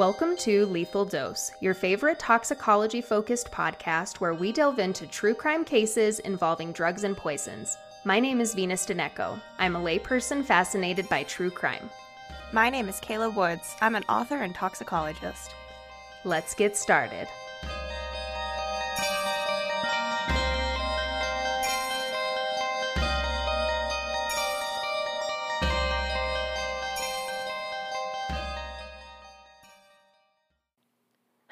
Welcome to Lethal Dose, your favorite toxicology-focused podcast where we delve into true crime cases involving drugs and poisons. My name is Venus Deneco. I'm a layperson fascinated by true crime. My name is Kayla Woods. I'm an author and toxicologist. Let's get started.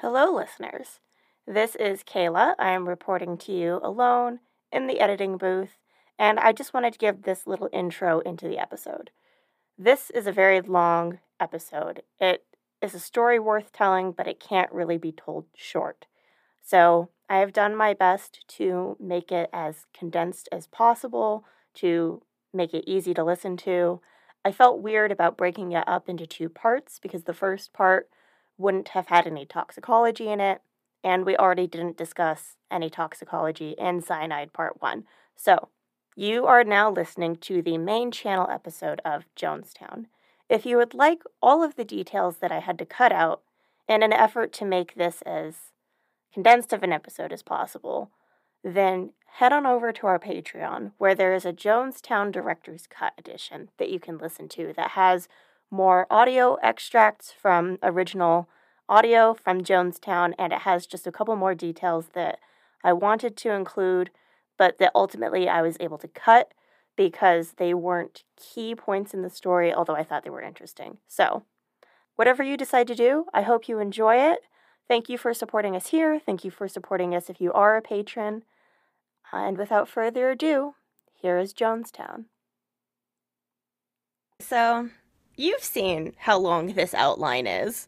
Hello, listeners. This is Kayla. I am reporting to you alone in the editing booth, and I just wanted to give this little intro into the episode. This is a very long episode. It is a story worth telling, but it can't really be told short. So I have done my best to make it as condensed as possible, to make it easy to listen to. I felt weird about breaking it up into two parts because the first part wouldn't have had any toxicology in it, and we already didn't discuss any toxicology in Cyanide Part 1. So, you are now listening to the main channel episode of Jonestown. If you would like all of the details that I had to cut out in an effort to make this as condensed of an episode as possible, then head on over to our Patreon, where there is a Jonestown Director's Cut edition that you can listen to that has more audio extracts from original audio from Jonestown, and it has just a couple more details that I wanted to include, but that ultimately I was able to cut because they weren't key points in the story, although I thought they were interesting. So, whatever you decide to do, I hope you enjoy it. Thank you for supporting us here. Thank you for supporting us if you are a patron. And without further ado, here is Jonestown. So, you've seen how long this outline is.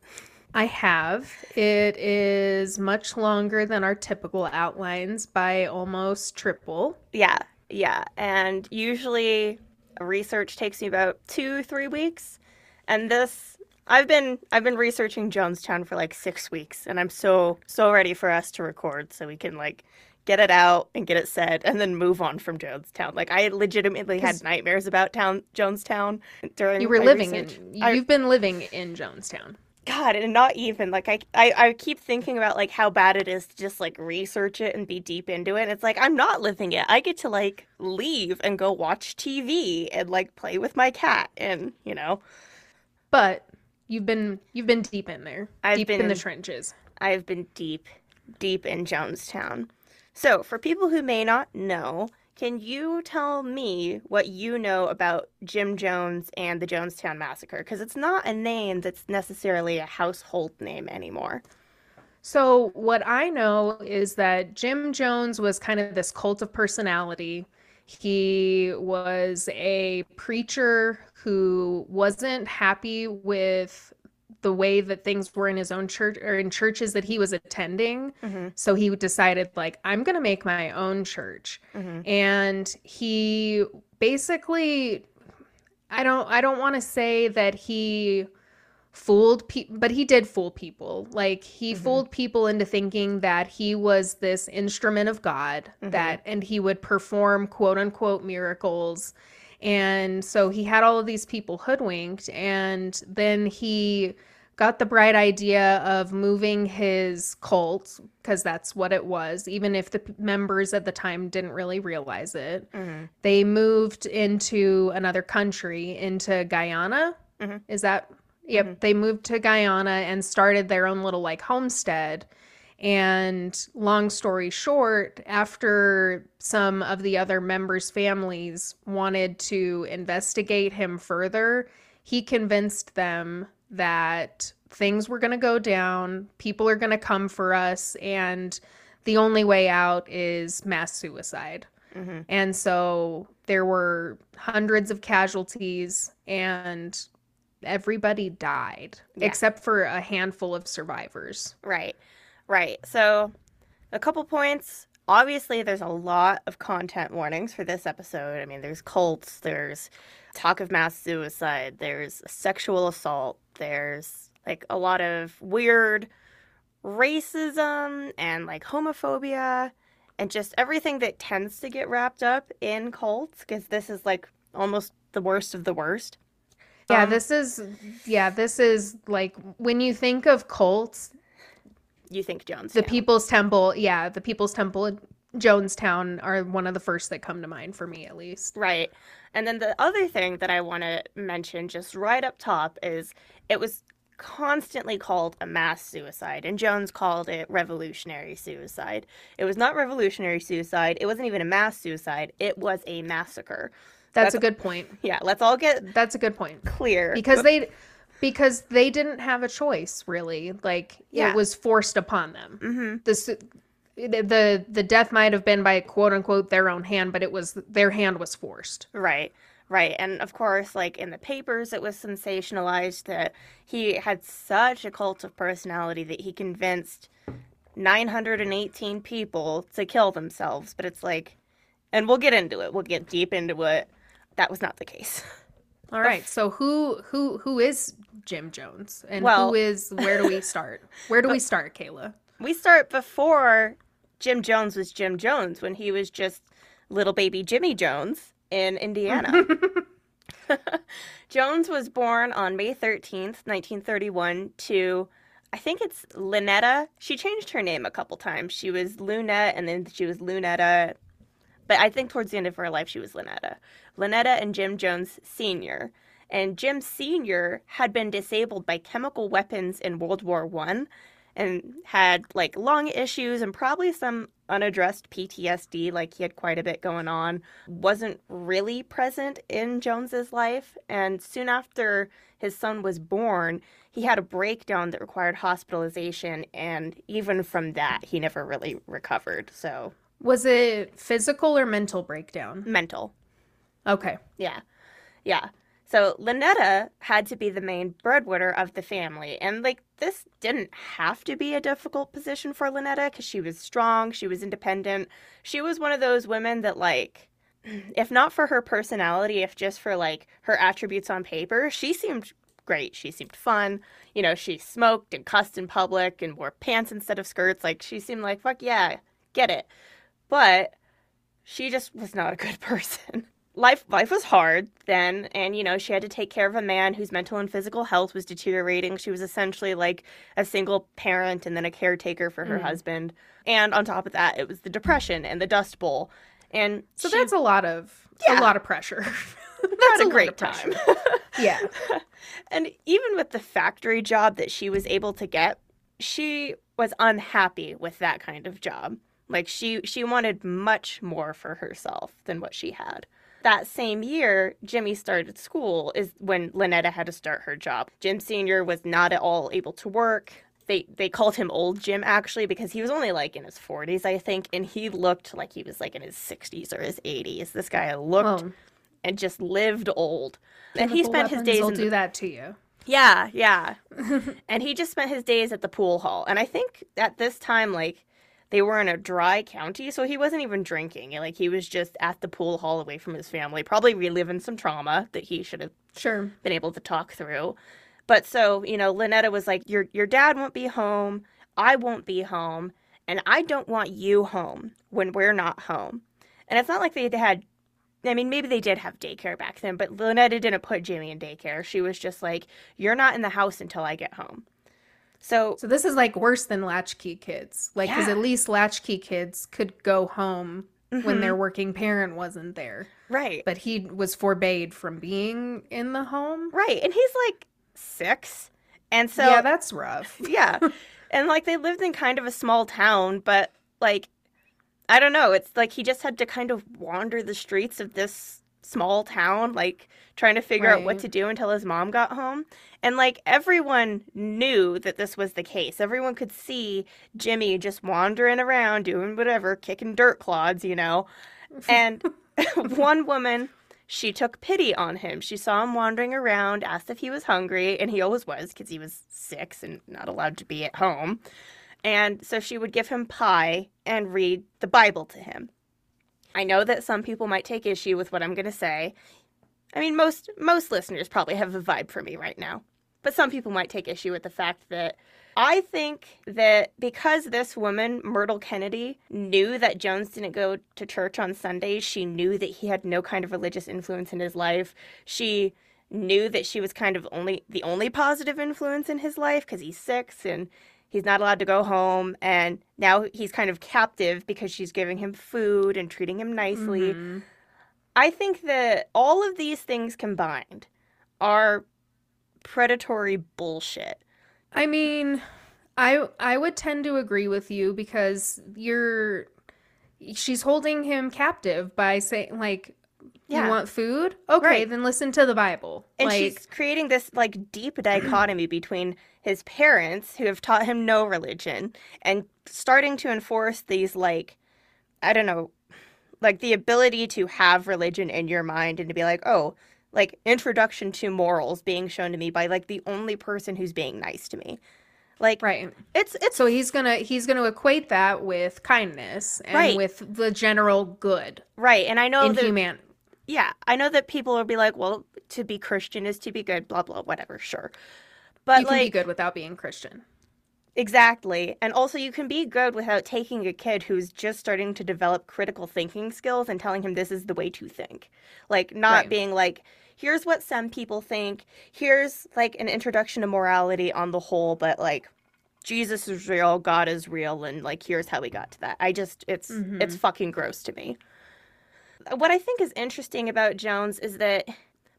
I have. It is much longer than our typical outlines by almost triple. Yeah. And usually research takes me about 2-3 weeks. And this, I've been researching Jonestown for like 6 weeks, and I'm so ready for us to record so we can like get it out and get it said and then move on from Jonestown. Like, I legitimately had nightmares about Jonestown during You've been living in Jonestown. God, and not even. Like, I keep thinking about, like, how bad it is to just, like, research it and be deep into it. And it's like, I'm not living it. I get to, like, leave and go watch TV and, like, play with my cat and, you know. But you've been deep in there. I've been in the trenches. I've been deep in Jonestown. So, for people who may not know, can you tell me what you know about Jim Jones and the Jonestown Massacre? Because it's not a name that's necessarily a household name anymore. So, what I know is that Jim Jones was kind of this cult of personality. He was a preacher who wasn't happy with the way that things were in his own church or in churches that he was attending. Mm-hmm. So he decided, like, I'm going to make my own church. Mm-hmm. And he basically, I don't want to say that he fooled people, but he did fool people. Like, he mm-hmm. fooled people into thinking that he was this instrument of God, mm-hmm. and he would perform quote unquote miracles. And so he had all of these people hoodwinked, and then he got the bright idea of moving his cult, because that's what it was, even if the members at the time didn't really realize it. Mm-hmm. They moved into another country, into Guyana. Mm-hmm. Is that? Yep. Mm-hmm. They moved to Guyana and started their own little, like, homestead. And long story short, after some of the other members' families wanted to investigate him further, he convinced them that things were going to go down, people are going to come for us, and the only way out is mass suicide. Mm-hmm. And so there were hundreds of casualties, and everybody died, except for a handful of survivors. Right. So, a couple points. Obviously, there's a lot of content warnings for this episode. I mean, there's cults, there's talk of mass suicide, there's sexual assault, there's, like, a lot of weird racism and, like, homophobia and just everything that tends to get wrapped up in cults, because this is, like, almost the worst of the worst. Yeah, this is like when you think of cults, you think Jonestown. The People's Temple, yeah, the People's Temple, Jonestown are one of the first that come to mind for me, at least. Right. And then the other thing that I want to mention just right up top is it was constantly called a mass suicide, and Jones called it revolutionary suicide. It was not revolutionary suicide. It wasn't even a mass suicide. It was a massacre. That's a good point. Yeah, let's all get that's a good point clear, because they didn't have a choice, really. Like, yeah, it was forced upon them. Mm-hmm. The death might have been by, quote unquote, their own hand, but it was their hand was forced. Right. Right. And of course, like in the papers, it was sensationalized that he had such a cult of personality that he convinced 918 people to kill themselves. But it's like, and we'll get into it. We'll get deep into it. That was not the case. All right. So who is Jim Jones? And where do we start? Where do we start, Kayla? We start before Jim Jones was Jim Jones, when he was just little baby Jimmy Jones in Indiana. Jones was born on May 13th, 1931 to, I think it's Lynetta. She changed her name a couple times. She was Luna, and then she was Lunetta. But I think towards the end of her life, she was Lynetta. Lynetta and Jim Jones Sr. And Jim Sr. had been disabled by chemical weapons in World War I, and had like lung issues and probably some unaddressed PTSD. Like, he had quite a bit going on. Wasn't really present in Jones's life. And soon after his son was born, he had a breakdown that required hospitalization. And even from that, he never really recovered. So, was it physical or mental breakdown? Mental. Okay. Yeah. Yeah. So Lynetta had to be the main breadwinner of the family. And, like, this didn't have to be a difficult position for Lynetta, because she was strong, she was independent. She was one of those women that, like, if not for her personality, if just for, like, her attributes on paper, she seemed great. She seemed fun. You know, she smoked and cussed in public and wore pants instead of skirts. Like, she seemed like, fuck yeah, get it. But she just was not a good person. Life was hard then, and, you know, she had to take care of a man whose mental and physical health was deteriorating. She was essentially like a single parent and then a caretaker for her husband. And on top of that, it was the Depression and the Dust Bowl. And so that's a lot of pressure. That's a great time. Yeah. And even with the factory job that she was able to get, she was unhappy with that kind of job. Like, she wanted much more for herself than what she had. That same year, Jimmy started school is when Lynetta had to start her job. Jim Sr. was not at all able to work. They called him Old Jim, actually, because he was only, like, in his 40s, I think, and he looked like he was, like, in his 60s or his 80s. This guy looked and just lived old. And he spent his days do that to you. Yeah, yeah. And he just spent his days at the pool hall. And I think at this time, like, they were in a dry county, so he wasn't even drinking. Like, he was just at the pool hall away from his family, probably reliving some trauma that he should have been able to talk through. But so, you know, Lynetta was like, your dad won't be home, I won't be home, and I don't want you home when we're not home. And it's not like they had, I mean, maybe they did have daycare back then, but Lynetta didn't put Jimmy in daycare. She was just like, you're not in the house until I get home. So this is, like, worse than latchkey kids. Like, because at least latchkey kids could go home when their working parent wasn't there. Right. But he was forbade from being in the home. Right. And he's, like, 6. And so... yeah, that's rough. Yeah. And, like, they lived in kind of a small town, but, like, I don't know. It's, like, he just had to kind of wander the streets of this small town, like, trying to figure out what to do until his mom got home. And, like, everyone knew that this was the case. Everyone could see Jimmy just wandering around, doing whatever, kicking dirt clods, you know. And one woman, she took pity on him. She saw him wandering around, asked if he was hungry, and he always was, because he was 6 and not allowed to be at home. And so she would give him pie and read the Bible to him. I know that some people might take issue with what I'm going to say. I mean, most listeners probably have a vibe for me right now. But some people might take issue with the fact that I think that because this woman, Myrtle Kennedy, knew that Jones didn't go to church on Sundays, she knew that he had no kind of religious influence in his life. She knew that she was kind of the only positive influence in his life, because he's 6 and he's not allowed to go home, and now he's kind of captive because she's giving him food and treating him nicely. Mm-hmm. I think that all of these things combined are predatory bullshit. I mean, I would tend to agree with you, because she's holding him captive by saying, like, yeah. You want food? Okay, right. Then listen to the Bible. And she's creating this, deep dichotomy between his parents, who have taught him no religion, and starting to enforce these, the ability to have religion in your mind and to be like, oh, introduction to morals being shown to me by, the only person who's being nice to me. Right. It's so he's gonna equate that with kindness and with the general good. Right. And I know I know that people will be like, well, to be Christian is to be good, blah blah, whatever, sure. But you can be good without being Christian. Exactly. And also you can be good without taking a kid who's just starting to develop critical thinking skills and telling him this is the way to think. Not being here's what some people think, here's an introduction to morality on the whole, but Jesus is real, God is real, and here's how we got to that. It's fucking gross to me. What I think is interesting about Jones is that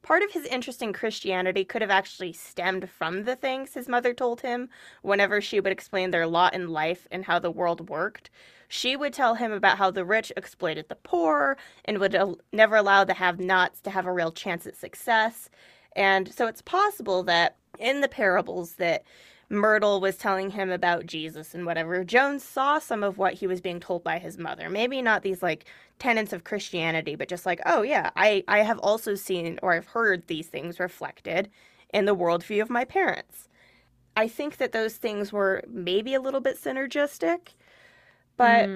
part of his interest in Christianity could have actually stemmed from the things his mother told him whenever she would explain their lot in life and how the world worked. She would tell him about how the rich exploited the poor and would never allow the have-nots to have a real chance at success. And so it's possible that in the parables that Myrtle was telling him about Jesus and whatever, Jones saw some of what he was being told by his mother. Maybe not these tenets of Christianity, but just oh yeah, I have also seen, or I've heard these things reflected in the worldview of my parents. I think that those things were maybe a little bit synergistic, but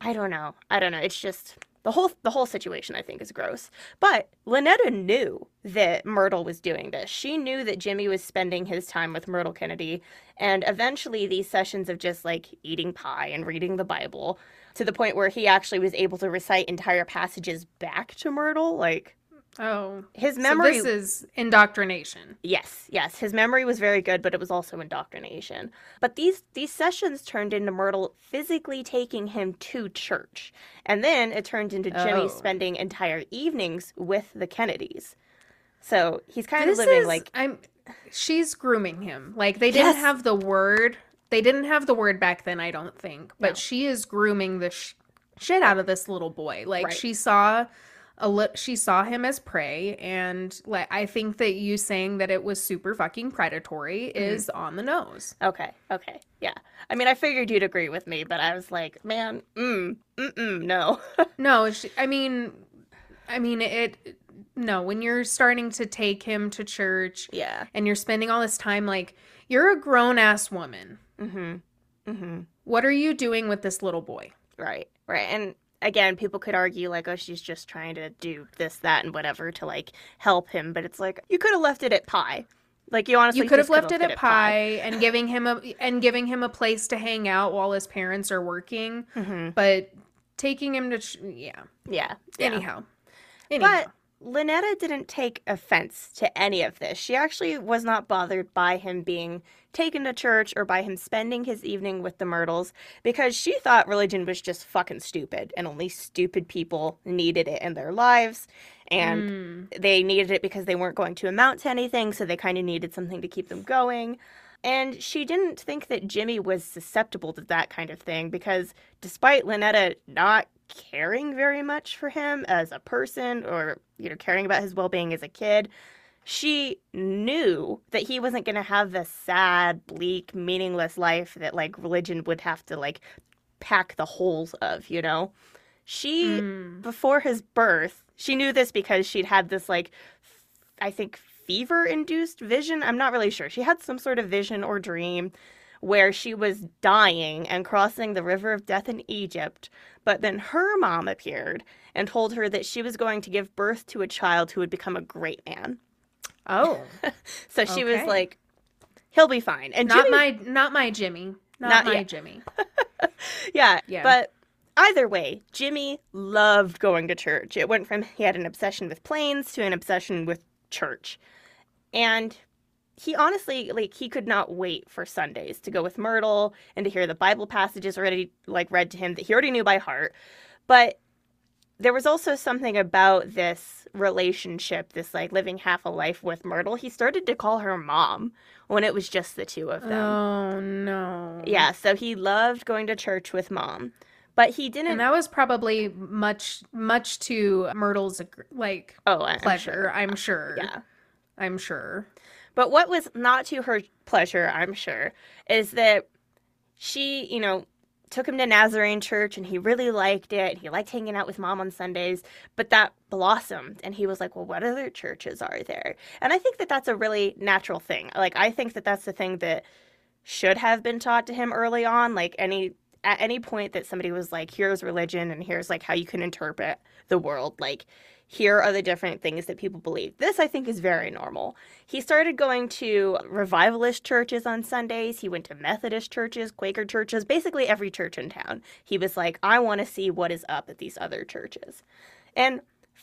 I don't know. It's just the whole situation I think is gross. But Lynetta knew that Myrtle was doing this. She knew that Jimmy was spending his time with Myrtle Kennedy, and eventually these sessions of just eating pie and reading the Bible, to the point where he actually was able to recite entire passages back to Myrtle. His memory. So this is indoctrination. Yes. His memory was very good, but it was also indoctrination. But these sessions turned into Myrtle physically taking him to church, and then it turned into Jimmy spending entire evenings with the Kennedys. So he's she's grooming him. They didn't have the word. They didn't have the word back then, I don't think. But she is grooming the shit out of this little boy. She saw him as prey, and I think that you saying that it was super fucking predatory is on the nose. Okay. Yeah. I mean, I figured you'd agree with me, but I was like, man, no. No, it. No, when you're starting to take him to church, and you're spending all this time, you're a grown-ass woman. What are you doing with this little boy? Right. And again, people could argue, oh, she's just trying to do this, that, and whatever to, help him. But it's you could have left it at pie. You honestly could have left it at pie and giving him a place to hang out while his parents are working. Mm-hmm. But taking him to... Yeah. Anyhow. But Lynetta didn't take offense to any of this. She actually was not bothered by him being taken to church or by him spending his evening with the Myrtles, because she thought religion was just fucking stupid and only stupid people needed it in their lives. And they needed it because they weren't going to amount to anything, so they kind of needed something to keep them going. And she didn't think that Jimmy was susceptible to that kind of thing, because despite Lynetta not caring very much for him as a person or caring about his well-being as a kid, she knew that he wasn't going to have the sad, bleak, meaningless life that religion would have to pack the holes of, She before his birth, she knew this because she'd had this I think fever-induced vision. I'm not really sure. She had some sort of vision or dream where she was dying and crossing the river of death in Egypt, but then her mom appeared and told her that she was going to give birth to a child who would become a great man. Oh. So she was he'll be fine. And Not my Jimmy. Yeah. But either way, Jimmy loved going to church. It went from he had an obsession with planes to an obsession with church. And he honestly, like, he could not wait for Sundays to go with Myrtle and to hear the Bible passages already, like, read to him that he already knew by heart. But there was also something about this relationship, this, like, living half a life with Myrtle. He started to call her mom when it was just the two of them. Oh, no. Yeah, so he loved going to church with mom. But he didn't. And that was probably much to Myrtle's, like, pleasure, I'm sure. Yeah. I'm sure. But what was not to her pleasure, I'm sure, is that she, you know, took him to Nazarene church and he really liked it. He liked hanging out with mom on Sundays, but that blossomed and he was like, well, what other churches are there? And I think that that's a really natural thing. Like, I think that that's the thing that should have been taught to him early on. Like, at any point that somebody was like, here's religion and here's, like, how you can interpret the world, like, here are the different things that people believe. This, I think, is very normal. He started going to revivalist churches on Sundays. He went to Methodist churches, Quaker churches, basically every church in town. He was like, I want to see what is up at these other churches. And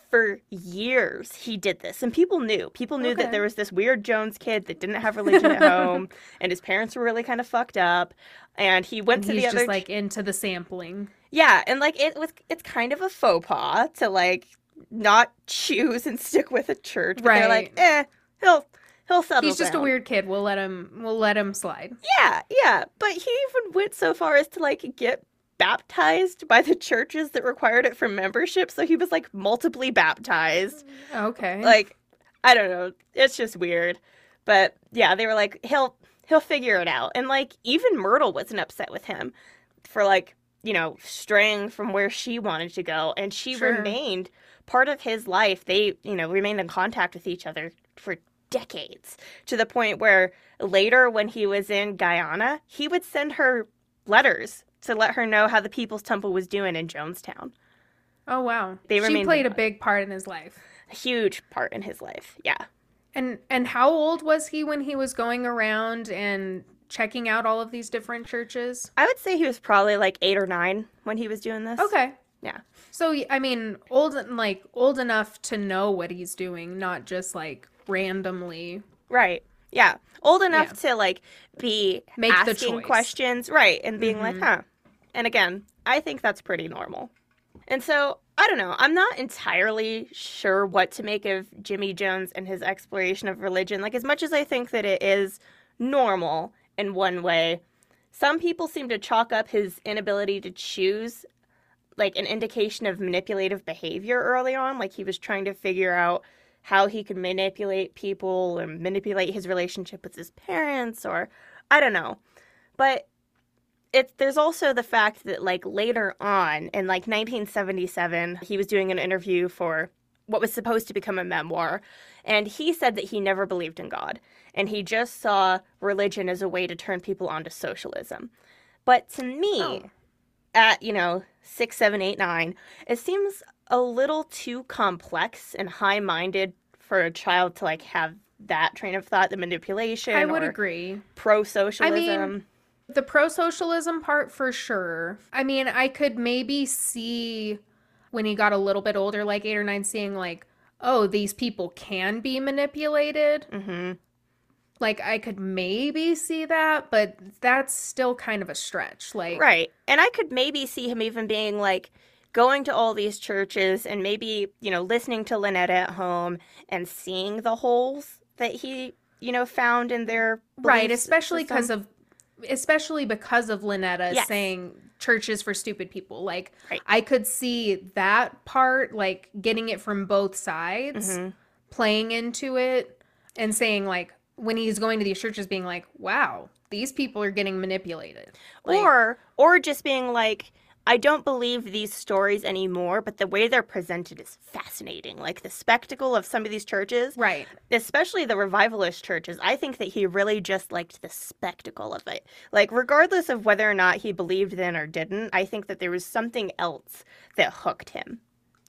for years, he did this. And people knew. People knew that there was this weird Jones kid that didn't have religion at home. And his parents were really kind of fucked up. And he went to the other... He's just, like, into the sampling. Yeah. And, like, it's kind of a faux pas to, like... not choose and stick with a church, but right. They're like, he'll settle. He's just down. A weird kid. We'll let him slide. Yeah. But he even went so far as to, like, get baptized by the churches that required it for membership. So he was, like, multiply baptized. Okay. Like, I don't know. It's just weird. But yeah, they were like, he'll figure it out. And, like, even Myrtle wasn't upset with him for, like, you know, straying from where she wanted to go, and she remained part of his life. They, you know, remained in contact with each other for decades, to the point where later, when he was in Guyana, he would send her letters to let her know how the People's Temple was doing in Jonestown. Oh, wow. She played a big part in his life. A huge part in his life, yeah. And how old was he when he was going around and checking out all of these different churches? I would say he was probably, like, 8 or 9 when he was doing this. Okay. Yeah. So, I mean, old enough to know what he's doing, not just, like, randomly. Right. Yeah. Old enough to, like, be asking questions. Right. And being like, huh. And again, I think that's pretty normal. And so, I don't know. I'm not entirely sure what to make of Jimmy Jones and his exploration of religion. Like, as much as I think that it is normal in one way, some people seem to chalk up his inability to choose, like, an indication of manipulative behavior early on. Like, he was trying to figure out how he could manipulate people and manipulate his relationship with his parents, or I don't know. But there's also the fact that, like, later on in, like, 1977, he was doing an interview for what was supposed to become a memoir, and he said that he never believed in God, and he just saw religion as a way to turn people onto socialism. But to me... Oh. At, you know, 6, 7, 8, 9, it seems a little too complex and high-minded for a child to, like, have that train of thought, the manipulation. I would agree. Pro-socialism. I mean, the pro-socialism part, for sure. I mean, I could maybe see when he got a little bit older, like 8 or 9, seeing, like, oh, these people can be manipulated. Mm-hmm. Like, I could maybe see that, but that's still kind of a stretch. Like, right. And I could maybe see him even being, like, going to all these churches and maybe, you know, listening to Lynetta at home and seeing the holes that he, you know, found in their beliefs. Right, especially because of Lynetta saying churches for stupid people. Like, right. I could see that part, like, getting it from both sides, playing into it, and saying, like, when he's going to these churches, being like, wow, these people are getting manipulated. Like, or just being like, I don't believe these stories anymore, but the way they're presented is fascinating. Like, the spectacle of some of these churches. Right. Especially the revivalist churches. I think that he really just liked the spectacle of it. Like, regardless of whether or not he believed in or didn't, I think that there was something else that hooked him.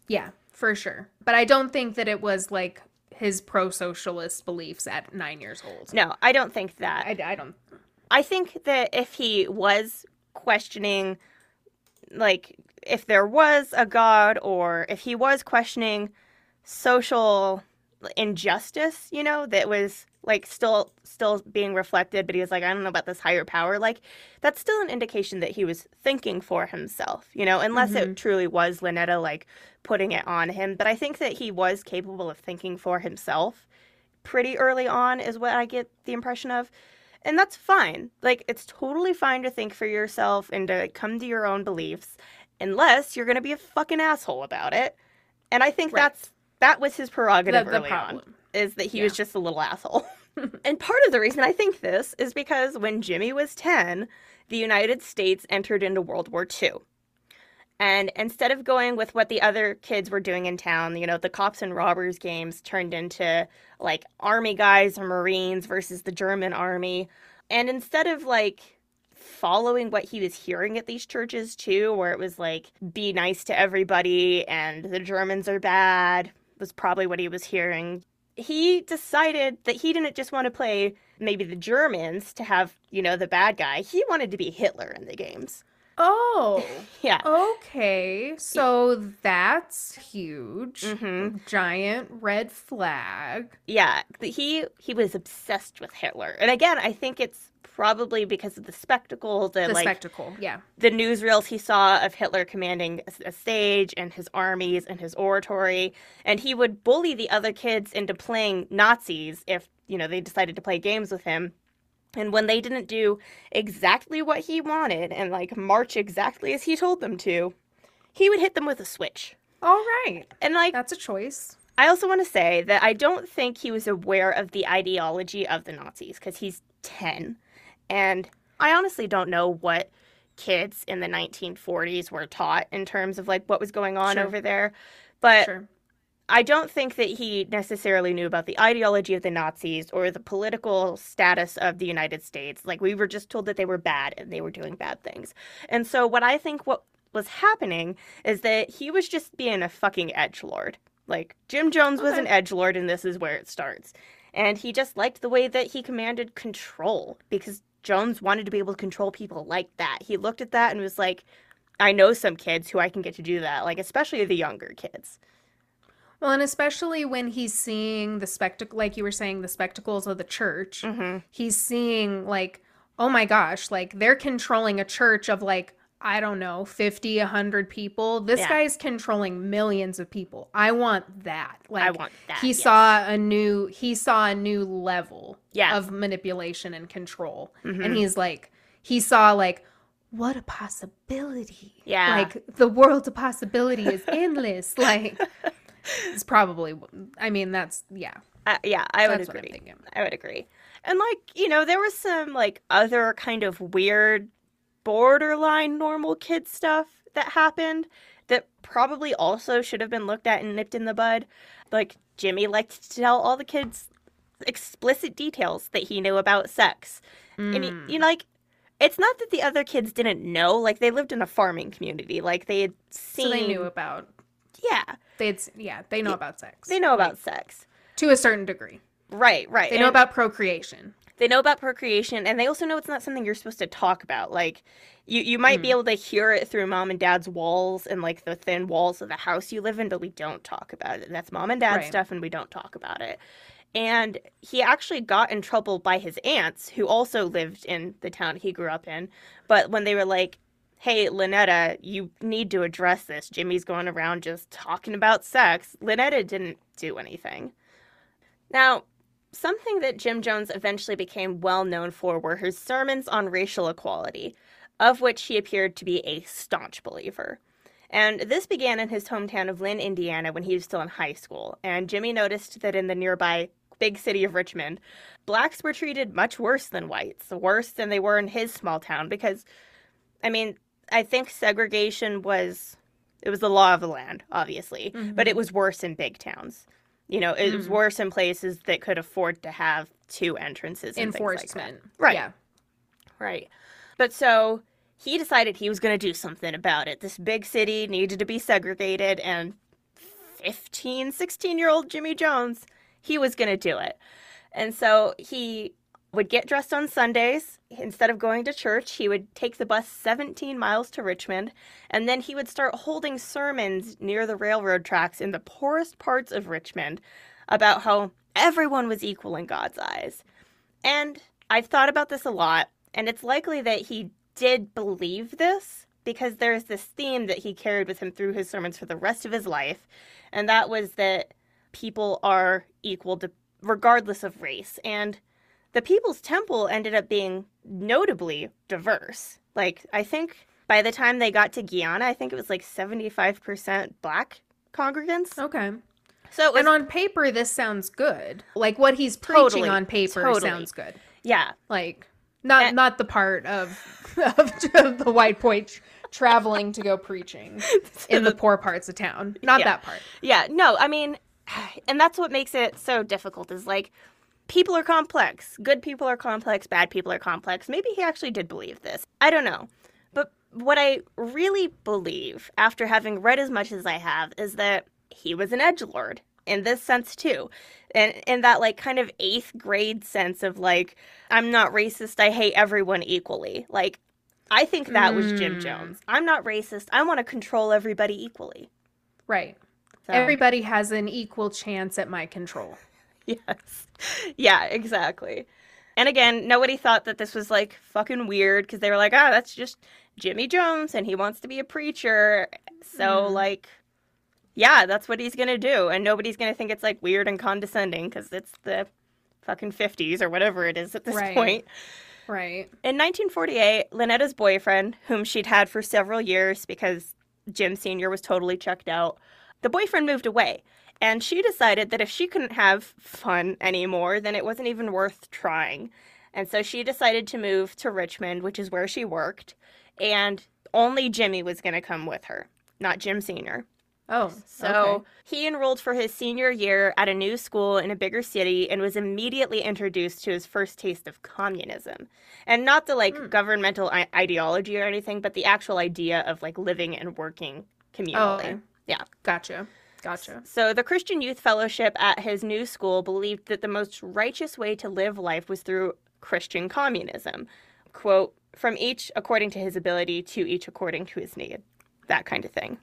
Yeah, for sure. But I don't think that it was, like, his pro-socialist beliefs at 9 years old. No, I don't think that. I don't. I think that if he was questioning, like, if there was a God, or if he was questioning social injustice, you know, that was like still being reflected, but he was like, I don't know about this higher power. Like, that's still an indication that he was thinking for himself, you know, unless it truly was Lynetta like putting it on him. But I think that he was capable of thinking for himself pretty early on is what I get the impression of. And that's fine. Like, it's totally fine to think for yourself and to come to your own beliefs, unless you're going to be a fucking asshole about it. And I think that was his prerogative early on, is that he was just a little asshole. And part of the reason I think this is because when Jimmy was 10, the United States entered into World War II. And instead of going with what the other kids were doing in town, you know, the cops and robbers games turned into, like, army guys or Marines versus the German army. And instead of, like, following what he was hearing at these churches, too, where it was, like, be nice to everybody and the Germans are bad, was probably what he was hearing. He decided that he didn't just want to play maybe the Germans to have, you know, the bad guy. He wanted to be Hitler in the games. Oh. Yeah. Okay. So that's huge. Mm-hmm. Giant red flag. Yeah. He was obsessed with Hitler. And again, I think it's probably because of the spectacle. The spectacle, yeah. The newsreels he saw of Hitler commanding a stage and his armies and his oratory. And he would bully the other kids into playing Nazis if, you know, they decided to play games with him. And when they didn't do exactly what he wanted and, like, march exactly as he told them to, he would hit them with a switch. All right. And, like, that's a choice. I also want to say that I don't think he was aware of the ideology of the Nazis because he's 10. And I honestly don't know what kids in the 1940s were taught in terms of, like, what was going on over there. But I don't think that he necessarily knew about the ideology of the Nazis or the political status of the United States. Like, we were just told that they were bad and they were doing bad things. And so what I think what was happening is that he was just being a fucking edgelord. Like, Jim Jones was an edgelord, and this is where it starts. And he just liked the way that he commanded control because Jones wanted to be able to control people like that. He looked at that and was like, I know some kids who I can get to do that, like, especially the younger kids. Well, and especially when he's seeing the spectacle, like you were saying, the spectacles of the church, he's seeing, like, oh my gosh, like, they're controlling a church of, like, I don't know, 50, 100 people. This guy's controlling millions of people. I want that. Like, I want that. He saw a new, level of manipulation and control. And he's like, he saw, like, what a possibility. Yeah. Like, the world of possibility is endless. Like, it's probably, I mean, that's, I would agree. And, like, you know, there was some, like, other kind of weird borderline normal kid stuff that happened that probably also should have been looked at and nipped in the bud. Like, Jimmy liked to tell all the kids explicit details that he knew about sex. And, you know, like, it's not that the other kids didn't know. Like, they lived in a farming community. Like, they had seen. So they knew about. They know about sex. They know about sex. To a certain degree. Right. They know about procreation. They know about procreation, and they also know it's not something you're supposed to talk about. Like, you might be able to hear it through mom and dad's walls and, like, the thin walls of the house you live in, but we don't talk about it. And that's mom and dad's stuff, and we don't talk about it. And he actually got in trouble by his aunts, who also lived in the town he grew up in. But when they were like, hey, Lynetta, you need to address this. Jimmy's going around just talking about sex. Lynetta didn't do anything. Now, something that Jim Jones eventually became well known for were his sermons on racial equality, of which he appeared to be a staunch believer. And this began in his hometown of Lynn, Indiana, when he was still in high school. And Jimmy noticed that in the nearby big city of Richmond, blacks were treated much worse than whites, worse than they were in his small town, because, I mean, I think segregation was the law of the land, obviously, but it was worse in big towns. You know, it was worse in places that could afford to have two entrances and enforcement. Things like that. Right. Yeah. Right. But so he decided he was going to do something about it. This big city needed to be segregated, and 15, 16-year-old Jimmy Jones, he was going to do it. And so he would get dressed on Sundays. Instead of going to church, he would take the bus 17 miles to Richmond, and then he would start holding sermons near the railroad tracks in the poorest parts of Richmond about how everyone was equal in God's eyes. And I've thought about this a lot, and it's likely that he did believe this because there's this theme that he carried with him through his sermons for the rest of his life, and that was that people are equal regardless of race. And the People's Temple ended up being notably diverse. Like, I think by the time they got to Guyana, I think it was like 75% Black congregants. Okay. So it was, and on paper, this sounds good. Like, what he's preaching on paper sounds good. Yeah. Like, not the part of the white boy traveling to go preaching in the poor parts of town. Not that part. Yeah. No, I mean, and that's what makes it so difficult is, like, people are complex. Good people are complex. Bad people are complex. Maybe he actually did believe this. I don't know. But what I really believe, after having read as much as I have, is that he was an edgelord in this sense too. And in that, like, kind of eighth grade sense of, like, I'm not racist, I hate everyone equally. Like, I think that was Jim Jones. I'm not racist, I want to control everybody equally. Right. So. Everybody has an equal chance at my control. Yes. Yeah, exactly. And again, nobody thought that this was, like, fucking weird because they were like, oh, that's just Jimmy Jones and he wants to be a preacher. So, like, yeah, that's what he's going to do. And nobody's going to think it's, like, weird and condescending because it's the fucking 50s or whatever it is at this point. Right. In 1948, Lynetta's boyfriend, whom she'd had for several years because Jim Sr. was totally checked out, the boyfriend moved away. And she decided that if she couldn't have fun anymore, then it wasn't even worth trying. And so she decided to move to Richmond, which is where she worked. And only Jimmy was going to come with her, not Jim Sr. Oh, so he enrolled for his senior year at a new school in a bigger city and was immediately introduced to his first taste of communism. And not the, like, governmental ideology or anything, but the actual idea of, like, living and working communally. Oh, okay. Yeah. Gotcha. So the Christian Youth Fellowship at his new school believed that the most righteous way to live life was through Christian communism. Quote, from each according to his ability, to each according to his need. That kind of thing.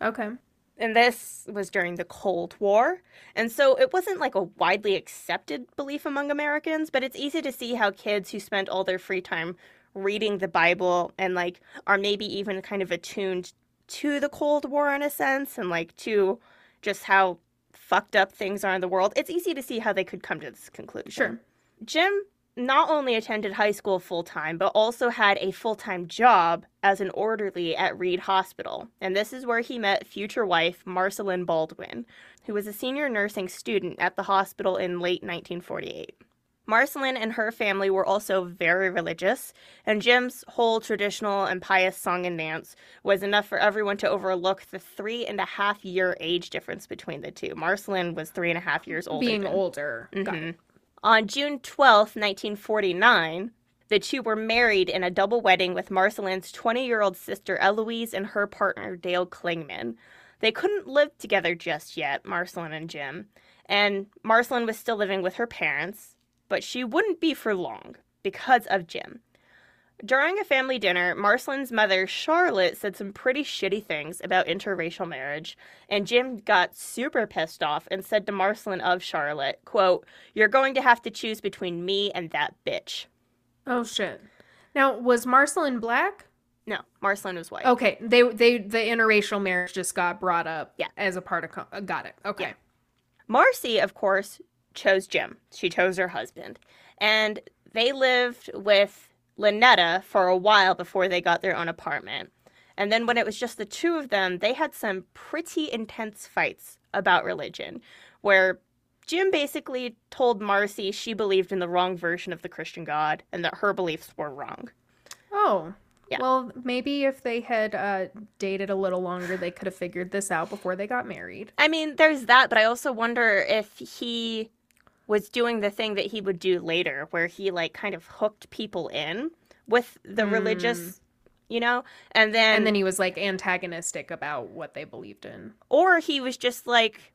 Okay. And this was during the Cold War, and so it wasn't, like, a widely accepted belief among Americans, but it's easy to see how kids who spent all their free time reading the Bible and, like, are maybe even kind of attuned to the Cold War in a sense and, like, to just how fucked up things are in the world, it's easy to see how they could come to this conclusion. Sure. Jim not only attended high school full-time, but also had a full-time job as an orderly at Reed Hospital. And this is where he met future wife Marceline Baldwin, who was a senior nursing student at the hospital in late 1948. Marceline and her family were also very religious, and Jim's whole traditional and pious song and dance was enough for everyone to overlook the 3.5-year age difference between the two. Marceline was 3.5 years older. Being older. Mm-hmm. Got it. On June 12, 1949, the two were married in a double wedding with Marceline's 20-year-old sister Eloise and her partner Dale Klingman. They couldn't live together just yet, Marceline and Jim, and Marceline was still living with her parents, but she wouldn't be for long because of Jim. During a family dinner, Marceline's mother, Charlotte, said some pretty shitty things about interracial marriage, and Jim got super pissed off and said to Marceline of Charlotte, quote, you're going to have to choose between me and that bitch. Oh, shit. Now, was Marceline Black? No, Marceline was white. Okay, the interracial marriage just got brought up as a part of... got it, okay. Yeah. Marcy, of course, chose Jim. She chose her husband. And they lived with Lynetta for a while before they got their own apartment. And then when it was just the two of them, they had some pretty intense fights about religion, where Jim basically told Marcy she believed in the wrong version of the Christian God and that her beliefs were wrong. Oh, yeah. Well, maybe if they had dated a little longer, they could have figured this out before they got married. I mean, there's that, but I also wonder if he was doing the thing that he would do later, where he, like, kind of hooked people in with the religious, you know? And then he was, like, antagonistic about what they believed in. Or he was just, like,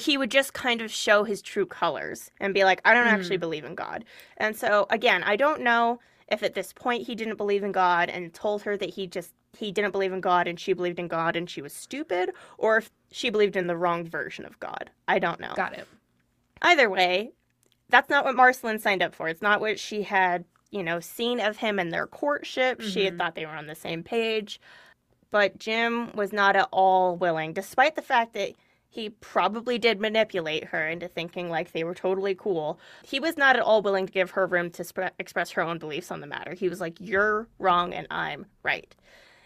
he would just kind of show his true colors and be like, I don't actually believe in God. And so, again, I don't know if at this point he didn't believe in God and told her that he didn't believe in God and she believed in God and she was stupid, or if she believed in the wrong version of God. I don't know. Got it. Either way, that's not what Marceline signed up for. It's not what she had, you know, seen of him in their courtship. Mm-hmm. She had thought they were on the same page. But Jim was not at all willing, despite the fact that he probably did manipulate her into thinking like they were totally cool. He was not at all willing to give her room to express her own beliefs on the matter. He was like, you're wrong and I'm right.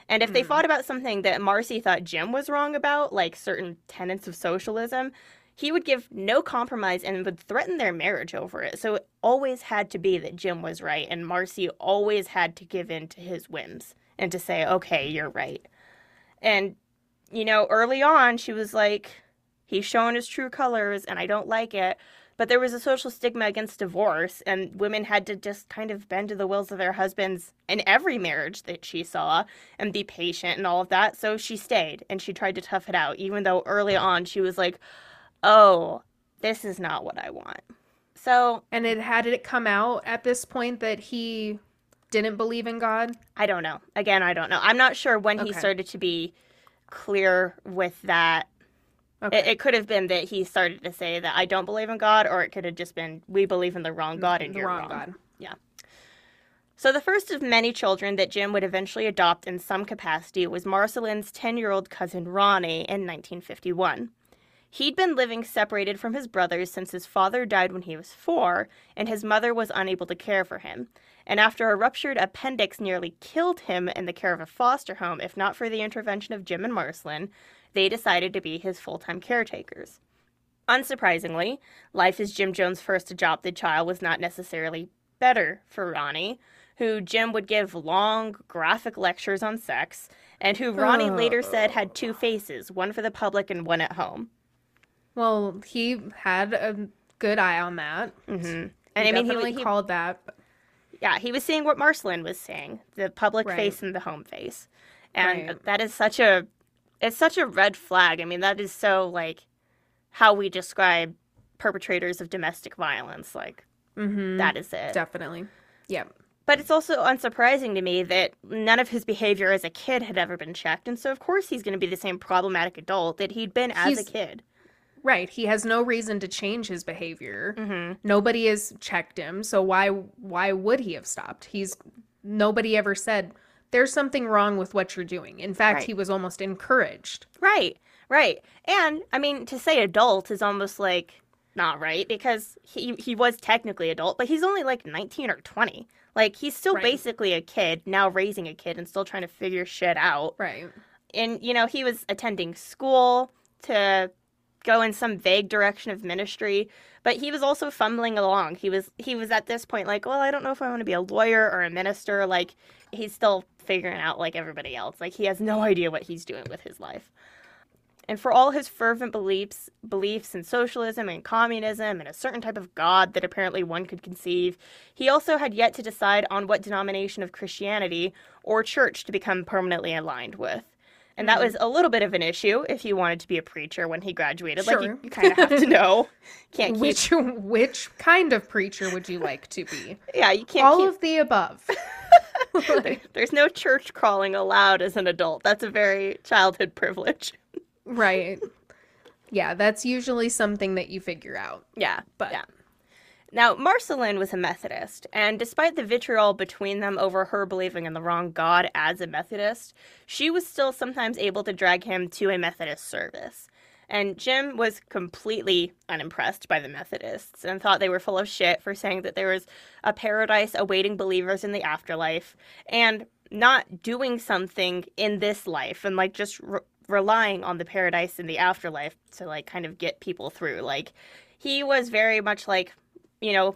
And if they fought about something that Marcy thought Jim was wrong about, like certain tenets of socialism, he would give no compromise and would threaten their marriage over it. So it always had to be that Jim was right, and Marcy always had to give in to his whims and to say, okay, you're right. And, you know, early on, she was like, he's showing his true colors and I don't like it. But there was a social stigma against divorce, and women had to just kind of bend to the wills of their husbands in every marriage that she saw and be patient and all of that. So she stayed and she tried to tough it out, even though early on she was like, oh, this is not what I want. So, and it had it come out at this point that he didn't believe in God? I don't know. Again, I don't know. I'm not sure when he started to be clear with that. Okay. It could have been that he started to say that I don't believe in God, or it could have just been we believe in the wrong God and you're wrong. God. Yeah. So the first of many children that Jim would eventually adopt in some capacity was Marceline's 10-year-old cousin Ronnie in 1951. He'd been living separated from his brothers since his father died when he was 4, and his mother was unable to care for him. And after a ruptured appendix nearly killed him in the care of a foster home, if not for the intervention of Jim and Marceline, they decided to be his full-time caretakers. Unsurprisingly, life as Jim Jones' first adopted child was not necessarily better for Ronnie, who Jim would give long, graphic lectures on sex, and who Ronnie later said had two faces, one for the public and one at home. Well, he had a good eye on that. Mm-hmm. And I mean, he called that. Yeah, he was saying what Marceline was saying, the public face and the home face. And that is such a, it's such a red flag. I mean, that is so, like, how we describe perpetrators of domestic violence. Like, that is it. Definitely. Yeah. But it's also unsurprising to me that none of his behavior as a kid had ever been checked. And so, of course, he's going to be the same problematic adult that he'd been as a kid. Right. He has no reason to change his behavior. Mm-hmm. Nobody has checked him. So why would he have stopped? Nobody ever said, there's something wrong with what you're doing. In fact, he was almost encouraged. Right. Right. And, I mean, to say adult is almost like not right, because he was technically adult, but he's only like 19 or 20. Like, he's still basically a kid, now raising a kid and still trying to figure shit out. Right. And, you know, he was attending school to go in some vague direction of ministry, but he was also fumbling along. He was at this point like, well, I don't know if I want to be a lawyer or a minister. Like, he's still figuring out like everybody else. Like, he has no idea what he's doing with his life. And for all his fervent beliefs in socialism and communism and a certain type of God that apparently one could conceive, he also had yet to decide on what denomination of Christianity or church to become permanently aligned with. And that was a little bit of an issue if he wanted to be a preacher when he graduated. Sure. Like, you kind of have to know. Can't keep... Which kind of preacher would you like to be? Yeah, you can't all of the above. There's no church crawling allowed as an adult. That's a very childhood privilege. Right. Yeah, that's usually something that you figure out. Yeah, but... Yeah. Now, Marceline was a Methodist, and despite the vitriol between them over her believing in the wrong God as a Methodist, she was still sometimes able to drag him to a Methodist service. And Jim was completely unimpressed by the Methodists and thought they were full of shit for saying that there was a paradise awaiting believers in the afterlife and not doing something in this life and, like, just relying on the paradise in the afterlife to, like, kind of get people through. Like, he was very much like... You know,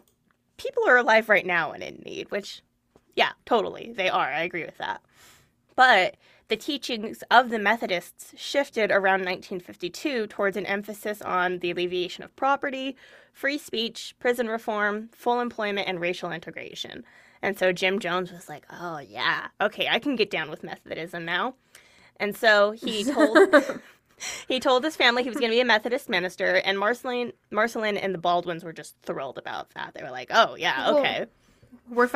people are alive right now and in need, which, yeah, totally, they are. I agree with that. But the teachings of the Methodists shifted around 1952 towards an emphasis on the alleviation of property, free speech, prison reform, full employment, and racial integration. And so Jim Jones was like, oh, yeah, okay, I can get down with Methodism now. And so he told... He told his family he was going to be a Methodist minister, and Marceline and the Baldwins were just thrilled about that. They were like, oh, yeah, okay. Well,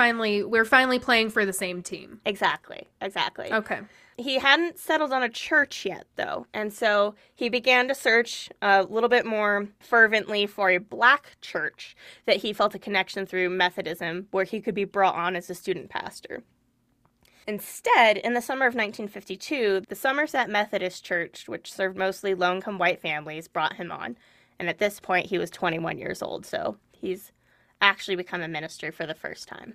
we're finally playing for the same team. Exactly. Exactly. Okay. He hadn't settled on a church yet, though, and so he began to search a little bit more fervently for a black church that he felt a connection through Methodism, where he could be brought on as a student pastor. Instead, in the summer of 1952, the Somerset Methodist Church, which served mostly low-income white families, brought him on. And at this point, he was 21 years old, so he's actually become a minister for the first time.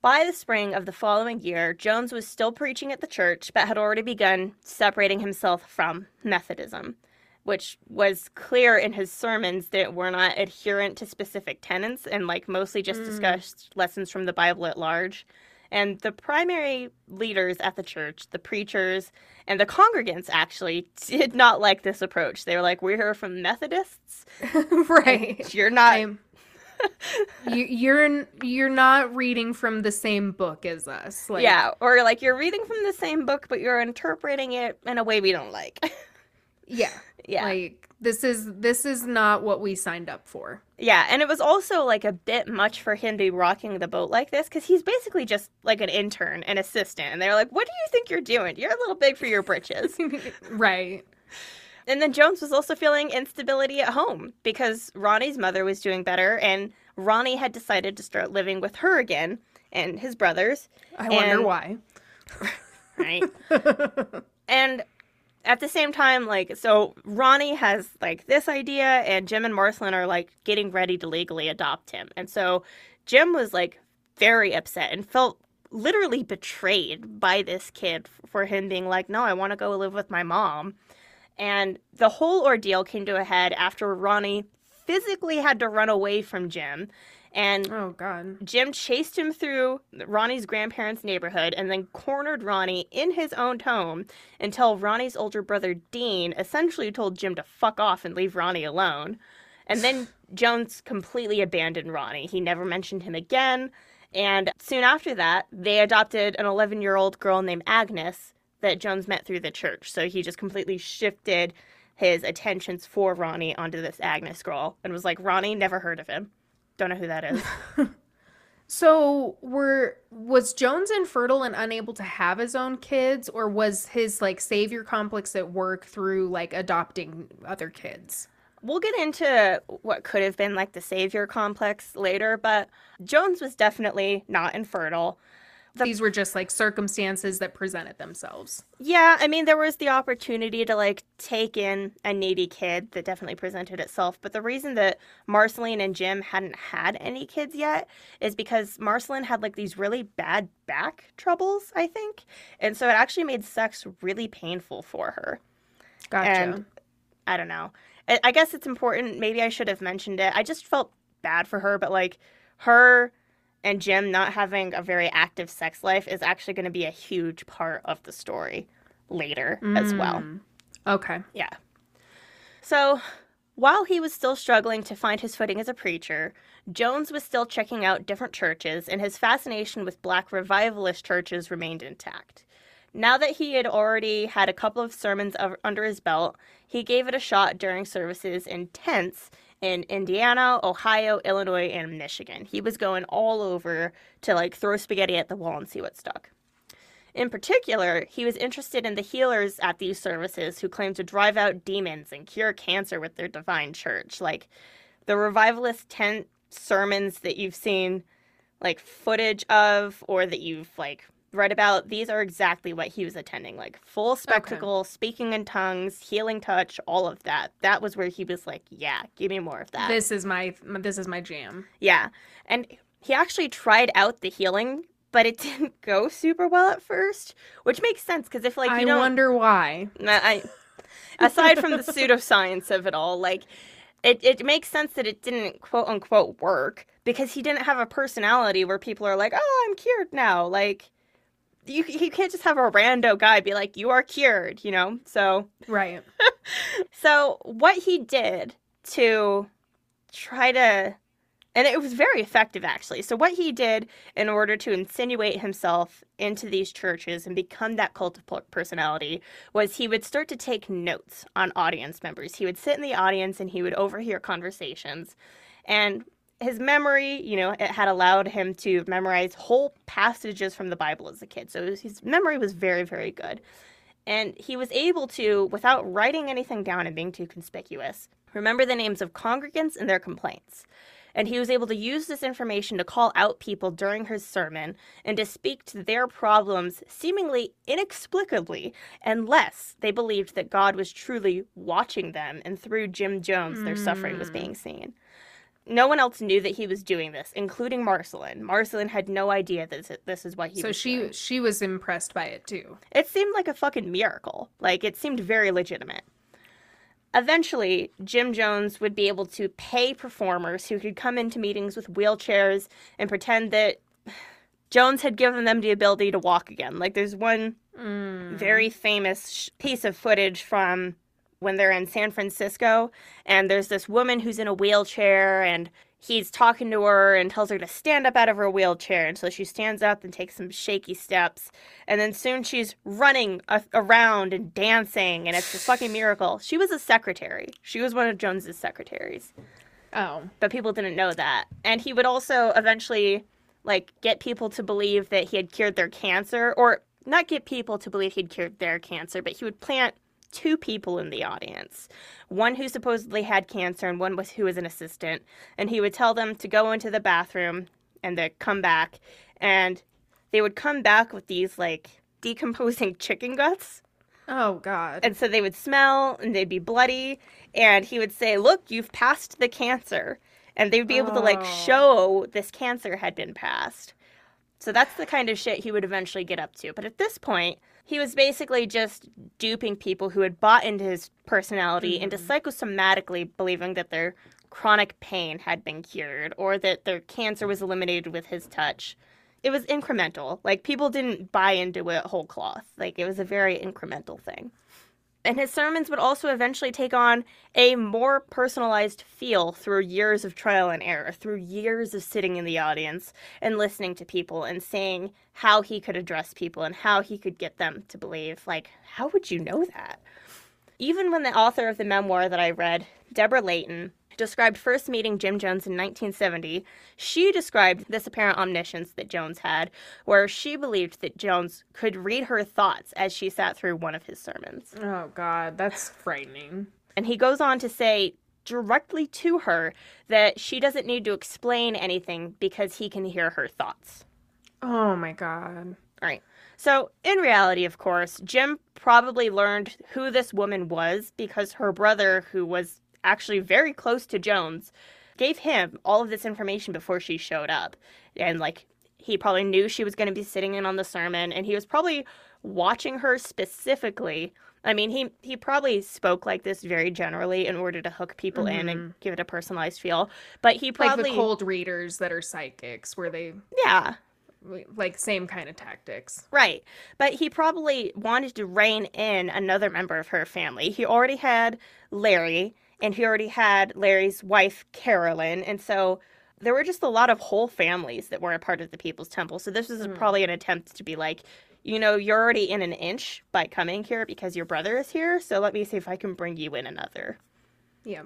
By the spring of the following year, Jones was still preaching at the church, but had already begun separating himself from Methodism, which was clear in his sermons that were not adherent to specific tenets and mostly just discussed lessons from the Bible at large. And the primary leaders at the church, the preachers and the congregants, actually did not like this approach. They were like, we're here from Methodists. Right. You're not. You're not reading from the same book as us. Yeah. Or you're reading from the same book, but you're interpreting it in a way we don't like. Yeah. Yeah. This is not what we signed up for. Yeah, and it was also a bit much for him to be rocking the boat like this, because he's basically just an intern, an assistant, and they're like, what do you think you're doing? You're a little big for your britches. Right. And then Jones was also feeling instability at home, because Ronnie's mother was doing better, and Ronnie had decided to start living with her again, and his brothers. I wonder why. Right. And at the same time, so Ronnie has, this idea, and Jim and Marceline are, getting ready to legally adopt him. And so Jim was, very upset and felt literally betrayed by this kid for him being no, I want to go live with my mom. And the whole ordeal came to a head after Ronnie physically had to run away from Jim. And oh, God. Jim chased him through Ronnie's grandparents' neighborhood and then cornered Ronnie in his own home until Ronnie's older brother, Dean, essentially told Jim to fuck off and leave Ronnie alone. And then Jones completely abandoned Ronnie. He never mentioned him again. And soon after that, they adopted an 11-year-old girl named Agnes that Jones met through the church. So he just completely shifted his attentions for Ronnie onto this Agnes girl and was like, Ronnie never heard of him. Don't know who that is. So was Jones infertile and unable to have his own kids, or was his savior complex at work through adopting other kids? We'll get into what could have been the savior complex later, but Jones was definitely not infertile. These were just circumstances that presented themselves. Yeah, I mean, there was the opportunity to take in a needy kid that definitely presented itself. But the reason that Marceline and Jim hadn't had any kids yet is because Marceline had these really bad back troubles, I think. And so it actually made sex really painful for her. Gotcha. And I don't know. I guess it's important. Maybe I should have mentioned it. I just felt bad for her, but her and Jim not having a very active sex life is actually going to be a huge part of the story later as well. Okay. Yeah. So while he was still struggling to find his footing as a preacher, Jones was still checking out different churches, and his fascination with black revivalist churches remained intact. Now that he had already had a couple of sermons under his belt, he gave it a shot during services in tents in Indiana, Ohio, Illinois, and Michigan. He was going all over to throw spaghetti at the wall and see what stuck. In particular, he was interested in the healers at these services who claimed to drive out demons and cure cancer with their divine church. The revivalist tent sermons that you've seen, footage of, or that you've, read about, these are exactly what he was attending. Full spectacle, okay. Speaking in tongues, healing touch, all of that. That was where he was like, yeah, give me more of that. This is my jam. Yeah. And he actually tried out the healing, but it didn't go super well at first, which makes sense, because if you don't... I wonder why. Aside from the pseudoscience of it all, it makes sense that it didn't quote-unquote work, because he didn't have a personality where people are like, oh, I'm cured now, You can't just have a rando guy be like, you are cured, you know? So. Right. So what he did to try to, and it was very effective, actually. So what he did in order to insinuate himself into these churches and become that cult of personality was he would start to take notes on audience members. He would sit in the audience and he would overhear conversations. And his memory, you know, it had allowed him to memorize whole passages from the Bible as a kid. So his memory was very, very good. And he was able to, without writing anything down and being too conspicuous, remember the names of congregants and their complaints. And he was able to use this information to call out people during his sermon and to speak to their problems seemingly inexplicably, unless they believed that God was truly watching them, and through Jim Jones, their suffering was being seen. No one else knew that he was doing this, including Marceline. Marceline had no idea that this is what he was doing. So she was impressed by it, too. It seemed like a fucking miracle. Like, it seemed very legitimate. Eventually, Jim Jones would be able to pay performers who could come into meetings with wheelchairs and pretend that Jones had given them the ability to walk again. Like, there's one very famous piece of footage from when they're in San Francisco, and there's this woman who's in a wheelchair, and he's talking to her and tells her to stand up out of her wheelchair, and so she stands up and takes some shaky steps, and then soon she's running around and dancing, and it's a fucking miracle. She was a secretary. She was one of Jones's secretaries. Oh. But people didn't know that. And he would also eventually, like, get people to believe that he had cured their cancer, or not get people to believe he'd cured their cancer, but he would plant two people in the audience, one who supposedly had cancer and one who was an assistant, and he would tell them to go into the bathroom and they'd come back, and they would come back with these, like, decomposing chicken guts. Oh, God. And so they would smell, and they'd be bloody, and he would say, look, you've passed the cancer, and they would be able to, like, show this cancer had been passed. So that's the kind of shit he would eventually get up to. But at this point, he was basically just duping people who had bought into his personality into psychosomatically believing that their chronic pain had been cured, or that their cancer was eliminated with his touch. It was incremental. Like, people didn't buy into it whole cloth. Like, it was a very incremental thing. And his sermons would also eventually take on a more personalized feel through years of trial and error, through years of sitting in the audience and listening to people and seeing how he could address people and how he could get them to believe. Like, how would you know that? Even when the author of the memoir that I read, Deborah Layton, described first meeting Jim Jones in 1970, she described this apparent omniscience that Jones had, where she believed that Jones could read her thoughts as she sat through one of his sermons. Oh, God, that's frightening. And he goes on to say directly to her that she doesn't need to explain anything because he can hear her thoughts. Oh, my God. All right. So, in reality, of course, Jim probably learned who this woman was because her brother, who was actually very close to Jones, gave him all of this information before she showed up. And, like, he probably knew she was going to be sitting in on the sermon, and he was probably watching her specifically. I mean, he probably spoke like this very generally in order to hook people in and give it a personalized feel. But he probably... Like the cold readers that are psychics, where they... Yeah. Like, same kind of tactics. Right. But he probably wanted to rein in another member of her family. He already had Larry... And he already had Larry's wife, Carolyn. And so there were just a lot of whole families that were a part of the People's Temple. So this was probably an attempt to be like, you know, you're already in an inch by coming here because your brother is here. So let me see if I can bring you in another. Yeah.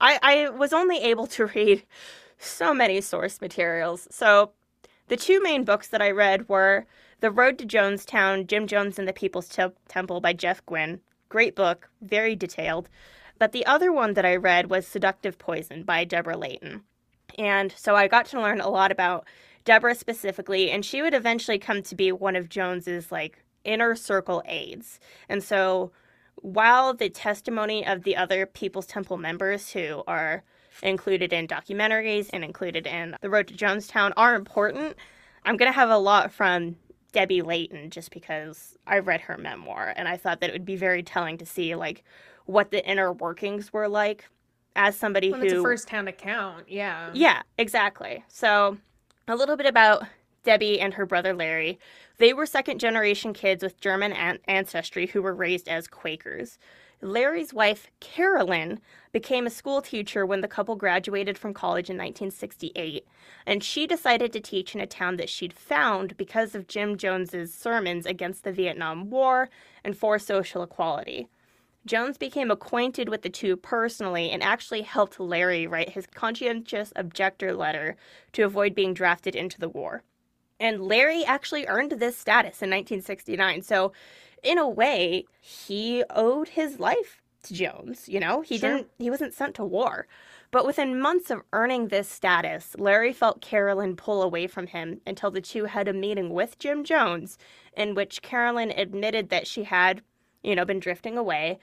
I was only able to read so many source materials. So the two main books that I read were The Road to Jonestown, Jim Jones and the People's Temple by Jeff Gwynn. Great book. Very detailed. But the other one that I read was Seductive Poison by Deborah Layton. And so I got to learn a lot about Deborah specifically, and she would eventually come to be one of Jones's, like, inner circle aides. And so while the testimony of the other People's Temple members who are included in documentaries and included in The Road to Jonestown are important, I'm going to have a lot from Debbie Layton just because I read her memoir, and I thought that it would be very telling to see, like, what the inner workings were like as somebody who... It's a first-hand account, yeah. Yeah, exactly. So a little bit about Debbie and her brother Larry. They were second-generation kids with German ancestry who were raised as Quakers. Larry's wife, Carolyn, became a school teacher when the couple graduated from college in 1968, and she decided to teach in a town that she'd found because of Jim Jones's sermons against the Vietnam War and for social equality. Jones became acquainted with the two personally and actually helped Larry write his conscientious objector letter to avoid being drafted into the war. And Larry actually earned this status in 1969. So in a way, he owed his life to Jones, you know? He wasn't sent to war. But within months of earning this status, Larry felt Carolyn pull away from him until the two had a meeting with Jim Jones, in which Carolyn admitted that she had, been drifting away,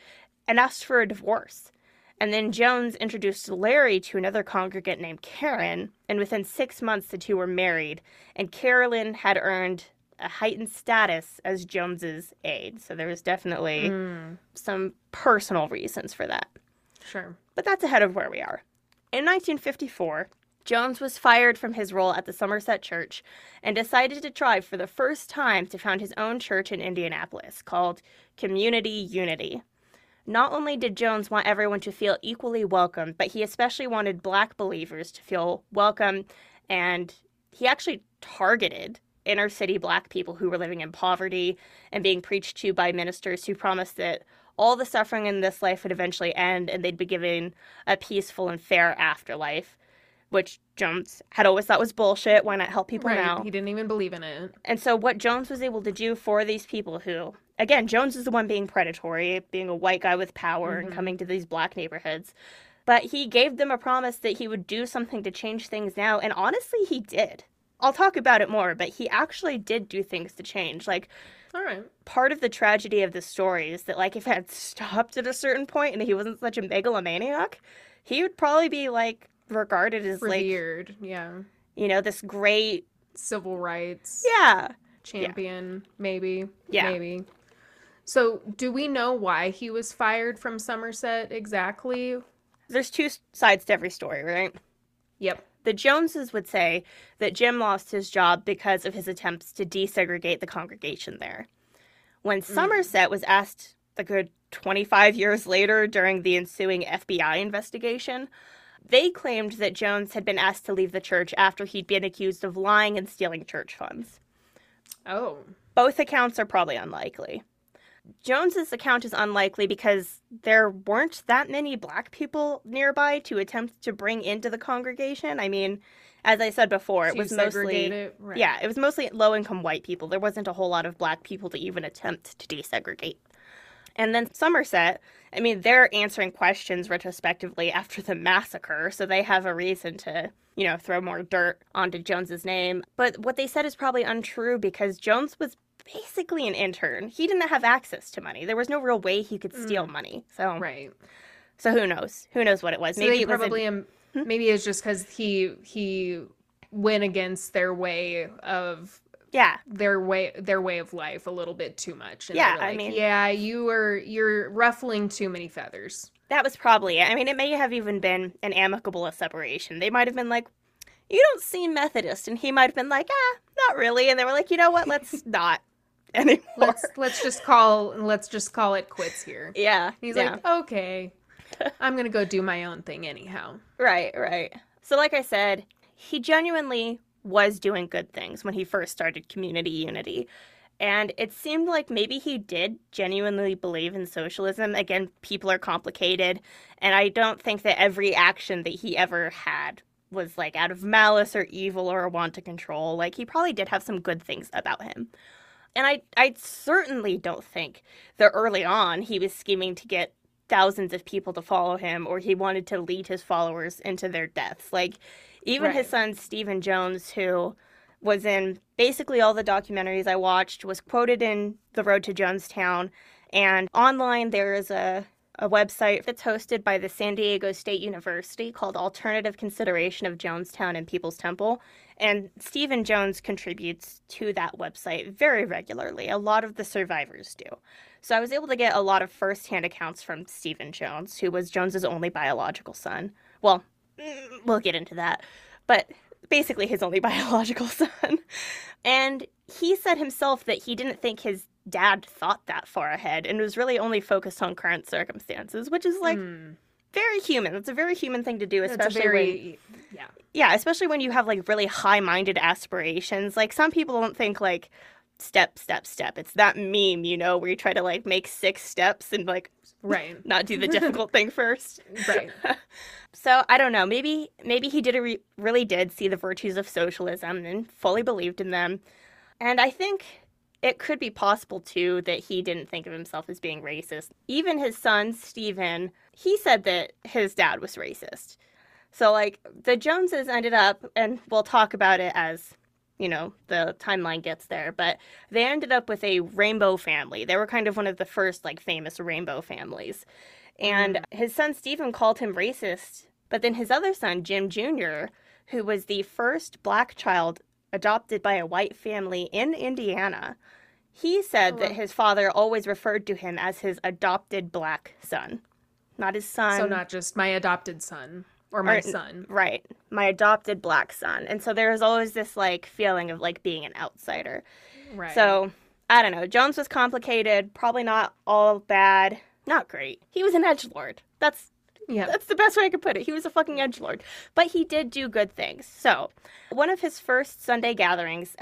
and asked for a divorce. And then Jones introduced Larry to another congregant named Karen, and within 6 months, the two were married, and Carolyn had earned a heightened status as Jones's aide. So there was definitely some personal reasons for that. Sure. But that's ahead of where we are. In 1954, Jones was fired from his role at the Somerset Church and decided to try for the first time to found his own church in Indianapolis called Community Unity. Not only did Jones want everyone to feel equally welcome, but he especially wanted Black believers to feel welcome, and he actually targeted inner-city Black people who were living in poverty and being preached to by ministers who promised that all the suffering in this life would eventually end and they'd be given a peaceful and fair afterlife, which Jones had always thought was bullshit. Why not help people now? He didn't even believe in it. And so what Jones was able to do for these people who, again, Jones is the one being predatory, being a white guy with power and coming to these Black neighborhoods, but he gave them a promise that he would do something to change things now, and honestly, he did. I'll talk about it more, but he actually did do things to change. All right. Part of the tragedy of the story is that, if it had stopped at a certain point and he wasn't such a megalomaniac, he would probably be, regarded as, revered, yeah. This great... civil rights... Yeah. Champion, yeah. Maybe. Yeah. Maybe. So, do we know why he was fired from Somerset exactly? There's two sides to every story, right? Yep. The Joneses would say that Jim lost his job because of his attempts to desegregate the congregation there. When Somerset was asked a good 25 years later during the ensuing FBI investigation, they claimed that Jones had been asked to leave the church after he'd been accused of lying and stealing church funds. Oh. Both accounts are probably unlikely. Jones's account is unlikely because there weren't that many Black people nearby to attempt to bring into the congregation. I mean, as I said before, it was mostly it was mostly low-income white people. There wasn't a whole lot of Black people to even attempt to desegregate. And then Somerset, they're answering questions retrospectively after the massacre, so they have a reason to, throw more dirt onto Jones's name. But what they said is probably untrue because Jones was basically an intern. He didn't have access to money. There was no real way he could steal money. So right. So who knows? Who knows what it was? So maybe maybe it's just because he went against their way of their way of life a little bit too much. And you're ruffling too many feathers. That was probably it. It may have even been an amicable separation. They might have been like, you don't seem Methodist, and he might have been like, not really, and they were like, you know what? Let's not. Anymore. Let's just call it quits here. Yeah. He's like, okay, I'm gonna go do my own thing anyhow. Right. So like I said, he genuinely was doing good things when he first started Community Unity. And it seemed like maybe he did genuinely believe in socialism. Again, people are complicated, and I don't think that every action that he ever had was out of malice or evil or a want to control. He probably did have some good things about him. And I certainly don't think that early on he was scheming to get thousands of people to follow him or he wanted to lead his followers into their deaths. His son, Stephen Jones, who was in basically all the documentaries I watched, was quoted in The Road to Jonestown. And online there is a website that's hosted by the San Diego State University called Alternative Consideration of Jonestown and People's Temple. And Stephen Jones contributes to that website very regularly. A lot of the survivors do. So I was able to get a lot of firsthand accounts from Stephen Jones, who was Jones's only biological son. Well, we'll get into that. But basically his only biological son. And he said himself that he didn't think his dad thought that far ahead and was really only focused on current circumstances, which is very human. That's a very human thing to do, especially especially when you have really high-minded aspirations. Some people don't think step. It's that meme, you know, where you try to like make 6 steps and like right not do the difficult thing first. Right. So I don't know, maybe he did really did see the virtues of socialism and fully believed in them. And I think it could be possible too that he didn't think of himself as being racist. Even his son Stephen, he said that his dad was racist. So like the Joneses ended up, and we'll talk about it as, you know, the timeline gets there, but they ended up with a rainbow family. They were kind of one of the first like famous rainbow families. And his son Stephen called him racist, but then his other son Jim Jr., who was the first black child adopted by a white family in Indiana, he said that his father always referred to him as his adopted black son, not his son. So not just my adopted son. Or my son. Right. My adopted black son. And so there was always this, like, feeling of, like, being an outsider. Right. So, I don't know. Jones was complicated. Probably not all bad. Not great. He was an edgelord. That's the best way I could put it. He was a fucking edgelord. But he did do good things. So, one of his first Sunday gatherings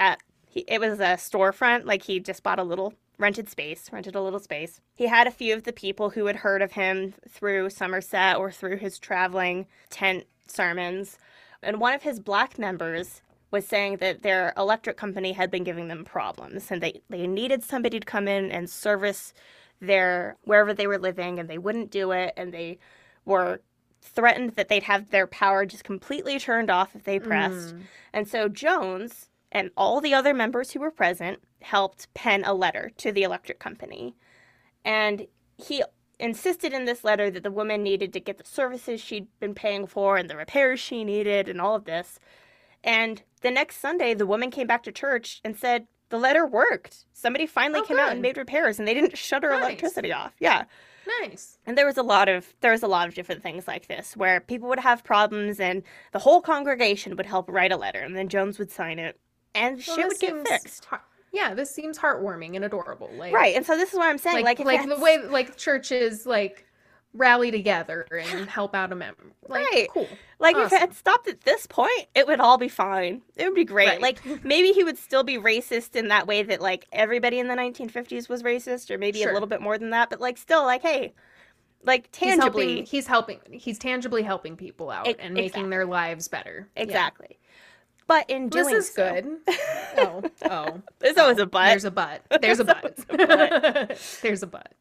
it was a storefront. Like, he just bought a little... rented a little space. He had a few of the people who had heard of him through Somerset or through his traveling tent sermons. And one of his black members was saying that their electric company had been giving them problems and they needed somebody to come in and service wherever they were living, and they wouldn't do it, and they were threatened that they'd have their power just completely turned off if they pressed. And so Jones and all the other members who were present helped pen a letter to the electric company. And he insisted in this letter that the woman needed to get the services she'd been paying for and the repairs she needed and all of this. And the next Sunday, the woman came back to church and said, the letter worked. Somebody finally came out and made repairs, and they didn't shut her electricity off. Yeah. Nice. And there was a lot of different things like this where people would have problems and the whole congregation would help write a letter, and then Jones would sign it. And shit would get fixed. Yeah, this seems heartwarming and adorable. Like, right, and so this is what I'm saying. Like the way, like, churches, like, rally together and help out a member. Like, right. Cool. Like, awesome. If it had stopped at this point, it would all be fine. It would be great. Right. Like, maybe he would still be racist in that way that, like, everybody in the 1950s was racist, or maybe a little bit more than that. But, like, still, like, hey, like, tangibly. He's tangibly helping people out and making their lives better. Exactly. Yeah. But in doing this is good. There's always a but. There's a but.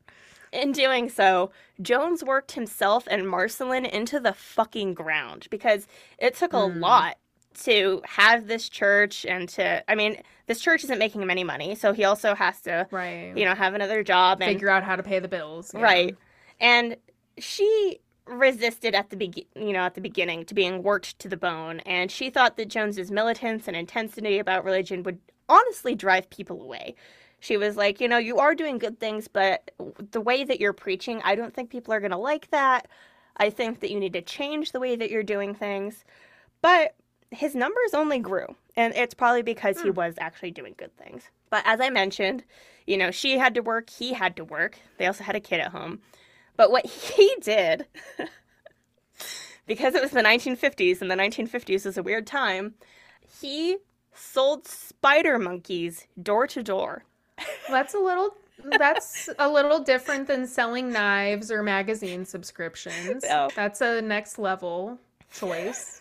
In doing so, Jones worked himself and Marceline into the fucking ground, because it took a lot to have this church and this church isn't making him any money, so he also has to, have another job and figure out how to pay the bills. Right. Know. And she resisted at the beginning to being worked to the bone, and she thought that Jones's militance and intensity about religion would honestly drive people away. She was like, you know, you are doing good things, but the way that you're preaching, I don't think people are going to like that. I think that you need to change the way that you're doing things. But his numbers only grew, and it's probably because he was actually doing good things. But as I mentioned, you know, she had to work, he had to work. They also had a kid at home. But what he did, because it was the 1950s, and the 1950s was a weird time, he sold spider monkeys door to door. That's a little different than selling knives or magazine subscriptions. No. That's a next level choice.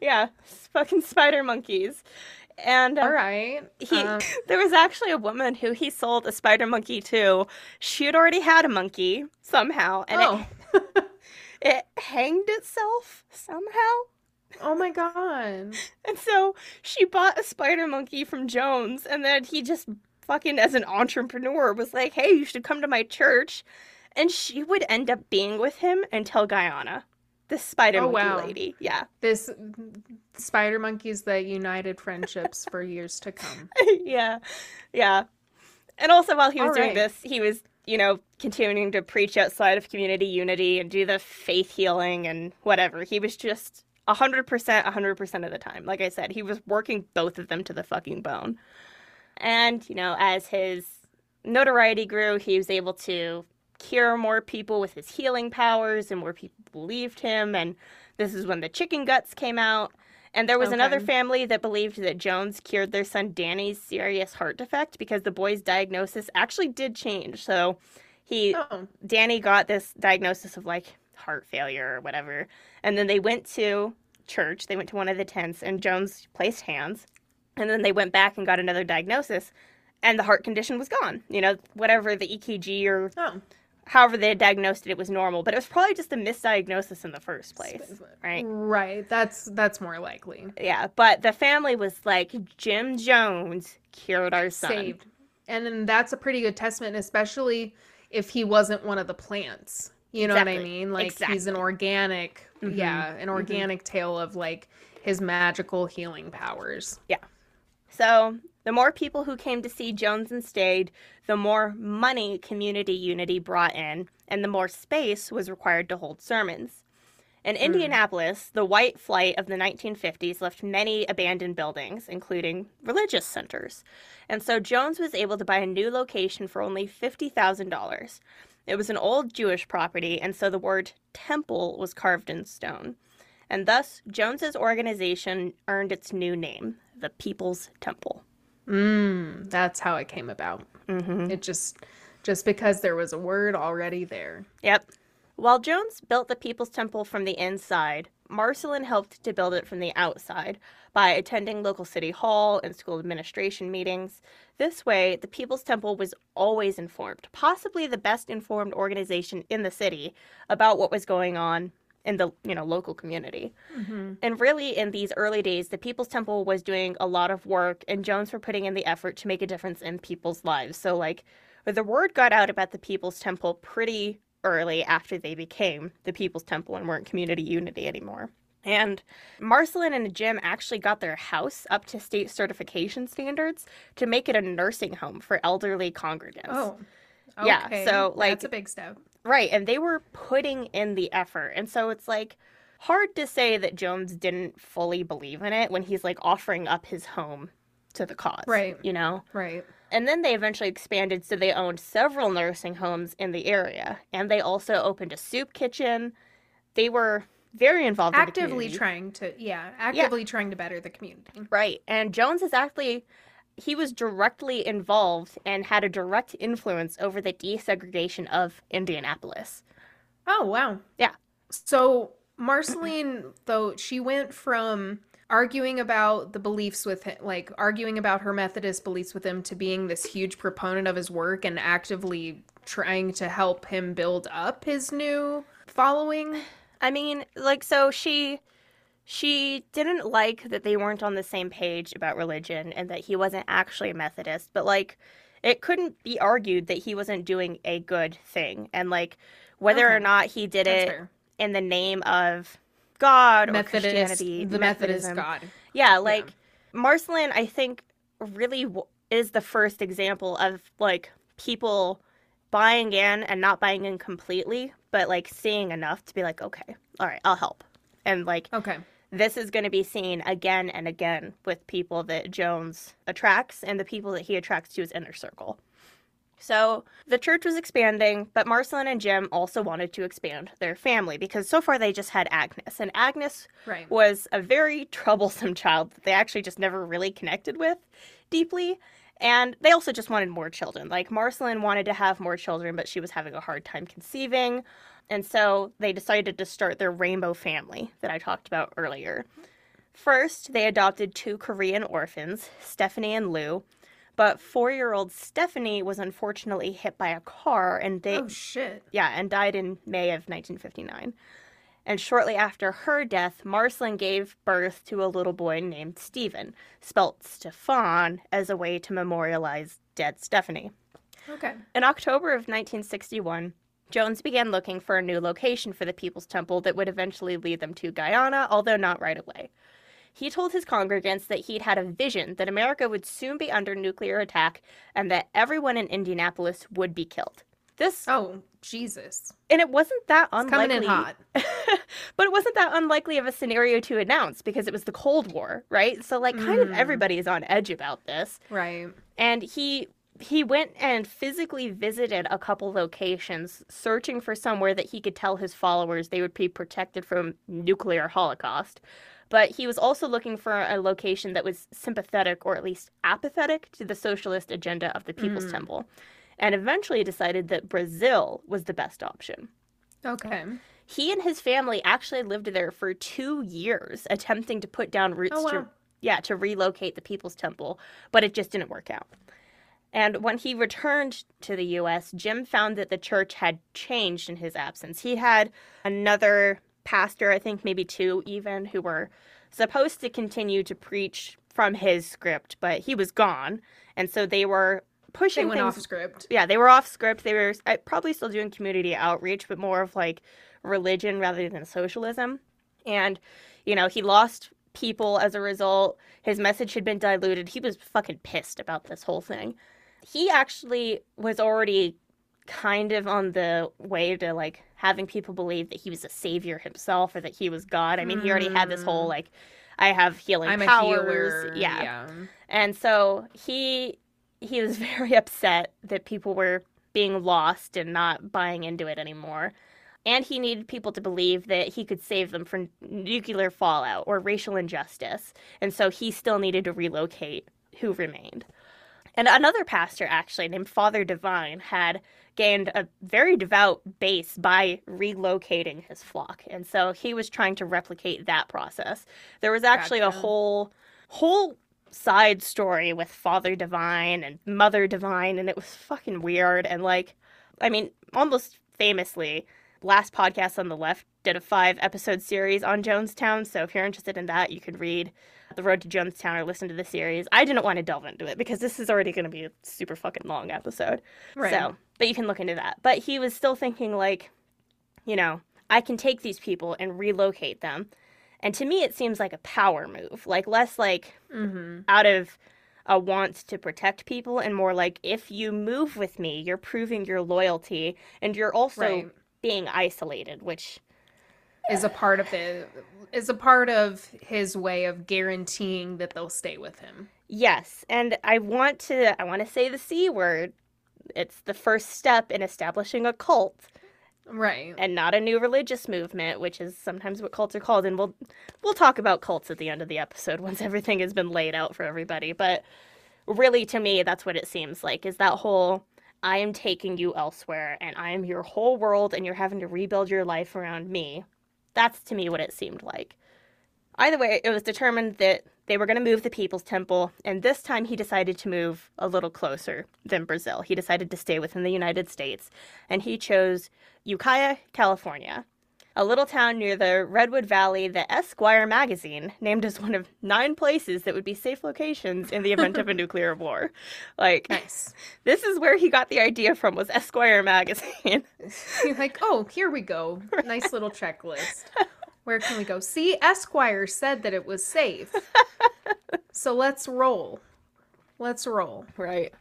Yeah, fucking spider monkeys. And all right, there was actually a woman who he sold a spider monkey to. She had already had a monkey somehow, and it hanged itself somehow. Oh my god! And so she bought a spider monkey from Jones, and then he just fucking, as an entrepreneur, was like, "Hey, you should come to my church," and she would end up being with him until Guyana. The spider monkey lady. Yeah. This spider monkeys that united friendships for years to come. Yeah. Yeah. And also while he was doing this, he was, you know, continuing to preach outside of Community Unity and do the faith healing and whatever. He was just 100% of the time. Like I said, he was working both of them to the fucking bone. And, you know, as his notoriety grew, he was able to cure more people with his healing powers, and more people believed him, and this is when the chicken guts came out, And there was another family that believed that Jones cured their son Danny's serious heart defect because the boy's diagnosis actually did change. So Danny got this diagnosis of like heart failure or whatever. And then they went to church. They went to one of the tents and Jones placed hands. And then they went back and got another diagnosis and the heart condition was gone. You know, whatever the EKG or however they had diagnosed it, it was normal. But it was probably just a misdiagnosis in the first place, right? Right. That's more likely. Yeah. But the family was like, Jim Jones cured our son. Saved. And then that's a pretty good testament, especially if he wasn't one of the plants. You know what I mean? Like he's an organic, an organic tale of like his magical healing powers. Yeah. So the more people who came to see Jones and stayed, the more money Community Unity brought in, and the more space was required to hold sermons. In Indianapolis, the white flight of the 1950s left many abandoned buildings, including religious centers. And so Jones was able to buy a new location for only $50,000. It was an old Jewish property, and so the word temple was carved in stone. And thus, Jones's organization earned its new name, the People's Temple. That's how it came about. It just because there was a word already there. Yep. While Jones built the People's Temple from the inside, Marceline helped to build it from the outside by attending local city hall and school administration meetings. This way, the People's Temple was always informed, possibly the best informed organization in the city, about what was going on in the local community. And really, in these early days, the People's Temple was doing a lot of work, and Jones were putting in the effort to make a difference in people's lives. So like, the word got out about the People's Temple pretty early after they became the People's Temple and weren't Community Unity anymore. And Marceline and Jim actually got their house up to state certification standards to make it a nursing home for elderly congregants. Oh, okay. Yeah, so like, that's a big step. Right, and they were putting in the effort. And so it's like hard to say that Jones didn't fully believe in it when he's like offering up his home to the cause. Right. You know? Right. And then they eventually expanded, so they owned several nursing homes in the area. And they also opened a soup kitchen. They were very involved in the community. Actively trying to better the community. Right. And Jones is actually... he was directly involved and had a direct influence over the desegregation of Indianapolis. Oh, wow. Yeah. So Marceline, though, she went from arguing about the beliefs with him, like arguing about her Methodist beliefs with him, to being this huge proponent of his work and actively trying to help him build up his new following. I mean, like, so she didn't like that they weren't on the same page about religion and that he wasn't actually a Methodist, but, like, it couldn't be argued that he wasn't doing a good thing. And, like, whether or not he did it in the name of God Methodist, or Christianity. The Methodist God. Yeah, like, Marceline, I think, really is the first example of, like, people buying in and not buying in completely, but, like, seeing enough to be like, okay, all right, I'll help. And, like... okay. This is going to be seen again and again with people that Jones attracts and the people that he attracts to his inner circle. So the church was expanding, but Marceline and Jim also wanted to expand their family because so far they just had Agnes. And Agnes was a very troublesome child that they actually just never really connected with deeply. And they also just wanted more children. Like, Marceline wanted to have more children, but she was having a hard time conceiving. And so they decided to start their rainbow family that I talked about earlier. First, they adopted two Korean orphans, Stephanie and Lou. But 4-year-old Stephanie was unfortunately hit by a car and and died in May of 1959. And shortly after her death, Marceline gave birth to a little boy named Stephen, spelt Stefan, as a way to memorialize dead Stephanie. Okay. In October of 1961... Jones began looking for a new location for the People's Temple that would eventually lead them to Guyana, although not right away. He told his congregants that he'd had a vision that America would soon be under nuclear attack and that everyone in Indianapolis would be killed. Oh, Jesus. And it wasn't that unlikely. It's coming in hot. But it wasn't that unlikely of a scenario to announce because it was the Cold War, right? So, like, kind of everybody is on edge about this. Right. And he went and physically visited a couple locations, searching for somewhere that he could tell his followers they would be protected from nuclear holocaust. But he was also looking for a location that was sympathetic or at least apathetic to the socialist agenda of the People's Temple, and eventually decided that Brazil was the best option. Okay. He and his family actually lived there for 2 years, attempting to put down roots to relocate the People's Temple, but it just didn't work out. And when he returned to the U.S., Jim found that the church had changed in his absence. He had another pastor, I think maybe two even, who were supposed to continue to preach from his script, but he was gone. And so they were pushing things. They went off script. Yeah, they were off script. They were probably still doing community outreach, but more of like religion rather than socialism. And, you know, he lost people as a result. His message had been diluted. He was fucking pissed about this whole thing. He actually was already kind of on the way to, like, having people believe that he was a savior himself or that he was God. I mean, he already had this whole, like, I have healing powers. A healer. Yeah. And so he was very upset that people were being lost and not buying into it anymore. And he needed people to believe that he could save them from nuclear fallout or racial injustice. And so he still needed to relocate who remained. And another pastor, actually, named Father Divine, had gained a very devout base by relocating his flock. And so he was trying to replicate that process. There was actually a whole side story with Father Divine and Mother Divine, and it was fucking weird. And, like, I mean, almost famously, Last Podcast on the Left did a 5-episode series on Jonestown. So if you're interested in that, you could read The Road to Jonestown or listen to the series. I didn't want to delve into it because this is already going to be a super fucking long episode. Right. So, but you can look into that. But he was still thinking, like, you know, I can take these people and relocate them. And to me, it seems like a power move, like less like out of a want to protect people and more like, if you move with me, you're proving your loyalty and you're also being isolated, which is a part of his way of guaranteeing that they'll stay with him. Yes, and I want to say the C word. It's the first step in establishing a cult. Right. And not a new religious movement, which is sometimes what cults are called, and we'll talk about cults at the end of the episode once everything has been laid out for everybody, but really to me that's what it seems like, is that whole I am taking you elsewhere and I am your whole world and you're having to rebuild your life around me. That's, to me, what it seemed like. Either way, it was determined that they were going to move the People's Temple, and this time he decided to move a little closer than Brazil. He decided to stay within the United States, and he chose Ukiah, California, a little town near the Redwood Valley that Esquire magazine named as one of 9 places that would be safe locations in the event of a nuclear war. Like, nice. This is where he got the idea from, was Esquire magazine. You're like, oh, here we go. Nice little checklist. Where can we go? See, Esquire said that it was safe. So let's roll. Right.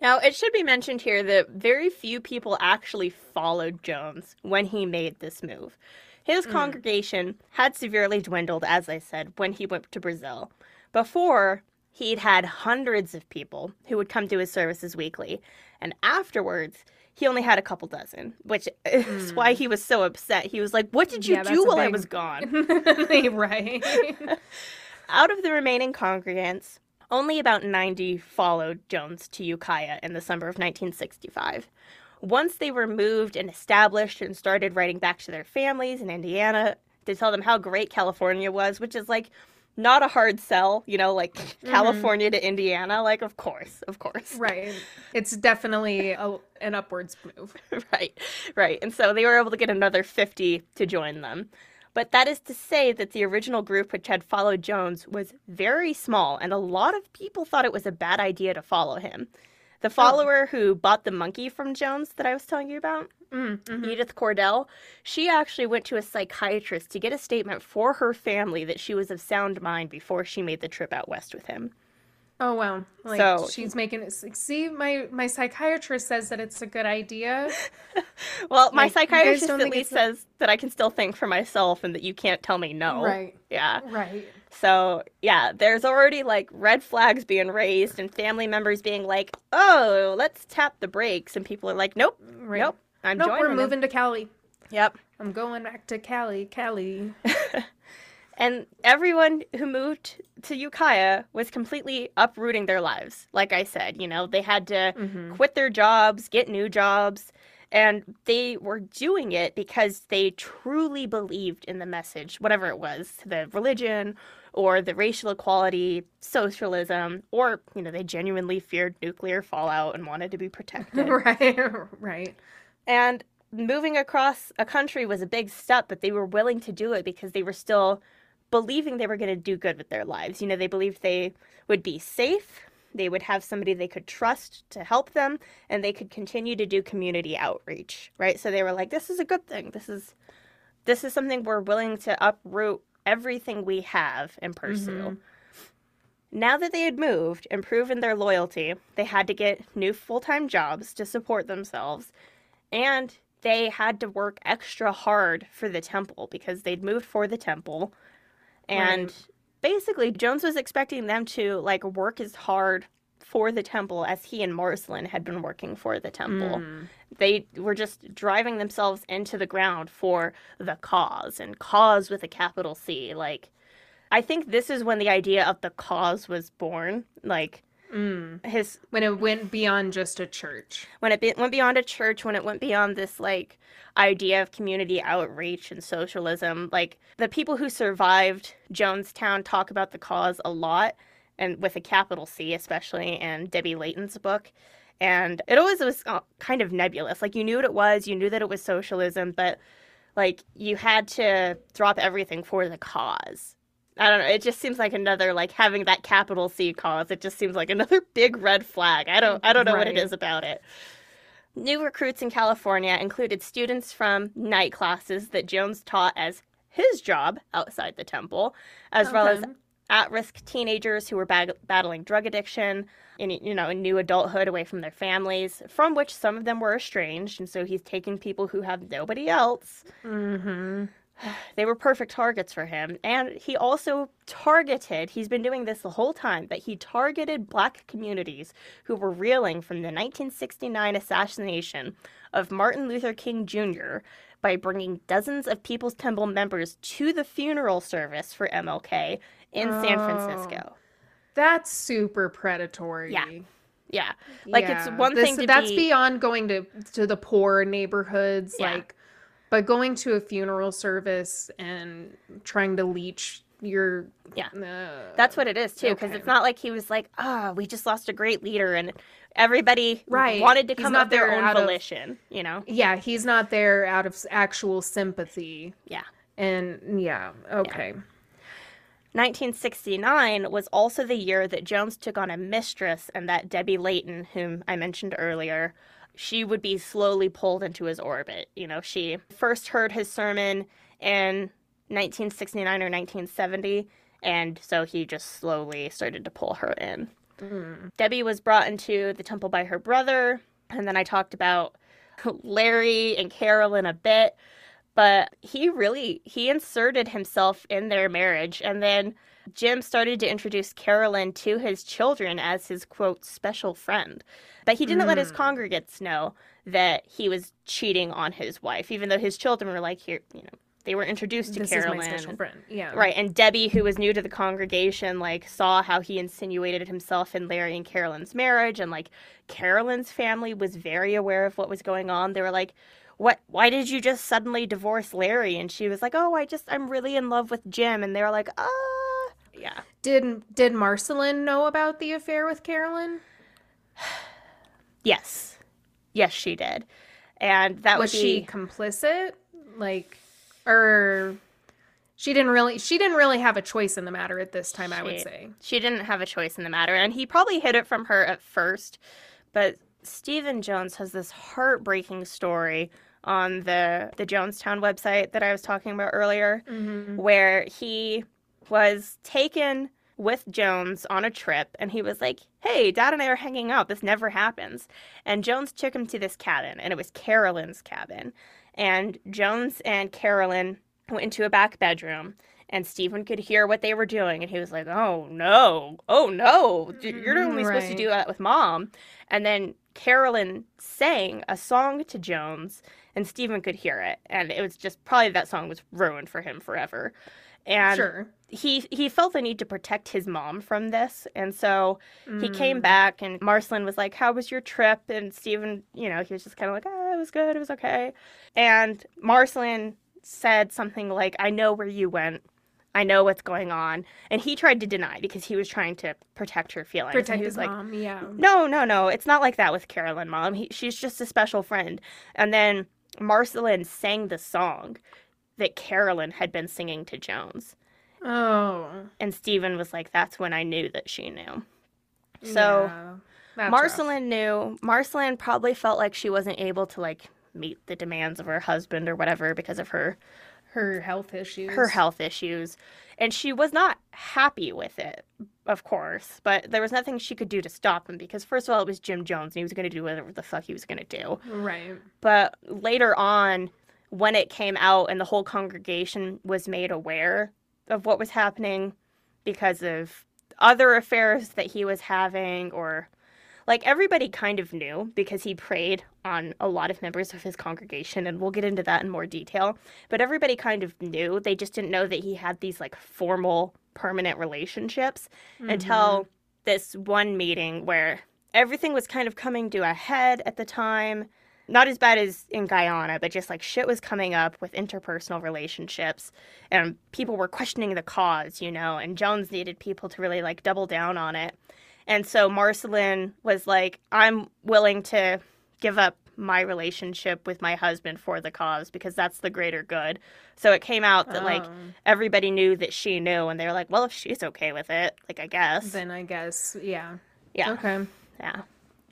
Now, it should be mentioned here that very few people actually followed Jones when he made this move. His congregation had severely dwindled, as I said, when he went to Brazil. Before, he'd had hundreds of people who would come to his services weekly. And afterwards, he only had a couple dozen, which is why he was so upset. He was like, what did you do while I was gone? Right. Out of the remaining congregants, only about 90 followed Jones to Ukiah in the summer of 1965. Once they were moved and established and started writing back to their families in Indiana to tell them how great California was, which is, like, not a hard sell, you know, like, California to Indiana, like, of course. Right. It's definitely an upwards move. Right. And so they were able to get another 50 to join them. But that is to say that the original group which had followed Jones was very small, and a lot of people thought it was a bad idea to follow him. The follower who bought the monkey from Jones that I was telling you about, Edith Cordell, she actually went to a psychiatrist to get a statement for her family that she was of sound mind before she made the trip out west with him. Oh, wow. Like, so, she's making it, like, see, my psychiatrist says that it's a good idea. Well, my psychiatrist at least says that I can still think for myself and that you can't tell me no. Right. Yeah. Right. So, yeah, there's already, like, red flags being raised and family members being like, oh, let's tap the brakes. And people are like, nope, nope, I'm joining. Nope, we're moving to Cali. Yep. I'm going back to Cali. And everyone who moved to Ukiah was completely uprooting their lives. Like I said, you know, they had to quit their jobs, get new jobs. And they were doing it because they truly believed in the message, whatever it was, the religion or the racial equality, socialism, or, you know, they genuinely feared nuclear fallout and wanted to be protected. Right. And moving across a country was a big step, but they were willing to do it because they were still believing they were going to do good with their lives. You know, they believed they would be safe, they would have somebody they could trust to help them, and they could continue to do community outreach, right? So they were like, this is a good thing. This is something we're willing to uproot everything we have and pursue. Now that they had moved and proven their loyalty, they had to get new full-time jobs to support themselves, and they had to work extra hard for the temple because they'd moved for the temple. And basically, Jones was expecting them to, like, work as hard for the temple as he and Marceline had been working for the temple. They were just driving themselves into the ground for the cause, and cause with a capital C. Like, I think this is when the idea of the cause was born. Like, when it went beyond just a church. When it went beyond a church, when it went beyond this, like, idea of community outreach and socialism. Like, the people who survived Jonestown talk about the cause a lot, and with a capital C, especially in Debbie Layton's book. And it always was kind of nebulous. Like, you knew what it was, you knew that it was socialism, but, like, you had to drop everything for the cause. I don't know. It just seems like another, like, having that capital C cause, it just seems like another big red flag. I don't know what it is about it. New recruits in California included students from night classes that Jones taught as his job outside the temple, as well as at-risk teenagers who were battling drug addiction and, you know, in new adulthood away from their families, from which some of them were estranged. And so he's taking people who have nobody else. They were perfect targets for him. And he also targeted, he's been doing this the whole time, but he targeted Black communities who were reeling from the 1969 assassination of Martin Luther King Jr. by bringing dozens of People's Temple members to the funeral service for MLK in San Francisco. That's super predatory. Yeah. Like, it's one thing to that's beyond going to the poor neighborhoods, like, but going to a funeral service and trying to leech your... that's what it is, too, because it's not like he was like, we just lost a great leader and everybody wanted to come of their own volition, you know? Yeah, he's not there out of actual sympathy. Okay. 1969 was also the year that Jones took on a mistress, and that Debbie Layton, whom I mentioned earlier, she would be slowly pulled into his orbit. You know, she first heard his sermon in 1969 or 1970, and so he just slowly started to pull her in. Debbie was brought into the temple by her brother, and then I talked about Larry and Carolyn a bit, but he inserted himself in their marriage, and then Jim started to introduce Carolyn to his children as his, quote, special friend. But he didn't let his congregants know that he was cheating on his wife, even though his children were like, here, you know, they were introduced to Carolyn. This is my special friend. Yeah. Right. And Debbie, who was new to the congregation, like, saw how he insinuated himself in Larry and Carolyn's marriage. And, like, Carolyn's family was very aware of what was going on. They were like, why did you just suddenly divorce Larry? And she was like, I'm really in love with Jim. And they were like, yeah. Did Marceline know about the affair with Carolyn? Yes, she did. And that was she complicit? Like, or she didn't really have a choice in the matter at this time, I would say. She didn't have a choice in the matter, and he probably hid it from her at first. But Stephen Jones has this heartbreaking story on the Jonestown website that I was talking about earlier, where he was taken with Jones on a trip, and he was like, hey, Dad and I are hanging out. This never happens. And Jones took him to this cabin, and it was Carolyn's cabin. And Jones and Carolyn went into a back bedroom, and Stephen could hear what they were doing, and he was like, oh, no, you're only supposed to do that with Mom. And then Carolyn sang a song to Jones, and Stephen could hear it, and it was just probably that song was ruined for him forever. And sure. He felt the need to protect his mom from this. And so he came back, and Marceline was like, how was your trip? And Stephen, you know, he was just kind of like, oh, it was good. It was okay. And Marceline said something like, I know where you went. I know what's going on. And he tried to deny because he was trying to protect her feelings. Protect his mom, yeah. No. It's not like that with Carolyn, Mom. She's just a special friend. And then Marceline sang the song that Carolyn had been singing to Jones. Oh. And Stephen was like, that's when I knew that she knew. So yeah, Marceline knew. Marceline probably felt like she wasn't able to, like, meet the demands of her husband or whatever because of her health issues. And she was not happy with it, of course. But there was nothing she could do to stop him because, first of all, it was Jim Jones, and he was going to do whatever the fuck he was going to do. Right. But later on, when it came out and the whole congregation was made aware of what was happening because of other affairs that he was having, or, like, everybody kind of knew because he preyed on a lot of members of his congregation, and we'll get into that in more detail. But everybody kind of knew. They just didn't know that he had these, like, formal, permanent relationships until this one meeting where everything was kind of coming to a head at the time. Not as bad as in Guyana, but just, like, shit was coming up with interpersonal relationships, and people were questioning the cause, you know, and Jones needed people to really, like, double down on it. And so Marceline was like, I'm willing to give up my relationship with my husband for the cause because that's the greater good. So it came out that, like, everybody knew that she knew, and they were like, well, if she's okay with it, like, I guess. Then I guess, yeah. Yeah. Okay. Yeah.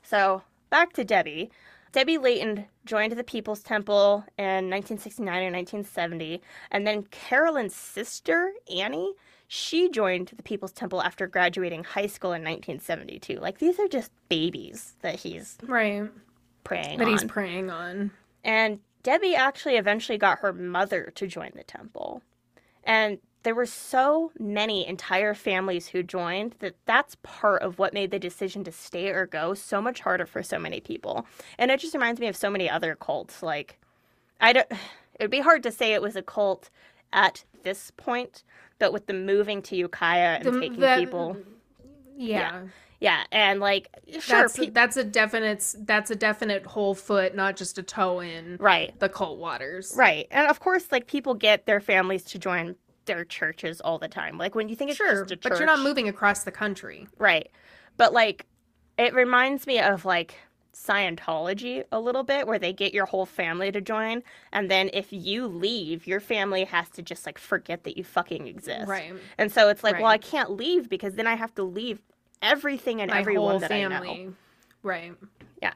So back to Debbie. Debbie Layton joined the People's Temple in 1969 and 1970, and then Carolyn's sister, Annie, she joined the People's Temple after graduating high school in 1972. Like, these are just babies that he's preying on. And Debbie actually eventually got her mother to join the temple. And there were so many entire families who joined that that's part of what made the decision to stay or go so much harder for so many people. And it just reminds me of so many other cults. Like, it would be hard to say it was a cult at this point, but with the moving to Ukiah and taking people. Yeah. And, like, sure. That's a definite whole foot, not just a toe in the cult waters. Right. And, of course, like, people get their families to join their churches all the time. Like, when you think it's just a church. But you're not moving across the country. Right. But, like, it reminds me of, like, Scientology a little bit, where they get your whole family to join, and then if you leave, your family has to just, like, forget that you fucking exist. Right. And so it's like, well, I can't leave because then I have to leave everything and everyone that I know. Right. Yeah.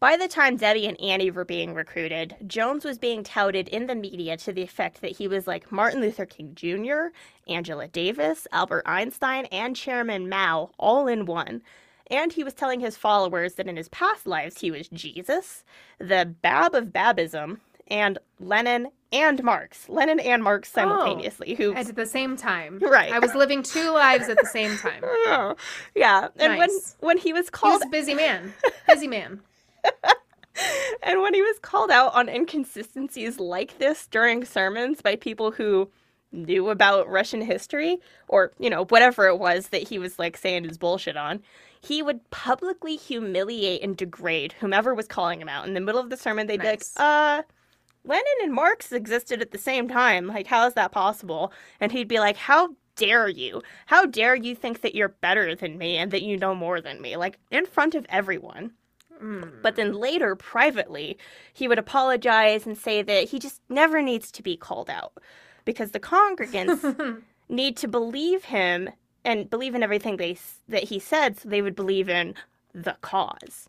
By the time Debbie and Annie were being recruited, Jones was being touted in the media to the effect that he was like Martin Luther King Jr., Angela Davis, Albert Einstein, and Chairman Mao all in one. And he was telling his followers that in his past lives, he was Jesus, the Bab of Babism, and Lenin and Marx simultaneously. Who at the same time. Right. I was living two lives at the same time. Yeah. And nice. when he was called... He was a busy man. And when he was called out on inconsistencies like this during sermons by people who knew about Russian history, or, you know, whatever it was that he was, like, saying his bullshit on, he would publicly humiliate and degrade whomever was calling him out. In the middle of the sermon, they'd be like, Lenin and Marx existed at the same time. Like, how is that possible? And he'd be like, how dare you? How dare you think that you're better than me and that you know more than me? Like, in front of everyone. But then later, privately, he would apologize and say that he just never needs to be called out because the congregants need to believe him and believe in everything that he said, so they would believe in the cause,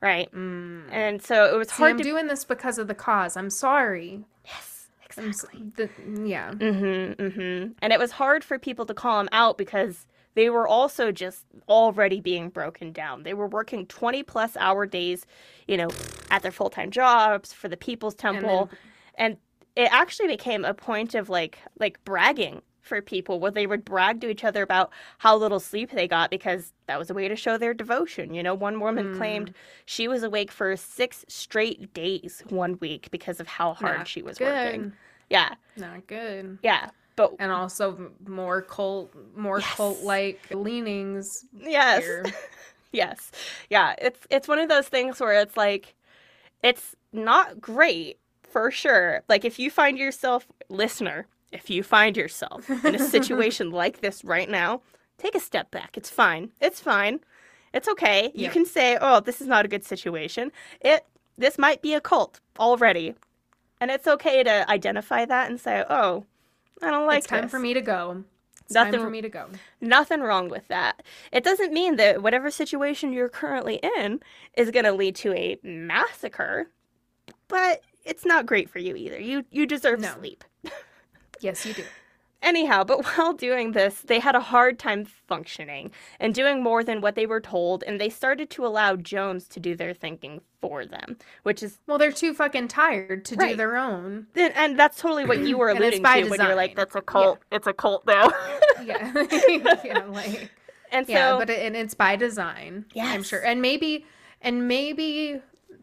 right? And so it was hard to... I'm doing this because of the cause. I'm sorry. Yes, exactly. And it was hard for people to call him out because... They were also just already being broken down. They were working 20-plus hour days, you know, at their full-time jobs for the People's Temple. And it actually became a point of, like bragging for people, where they would brag to each other about how little sleep they got because that was a way to show their devotion. You know, one woman claimed she was awake for 6 straight days one week because of how hard she was working. Not good. Yeah. but and also more cult, more cult-like leanings. Yes, here. Yes, yeah. It's one of those things where it's like, it's not great for sure. Like if you find yourself, listener, if you find yourself in a situation like this right now, take a step back. It's fine. It's fine. It's okay. Yeah. You can say, oh, this is not a good situation. This might be a cult already. And it's okay to identify that and say, oh, I don't like this. It's time for me to go. Nothing wrong with that. It doesn't mean that whatever situation you're currently in is going to lead to a massacre, but it's not great for you either. You deserve sleep. Yes, you do. Anyhow, but while doing this, they had a hard time functioning and doing more than what they were told, and they started to allow Jones to do their thinking for them, which is... Well, they're too fucking tired to do their own. And that's totally what you were alluding to design. When you're like, that's a cult. Yeah. It's a cult now. Yeah. Yeah, like... And so... Yeah, but it's by design, I'm sure. And maybe...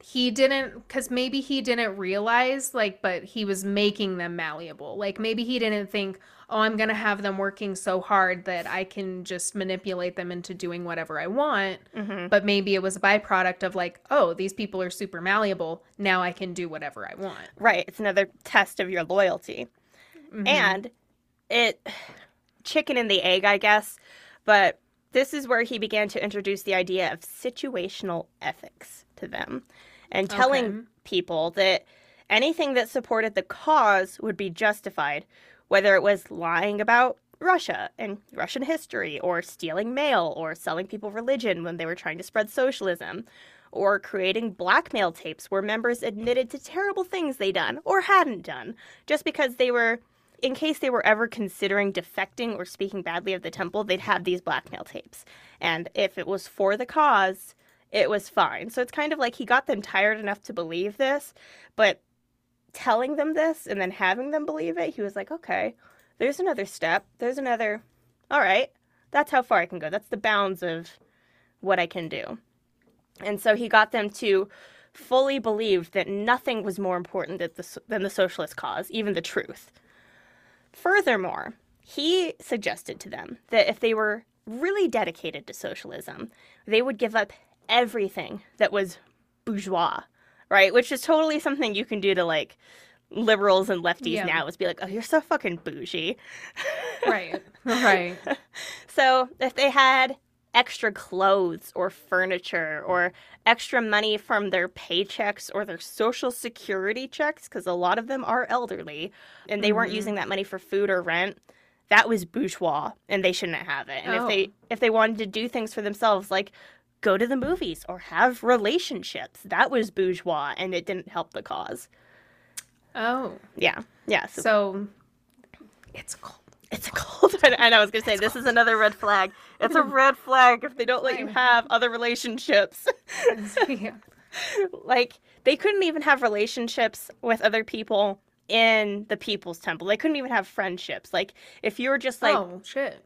He didn't realize, like, but he was making them malleable. Like, maybe he didn't think, oh, I'm going to have them working so hard that I can just manipulate them into doing whatever I want. Mm-hmm. But maybe it was a byproduct of, like, oh, these people are super malleable. Now I can do whatever I want. Right. It's another test of your loyalty. Mm-hmm. And chicken and the egg, I guess. But this is where he began to introduce the idea of situational ethics to them, and telling people that anything that supported the cause would be justified, whether it was lying about Russia and Russian history, or stealing mail, or selling people religion when they were trying to spread socialism, or creating blackmail tapes where members admitted to terrible things they done or hadn't done, just because they were... In case they were ever considering defecting or speaking badly of the temple, they'd have these blackmail tapes. And if it was for the cause, it was fine. So it's kind of like he got them tired enough to believe this, but telling them this and then having them believe it, he was like, okay, there's another step. There's another, all right, that's how far I can go. That's the bounds of what I can do. And so he got them to fully believe that nothing was more important than the socialist cause, even the truth. Furthermore, he suggested to them that if they were really dedicated to socialism, they would give up everything that was bourgeois, right? Which is totally something you can do to, like, liberals and lefties now, is be like, oh, you're so fucking bougie. Right, right. So if they had extra clothes or furniture or extra money from their paychecks or their social security checks, because a lot of them are elderly and they weren't using that money for food or rent, that was bourgeois and they shouldn't have it. And if they wanted to do things for themselves, like go to the movies or have relationships, that was bourgeois and it didn't help the cause. Oh. Yeah. Yeah. So it's cold. It's a cult. And I was going to say, this is another red flag. It's a red flag if they don't let you have other relationships. Yeah. Like, they couldn't even have relationships with other people in the People's Temple. They couldn't even have friendships. Like, if you were just, like,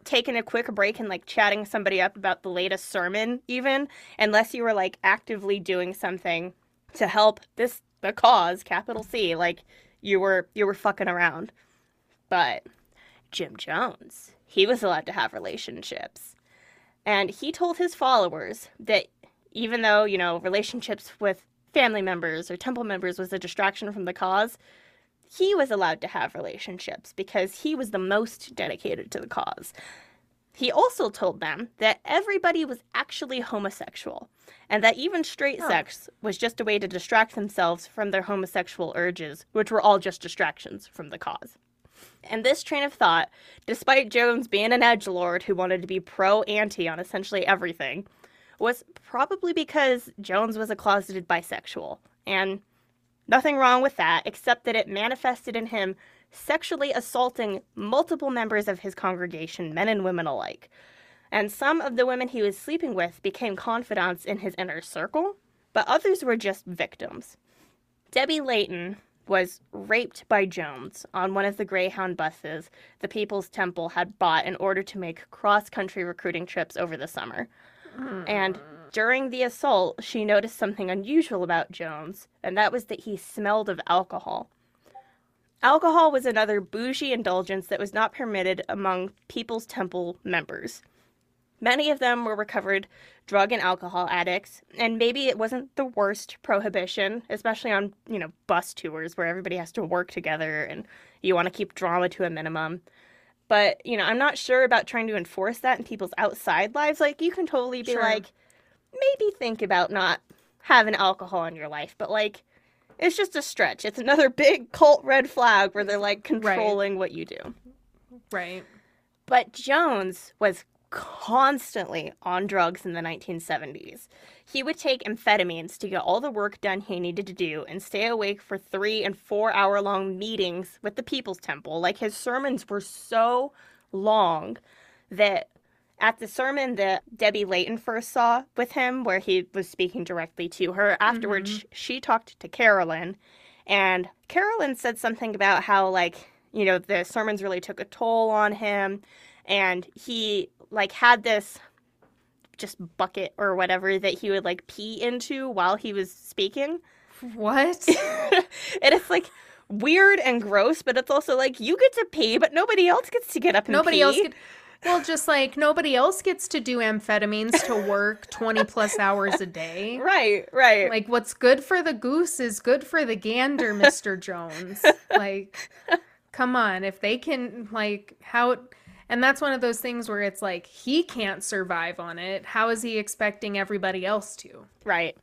taking a quick break and, like, chatting somebody up about the latest sermon, even, unless you were, like, actively doing something to help the cause, capital C, like, you were fucking around. But... Jim Jones, he was allowed to have relationships. And he told his followers that even though, you know, relationships with family members or temple members was a distraction from the cause, he was allowed to have relationships because he was the most dedicated to the cause. He also told them that everybody was actually homosexual and that even straight sex was just a way to distract themselves from their homosexual urges, which were all just distractions from the cause. And this train of thought, despite Jones being an edgelord who wanted to be pro-anti on essentially everything, was probably because Jones was a closeted bisexual. And nothing wrong with that, except that it manifested in him sexually assaulting multiple members of his congregation, men and women alike. And some of the women he was sleeping with became confidants in his inner circle, but others were just victims. Debbie Layton was raped by Jones on one of the Greyhound buses the People's Temple had bought in order to make cross-country recruiting trips over the summer. And during the assault, she noticed something unusual about Jones, and that was that he smelled of alcohol. Alcohol was another bougie indulgence that was not permitted among People's Temple members. Many of them were recovered drug and alcohol addicts, and maybe it wasn't the worst prohibition, especially on, bus tours where everybody has to work together and you want to keep drama to a minimum. But, I'm not sure about trying to enforce that in people's outside lives. Like, you can totally be maybe think about not having alcohol in your life, but, it's just a stretch. It's another big cult red flag where they're, controlling what you do. Right. But Jones was constantly on drugs in the 1970s. He would take amphetamines to get all the work done he needed to do and stay awake for 3- and 4-hour-long meetings with the People's Temple. His sermons were so long that at the sermon that Debbie Layton first saw with him, where he was speaking directly to her, afterwards she talked to Carolyn, and Carolyn said something about how, the sermons really took a toll on him, and he had this just bucket or whatever that he would pee into while he was speaking. What? And it's weird and gross, but it's also you get to pee, but nobody else gets to get up and pee. Well, just nobody else gets to do amphetamines to work 20 plus hours a day. Right. What's good for the goose is good for the gander, Mr. Jones. Come on. If they can, and that's one of those things where it's he can't survive on it. How is he expecting everybody else to? Right.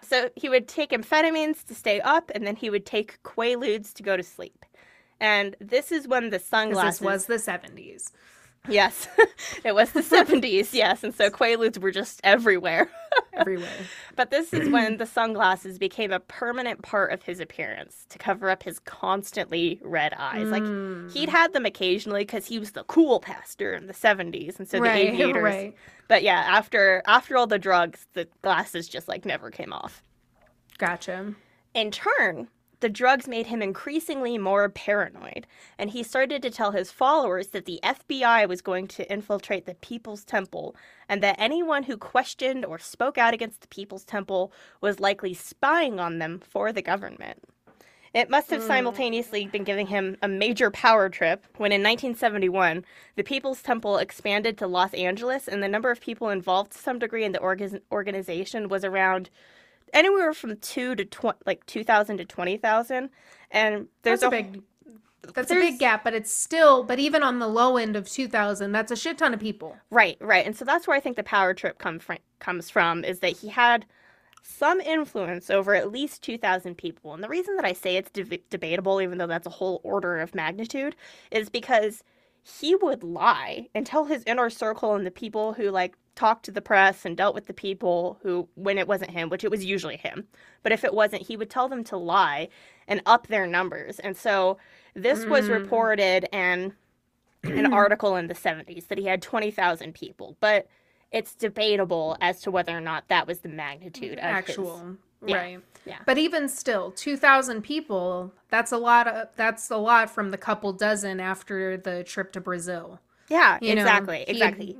So he would take amphetamines to stay up, and then he would take Quaaludes to go to sleep. And this is when the sunglasses... This was the 70s. Yes, it was the 70s, yes. And so Quaaludes were just everywhere. But this is when the sunglasses became a permanent part of his appearance to cover up his constantly red eyes. He'd had them occasionally because he was the cool pastor in the 70s. And so the aviators... Right. But yeah, after all the drugs, the glasses just never came off. Gotcha. In turn... The drugs made him increasingly more paranoid, and he started to tell his followers that the FBI was going to infiltrate the People's Temple, and that anyone who questioned or spoke out against the People's Temple was likely spying on them for the government. It must have simultaneously been giving him a major power trip when in 1971, the People's Temple expanded to Los Angeles, and the number of people involved to some degree in the organization was around... anywhere from 2,000 to 20,000, and there's a big gap, but it's still, but even on the low end of 2,000, that's a shit ton of people. Right, and so that's where I think the power trip comes from, is that he had some influence over at least 2,000 people, and the reason that I say it's debatable, even though that's a whole order of magnitude, is because he would lie and tell his inner circle and the people who talked to the press and dealt with the people who, when it wasn't him, which it was usually him, but if it wasn't, he would tell them to lie and up their numbers. And so this was reported in an article in the 70s that he had 20,000 people, but it's debatable as to whether or not that was the magnitude of actual. Yeah. Right. Yeah. But even still, 2,000 people, that's a lot from the couple dozen after the trip to Brazil. Yeah, exactly.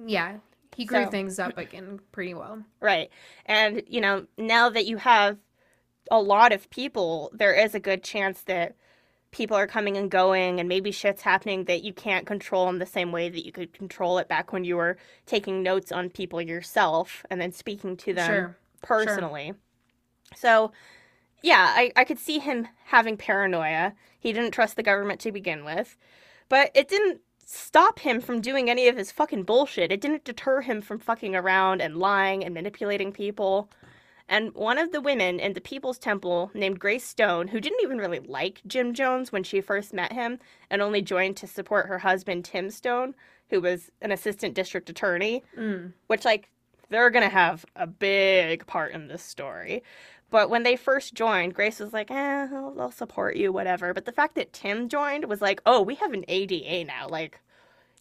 Yeah. He grew things up again pretty well. Right. And, now that you have a lot of people, there is a good chance that people are coming and going and maybe shit's happening that you can't control in the same way that you could control it back when you were taking notes on people yourself and then speaking to them personally. Sure. So, yeah, I could see him having paranoia. He didn't trust the government to begin with, but it didn't stop him from doing any of his fucking bullshit. It didn't deter him from fucking around and lying and manipulating people. And one of the women in the People's Temple named Grace Stoen, who didn't even really like Jim Jones when she first met him and only joined to support her husband, Tim Stoen, who was an assistant district attorney, which, they're going to have a big part in this story. But when they first joined, Grace was like, I'll support you, whatever. But the fact that Tim joined was like, oh, we have an ADA now.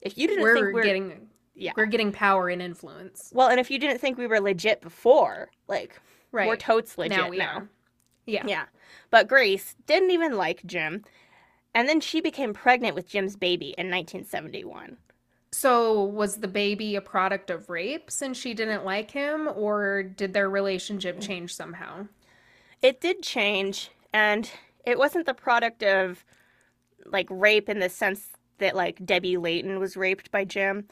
If you didn't think we're getting, we're getting power and influence. Well, and if you didn't think we were legit before, we're totes legit now. Yeah. But Grace didn't even like Jim. And then she became pregnant with Jim's baby in 1971. So was the baby a product of rape since she didn't like him, or did their relationship change somehow? It did change, and it wasn't the product of like rape in the sense that like Debbie Layton was raped by Jim.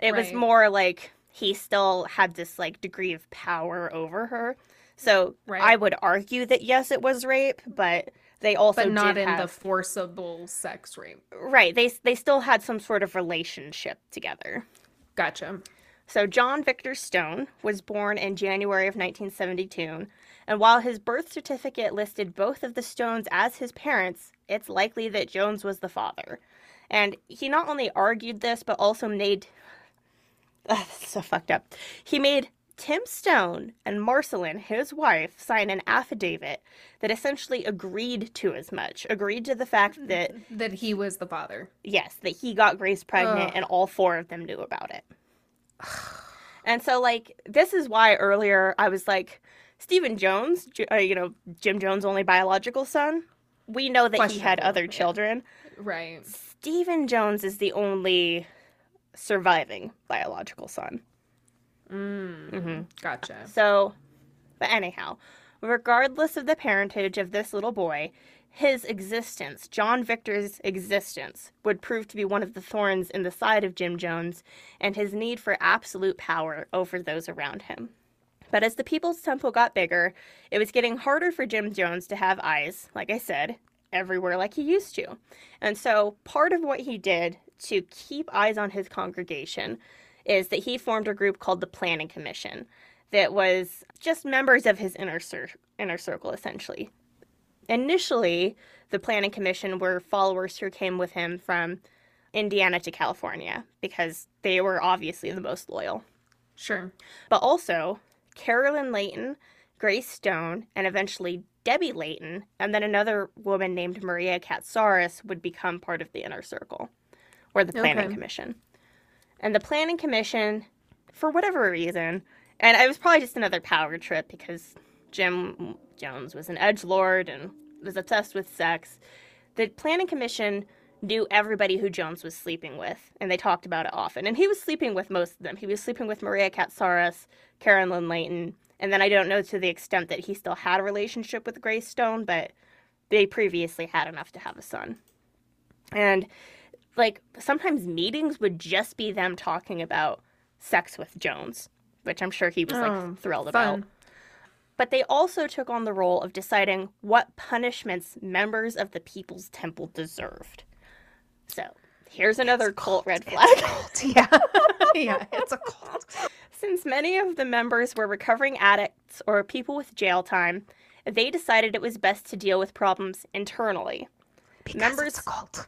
It was more like he still had this like degree of power over her. So I would argue that yes, it was rape, but they also but not in the forcible sex rape. Right. They still had some sort of relationship together. Gotcha. So John Victor Stoen was born in January of 1972, and while his birth certificate listed both of the Stones as his parents, it's likely that Jones was the father. And he not only argued this, but also made... so fucked up. He made Tim Stoen and Marceline, his wife, sign an affidavit that essentially agreed to as much. Agreed to the fact that... that he was the father. Yes, that he got Grace pregnant, and all four of them knew about it. And so, like, this is why earlier I was like, Stephen Jones, you know, Jim Jones' only biological son, we know that he had other children. Right. Stephen Jones is the only surviving biological son. Gotcha. So, but anyhow, regardless of the parentage of this little boy, his existence, John Victor's existence, would prove to be one of the thorns in the side of Jim Jones and his need for absolute power over those around him. But as the People's Temple got bigger, it was getting harder for Jim Jones to have eyes, like I said, everywhere like he used to. And so part of what he did to keep eyes on his congregation is that he formed a group called the Planning Commission that was just members of his inner circle, essentially. Initially, the Planning Commission were followers who came with him from Indiana to California because they were obviously the most loyal. Sure. But also, Carolyn Layton, Grace Stoen, and eventually Debbie Layton, and then another woman named Maria Katsaris would become part of the inner circle, or the Planning Commission. And the Planning Commission, for whatever reason, and it was probably just another power trip because Jim Jones was an edgelord and was obsessed with sex. The Planning Commission knew everybody who Jones was sleeping with, and they talked about it often. And he was sleeping with most of them. He was sleeping with Maria Katsaris, Carolyn Layton, and then I don't know to the extent that he still had a relationship with Grace Stoen, but they previously had enough to have a son. And, like, sometimes meetings would just be them talking about sex with Jones, which I'm sure he was, like, thrilled about. But they also took on the role of deciding what punishments members of the People's Temple deserved. So, here's another cult red flag. It's a cult. Since many of the members were recovering addicts or people with jail time, they decided it was best to deal with problems internally. Because it's a cult.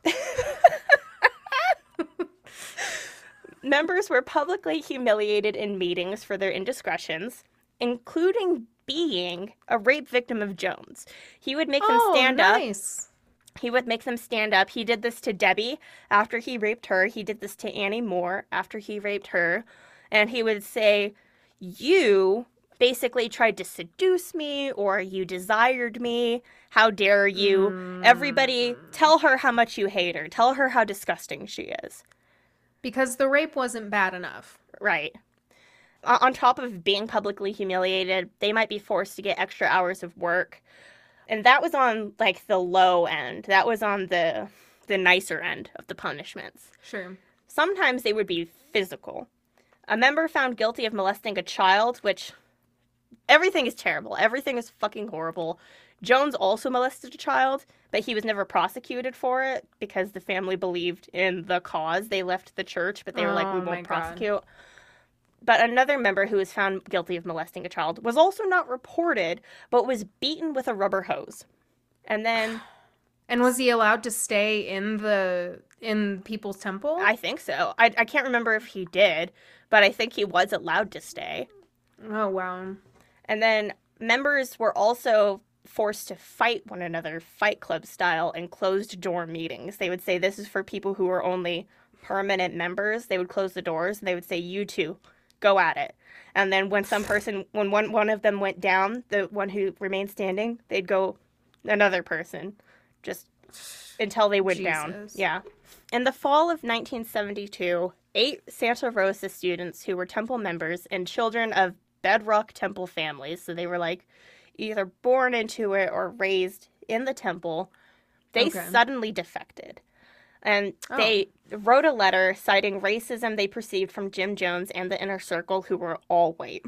Members were publicly humiliated in meetings for their indiscretions, including being a rape victim of Jones. He would make them stand up. He would make them stand up. He did this to Debbie after he raped her. He did this to Annie Moore after he raped her. And he would say, you basically tried to seduce me, or you desired me. How dare you? Everybody, tell her how much you hate her. Tell her how disgusting she is. Because the rape wasn't bad enough. Right. On top of being publicly humiliated, they might be forced to get extra hours of work. And that was on, like, the low end. That was on the nicer end of the punishments. Sure. Sometimes they would be physical. A member found guilty of molesting a child, which, everything is terrible. Everything is fucking horrible. Jones also molested a child, but he was never prosecuted for it because the family believed in the cause. They left the church, but they were like, we won't prosecute. God. But another member who was found guilty of molesting a child was also not reported, but was beaten with a rubber hose. And then... and was he allowed to stay in People's Temple? I think so. I can't remember if he did, but I think he was allowed to stay. Oh, wow. And then members were also forced to fight one another, fight club style, in closed-door meetings. They would say, this is for people who are only permanent members. They would close the doors, and they would say, you two, go at it. And then when some person, when one of them went down, the one who remained standing, they'd go another person, just until they went down. Yeah. In the fall of 1972, 8 Santa Rosa students who were temple members and children of bedrock temple families, so they were like either born into it or raised in the temple, They suddenly defected. And they wrote a letter citing racism they perceived from Jim Jones and the inner circle, who were all white.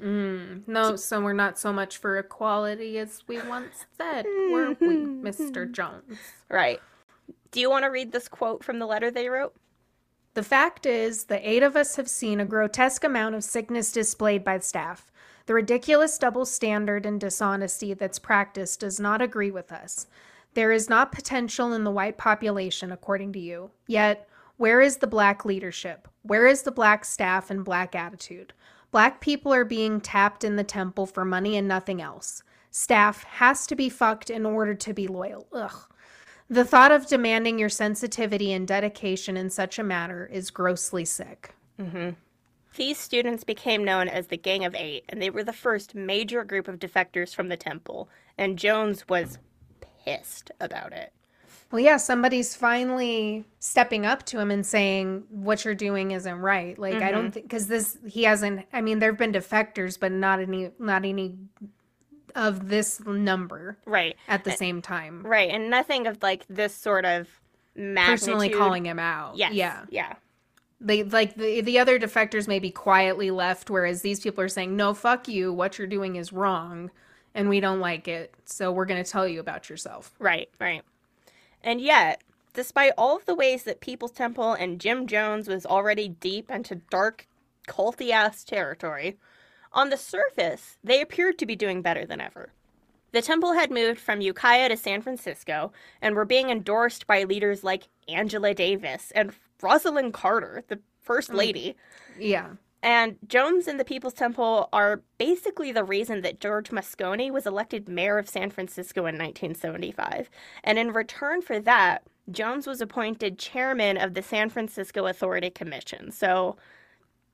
No, so we're not so much for equality as we once said, were we, Mr. Jones? Right. Do you want to read this quote from the letter they wrote? "The fact is, the 8 of us have seen a grotesque amount of sickness displayed by staff. The ridiculous double standard and dishonesty that's practiced does not agree with us. There is not potential in the white population, according to you. Yet, where is the black leadership? Where is the black staff and black attitude? Black people are being tapped in the temple for money and nothing else. Staff has to be fucked in order to be loyal. Ugh. The thought of demanding your sensitivity and dedication in such a matter is grossly sick." Mm-hmm. These students became known as the Gang of 8, and they were the first major group of defectors from the temple, and Jones was pissed about it. Well, yeah, somebody's finally stepping up to him and saying, what you're doing isn't right. Like, I don't think, because he hasn't, I mean, there have been defectors, but not any of this number. Right. At the same time. Right. And nothing of, like, this sort of magnitude. Personally calling him out. Yes. Yeah. Yeah. They, like, the other defectors maybe quietly left, whereas these people are saying, no, fuck you. What you're doing is wrong, and we don't like it, so we're going to tell you about yourself. Right, right. And yet, despite all of the ways that People's Temple and Jim Jones was already deep into dark, culty-ass territory, on the surface, they appeared to be doing better than ever. The temple had moved from Ukiah to San Francisco, and were being endorsed by leaders like Angela Davis and Rosalind Carter, the First Lady. Yeah. And Jones and the People's Temple are basically the reason that George Moscone was elected mayor of San Francisco in 1975. And in return for that, Jones was appointed chairman of the San Francisco Authority Commission. So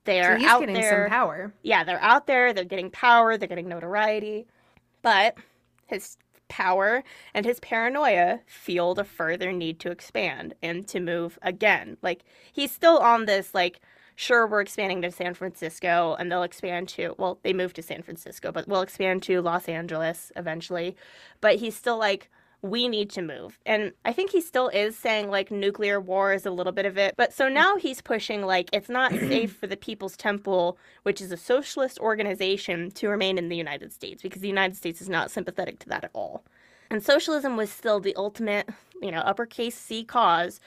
they're out there. So he's getting some power. Yeah, they're out there. They're getting power. They're getting notoriety. But his power and his paranoia fueled a further need to expand and to move again. Like, he's still on this, like, sure, we're expanding to San Francisco, and they'll expand to, well, they moved to San Francisco, but we'll expand to Los Angeles eventually. But he's still like, we need to move. And I think he still is saying, like, nuclear war is a little bit of it. But so now he's pushing, like, it's not safe for the People's Temple, which is a socialist organization, to remain in the United States, because the United States is not sympathetic to that at all. And socialism was still the ultimate, you know, uppercase C cause.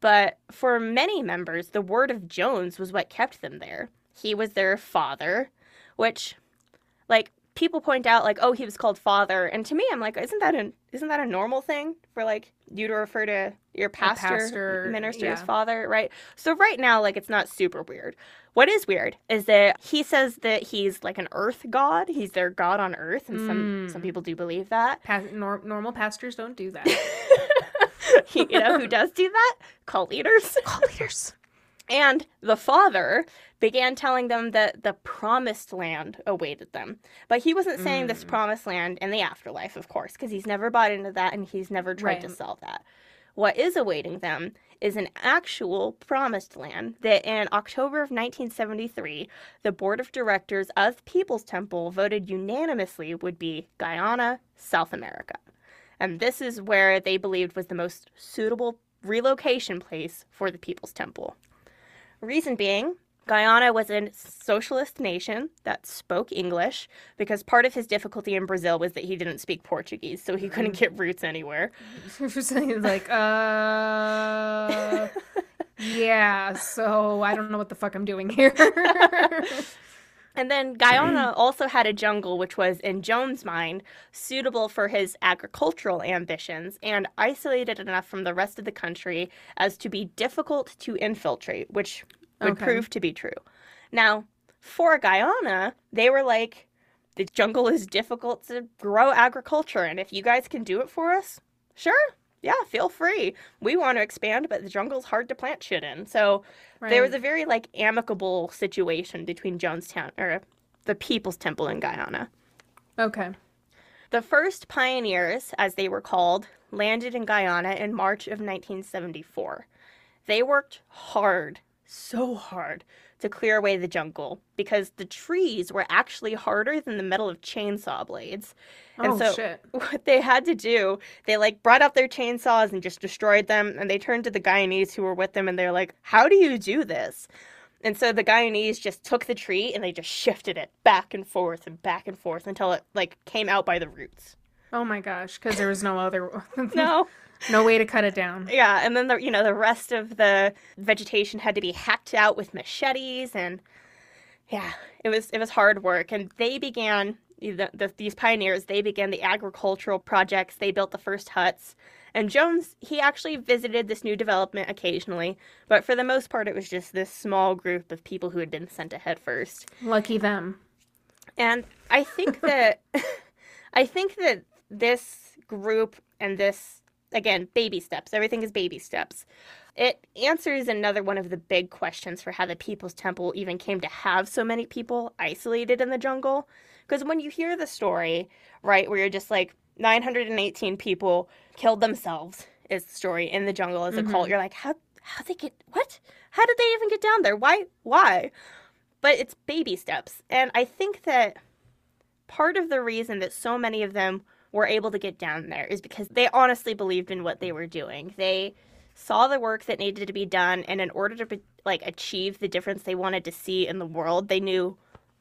But for many members, the word of Jones was what kept them there. He was their father, which, like, people point out, like, oh, he was called father. And to me, I'm like, isn't that a normal thing for, like, you to refer to your pastor minister as father, right? So right now, like, it's not super weird. What is weird is that he says that he's, like, an earth god. He's their god on earth, and some people do believe that. Normal pastors don't do that. You know who does do that? Cult leaders. Cult leaders. And the father began telling them that the promised land awaited them. But he wasn't saying this promised land in the afterlife, of course, because he's never bought into that and he's never tried to sell that. What is awaiting them is an actual promised land that in October of 1973, the board of directors of People's Temple voted unanimously would be Guyana, South America. And this is where they believed was the most suitable relocation place for the People's Temple. Reason being, Guyana was a socialist nation that spoke English, because part of his difficulty in Brazil was that he didn't speak Portuguese, so he couldn't get roots anywhere. Like, yeah, so I don't know what the fuck I'm doing here. And then Guyana also had a jungle, which was, in Jones' mind, suitable for his agricultural ambitions and isolated enough from the rest of the country as to be difficult to infiltrate, which would prove to be true. Now, for Guyana, they were like, the jungle is difficult to grow agriculture, and if you guys can do it for us, sure. Yeah, feel free. We want to expand, but the jungle's hard to plant shit in. So there was a very, like, amicable situation between Jonestown, or the People's Temple in Guyana. Okay. The first pioneers, as they were called, landed in Guyana in March of 1974. They worked hard so hard to clear away the jungle because the trees were actually harder than the metal of chainsaw blades. And what they had to do, they like brought out their chainsaws and just destroyed them, and they turned to the Guyanese who were with them and they're like, how do you do this? And so the Guyanese just took the tree and they just shifted it back and forth until it like came out by the roots. Oh my gosh, because there was no other no way to cut it down. Yeah, and then the rest of the vegetation had to be hacked out with machetes, and yeah, it was hard work. And they began these pioneers. They began the agricultural projects. They built the first huts. And Jones, he actually visited this new development occasionally, but for the most part, it was just this small group of people who had been sent ahead first. Lucky them. And I think that this group and this. Again, baby steps. Everything is baby steps. It answers another one of the big questions for how the People's Temple even came to have so many people isolated in the jungle. Because when you hear the story, right, where you're just like, 918 people killed themselves is the story in the jungle as a cult. You're like, how'd they get, what? How did they even get down there? Why? But it's baby steps. And I think that part of the reason that so many of them were able to get down there is because they honestly believed in what they were doing. They saw the work that needed to be done, and in order to achieve the difference they wanted to see in the world, they knew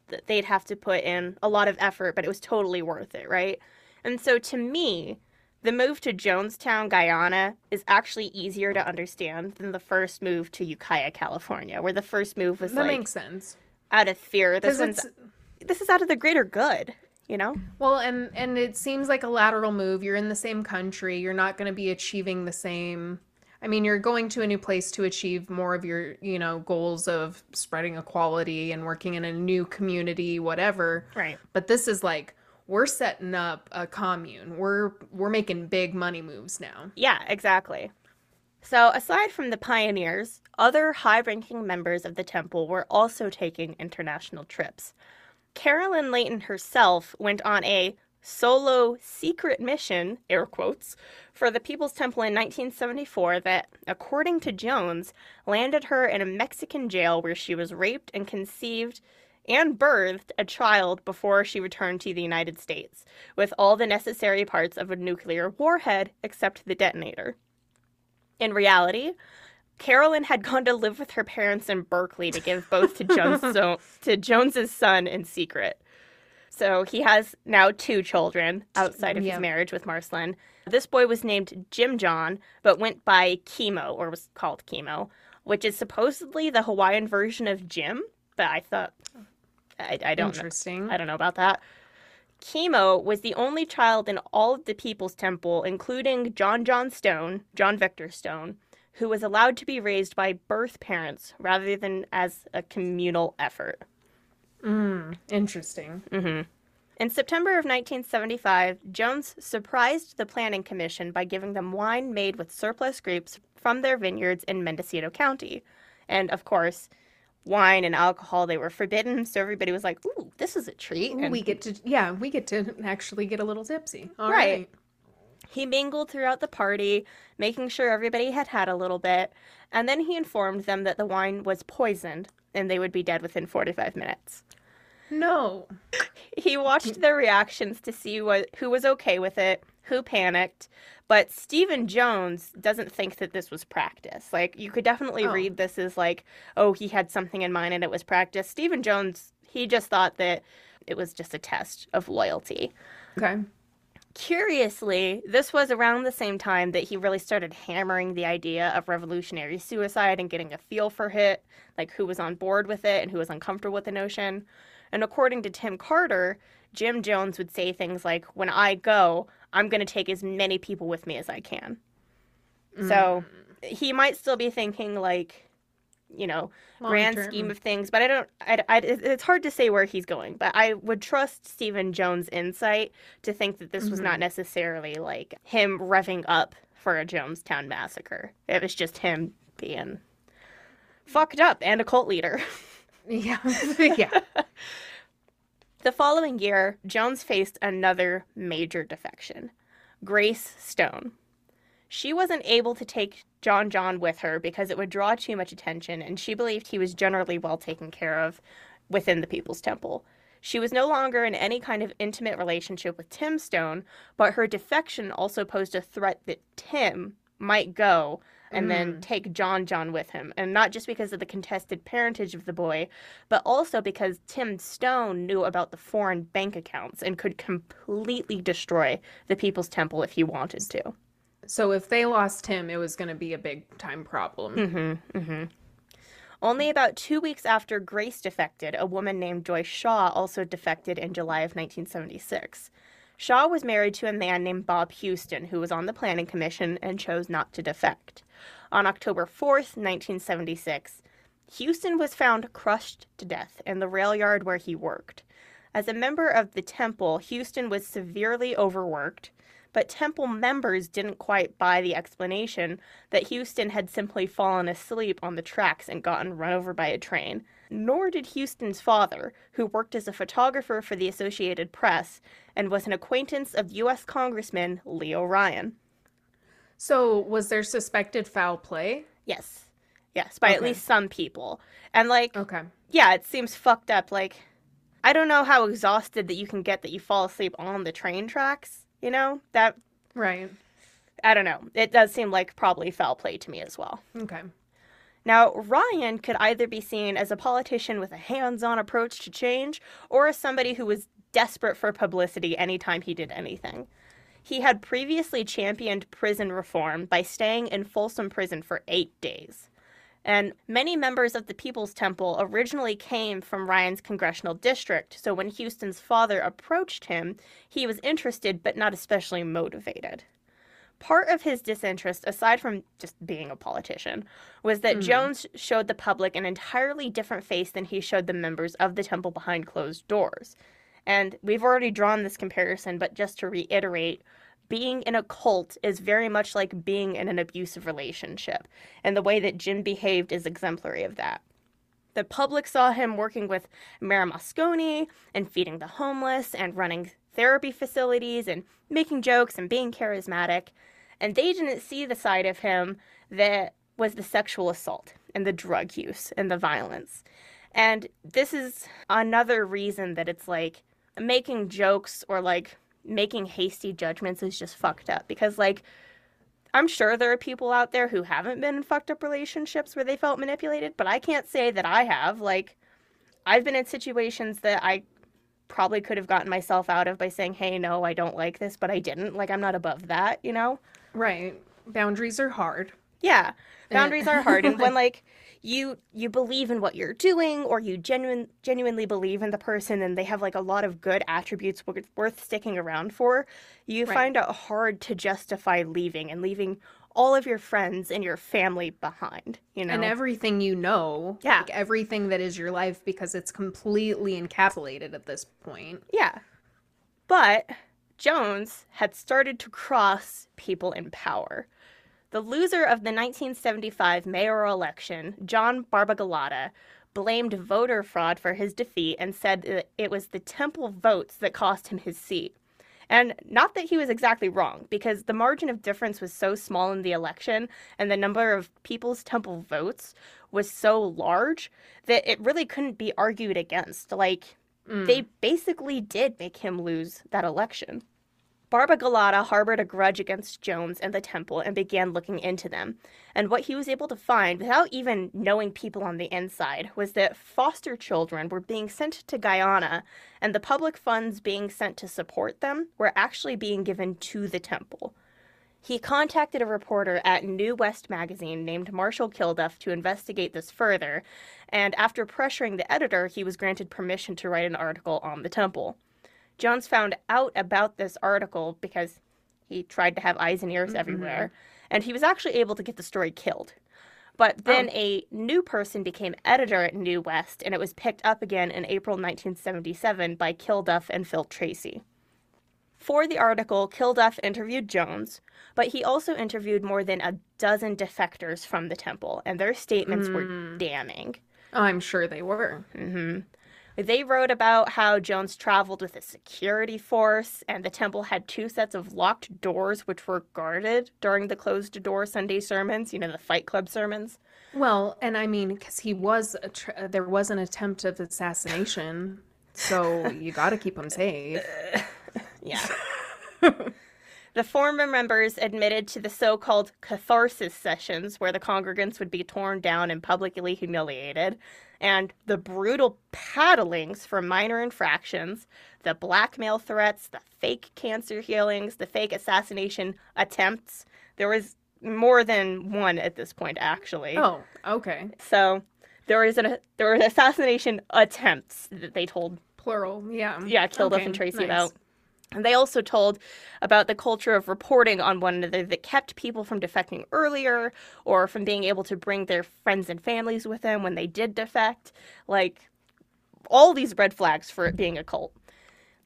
that they'd have to put in a lot of effort, but it was totally worth it, right? And so to me, the move to Jonestown, Guyana is actually easier to understand than the first move to Ukiah, California, where the first move was that makes sense. Out of fear. This is out of the greater good. You know? Well, and it seems like a lateral move. You're in the same country. You're not going to be achieving the same. I mean, you're going to a new place to achieve more of your, goals of spreading equality and working in a new community, whatever. Right. But this is like, we're setting up a commune. We're making big money moves now. Yeah, exactly. So aside from the pioneers, other high-ranking members of the temple were also taking international trips. Carolyn Layton herself went on a solo secret mission, air quotes, for the People's Temple in 1974 that, according to Jones, landed her in a Mexican jail where she was raped and conceived and birthed a child before she returned to the United States, with all the necessary parts of a nuclear warhead except the detonator. In reality, Carolyn had gone to live with her parents in Berkeley to give both to Jones's son in secret. So he has now two children outside of his marriage with Marceline. This boy was named Jim John, but went by Chemo, or was called Chemo, which is supposedly the Hawaiian version of Jim. But I thought, I don't know. I don't know about that. Chemo was the only child in all of the People's Temple, including John Victor Stoen, who was allowed to be raised by birth parents rather than as a communal effort. Interesting. Mm-hmm. In September of 1975, Jones surprised the Planning Commission by giving them wine made with surplus grapes from their vineyards in Mendocino County. And, of course, wine and alcohol, they were forbidden, so everybody was like, ooh, this is a treat. And we get to actually get a little tipsy. All right. He mingled throughout the party, making sure everybody had a little bit, and then he informed them that the wine was poisoned and they would be dead within 45 minutes. No. He watched their reactions to see who was okay with it, who panicked, but Stephen Jones doesn't think that this was practice. Like, you could definitely read this as like, oh, he had something in mind and it was practice. Stephen Jones, he just thought that it was just a test of loyalty. Okay. Curiously, this was around the same time that he really started hammering the idea of revolutionary suicide and getting a feel for it, like who was on board with it and who was uncomfortable with the notion. And according to Tim Carter, Jim Jones would say things like, when I go, I'm going to take as many people with me as I can. So he might still be thinking like, grand scheme of things, but it's hard to say where he's going, but I would trust Stephen Jones' insight to think that this was not necessarily like him revving up for a Jonestown massacre. It was just him being fucked up and a cult leader. Yeah. Yeah. The following year, Jones faced another major defection, Grace Stoen. She wasn't able to take John with her because it would draw too much attention, and she believed he was generally well taken care of within the People's Temple. She was no longer in any kind of intimate relationship with Tim Stoen, but her defection also posed a threat that Tim might go and then take John with him, and not just because of the contested parentage of the boy, but also because Tim Stoen knew about the foreign bank accounts and could completely destroy the People's Temple if he wanted to. So if they lost him, it was going to be a big-time problem. Mm-hmm, mm-hmm. Only about 2 weeks after Grace defected, a woman named Joyce Shaw also defected in July of 1976. Shaw was married to a man named Bob Houston, who was on the Planning Commission and chose not to defect. On October 4th, 1976, Houston was found crushed to death in the rail yard where he worked. As a member of the temple, Houston was severely overworked, but temple members didn't quite buy the explanation that Houston had simply fallen asleep on the tracks and gotten run over by a train. Nor did Houston's father, who worked as a photographer for the Associated Press and was an acquaintance of U.S. Congressman Leo Ryan. So was there suspected foul play? Yes, by at least some people. And yeah, it seems fucked up. I don't know how exhausted that you can get that you fall asleep on the train tracks. You know, that... Right. I don't know. It does seem like probably foul play to me as well. Okay. Now, Ryan could either be seen as a politician with a hands-on approach to change, or as somebody who was desperate for publicity anytime he did anything. He had previously championed prison reform by staying in Folsom Prison for 8 days. And many members of the People's Temple originally came from Ryan's congressional district, so when Houston's father approached him, he was interested but not especially motivated. Part of his disinterest, aside from just being a politician, was that Jones showed the public an entirely different face than he showed the members of the temple behind closed doors. And we've already drawn this comparison, but just to reiterate, being in a cult is very much like being in an abusive relationship, and the way that Jim behaved is exemplary of that. The public saw him working with Mara Moscone and feeding the homeless and running therapy facilities and making jokes and being charismatic, and they didn't see the side of him that was the sexual assault and the drug use and the violence. And this is another reason that it's making jokes or making hasty judgments is just fucked up, because I'm sure there are people out there who haven't been in fucked up relationships where they felt manipulated, but I can't say that I have. I've been in situations that I probably could have gotten myself out of by saying, hey, no, I don't like this, but I didn't. I'm not above that, you know? Right. Boundaries are hard. Yeah. Boundaries are hard. And when you believe in what you're doing, or you genuinely believe in the person and they have a lot of good attributes worth sticking around for, you find it hard to justify leaving and leaving all of your friends and your family behind, you know? And everything you know. Yeah. Everything that is your life, because it's completely encapsulated at this point. Yeah. But Jones had started to cross people in power. The loser of the 1975 mayoral election, John Barbagallata, blamed voter fraud for his defeat and said that it was the temple votes that cost him his seat. And not that he was exactly wrong, because the margin of difference was so small in the election and the number of People's Temple votes was so large that it really couldn't be argued against. They basically did make him lose that election. Barbagallata harbored a grudge against Jones and the temple and began looking into them. And what he was able to find, without even knowing people on the inside, was that foster children were being sent to Guyana, and the public funds being sent to support them were actually being given to the temple. He contacted a reporter at New West magazine named Marshall Kilduff to investigate this further, and after pressuring the editor, he was granted permission to write an article on the temple. Jones found out about this article because he tried to have eyes and ears everywhere, and he was actually able to get the story killed. But then a new person became editor at New West, and it was picked up again in April 1977 by Kilduff and Phil Tracy. For the article, Kilduff interviewed Jones, but he also interviewed more than a dozen defectors from the temple, and their statements were damning. Oh, I'm sure they were. They wrote about how Jones traveled with a security force, and the temple had 2 sets of locked doors which were guarded during the closed-door Sunday sermons, you know, the Fight Club sermons. Well, and I mean, because he was, there was an attempt of assassination, so you gotta keep him safe. Yeah. The former members admitted to the so-called catharsis sessions, where the congregants would be torn down and publicly humiliated, and the brutal paddlings for minor infractions, the blackmail threats, the fake cancer healings, the fake assassination attempts. There was more than one at this point, actually. Oh, okay. So there were assassination attempts that they told. Plural, yeah. Yeah, Kilduff and Tracy about. And they also told about the culture of reporting on one another that kept people from defecting earlier or from being able to bring their friends and families with them when they did defect. Like, all these red flags for it being a cult.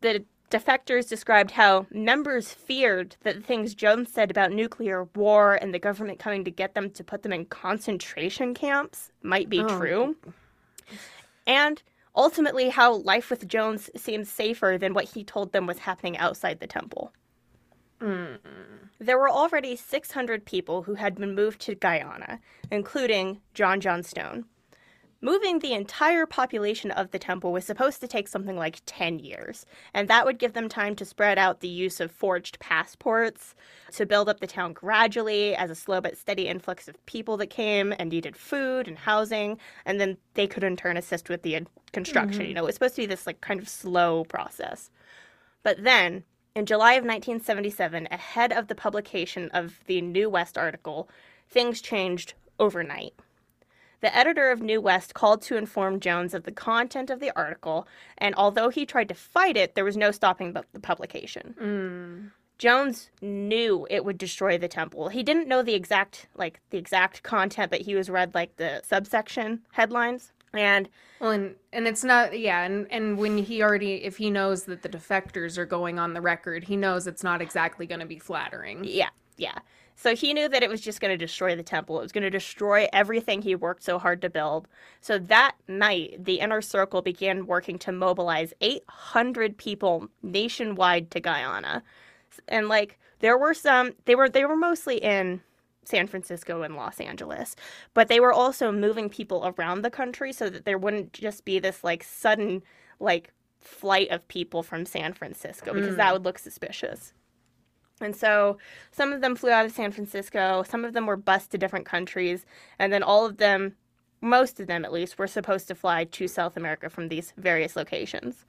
The defectors described how members feared that the things Jones said about nuclear war and the government coming to get them to put them in concentration camps might be true. And ultimately, how life with Jones seemed safer than what he told them was happening outside the temple. Mm. There were already 600 people who had been moved to Guyana, including John Stoen. Moving the entire population of the temple was supposed to take something like 10 years, and that would give them time to spread out the use of forged passports, to build up the town gradually as a slow but steady influx of people that came and needed food and housing, and then they could in turn assist with the construction. Mm-hmm. You know, it was supposed to be this like kind of slow process. But then, in July of 1977, ahead of the publication of the New West article, things changed overnight. The editor of New West called to inform Jones of the content of the article, and although he tried to fight it, there was no stopping the publication. Mm. Jones knew it would destroy the temple. He didn't know the exact content, but he was read like the subsection headlines. And it's not, yeah, and when he already, if he knows that the defectors are going on the record, he knows it's not exactly going to be flattering. Yeah. So he knew that it was just going to destroy the temple. It was going to destroy everything he worked so hard to build. So that night, the Inner Circle began working to mobilize 800 people nationwide to Guyana. And, like, there were some, they were mostly in San Francisco and Los Angeles, but they were also moving people around the country so that there wouldn't just be this, like, sudden, like, flight of people from San Francisco, because that would look suspicious. And so some of them flew out of San Francisco, some of them were bused to different countries, and then all of them, most of them at least, were supposed to fly to South America from these various locations.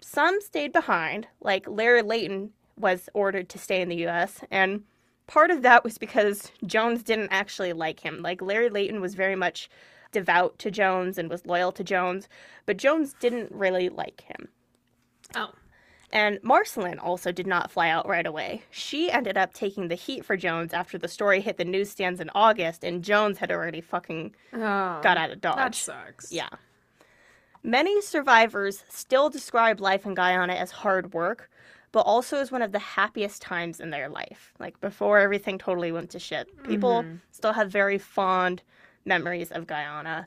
Some stayed behind, like Larry Layton was ordered to stay in the U.S., and part of that was because Jones didn't actually like him. Like, Larry Layton was very much devout to Jones and was loyal to Jones, but Jones didn't really like him. Oh. And Marceline also did not fly out right away. She ended up taking the heat for Jones after the story hit the newsstands in August, and Jones had already fucking got out of Dodge. That sucks. Yeah. Many survivors still describe life in Guyana as hard work, but also as one of the happiest times in their life. Like, before everything totally went to shit. People still have very fond memories of Guyana.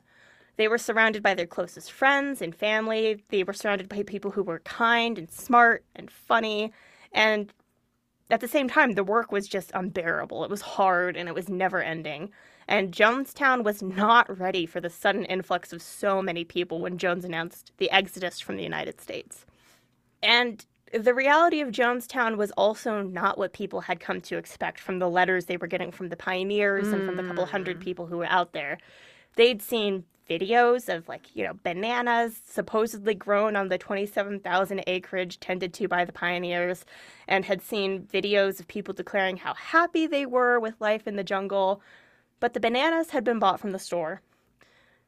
They were surrounded by their closest friends and family. They were surrounded by people who were kind and smart and funny. And at the same time, the work was just unbearable. It was hard and it was never ending. And Jonestown was not ready for the sudden influx of so many people when Jones announced the exodus from the United States. And the reality of Jonestown was also not what people had come to expect from the letters they were getting from the pioneers and from the couple hundred people who were out there. They'd seen videos of, like, you know, bananas supposedly grown on the 27,000 acreage tended to by the pioneers, and had seen videos of people declaring how happy they were with life in the jungle. But the bananas had been bought from the store.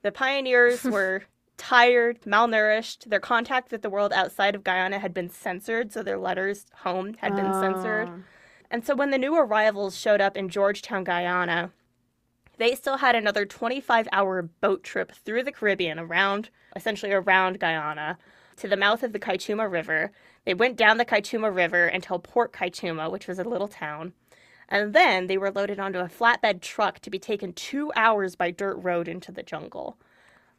The pioneers were tired, malnourished. Their contact with the world outside of Guyana had been censored, so their letters home had been censored. And so when the new arrivals showed up in Georgetown, Guyana, they still had another 25-hour boat trip through the Caribbean, essentially around Guyana, to the mouth of the Kaituma River. They went down the Kaituma River until Port Kaituma, which was a little town, and then they were loaded onto a flatbed truck to be taken 2 hours by dirt road into the jungle.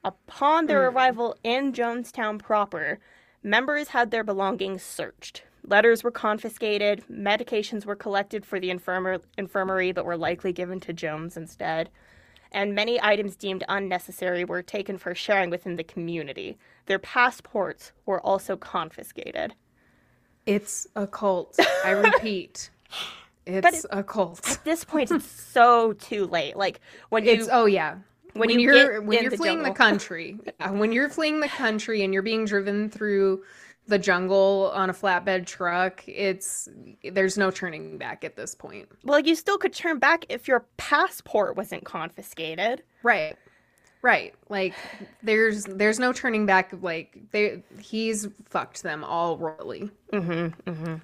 Upon their arrival in Jonestown proper, members had their belongings searched. Letters were confiscated, medications were collected for the infirmary but were likely given to Jones instead, and many items deemed unnecessary were taken for sharing within the community. Their passports were also confiscated. It's a cult. I repeat. It's a cult. At this point, it's so too late. Like, when you... It's, oh, yeah. When you're fleeing the country and you're being driven through the jungle on a flatbed truck, there's no turning back at this point. Well, you still could turn back if your passport wasn't confiscated. Right. Like there's no turning back. Like he's fucked them all royally. Mm-hmm.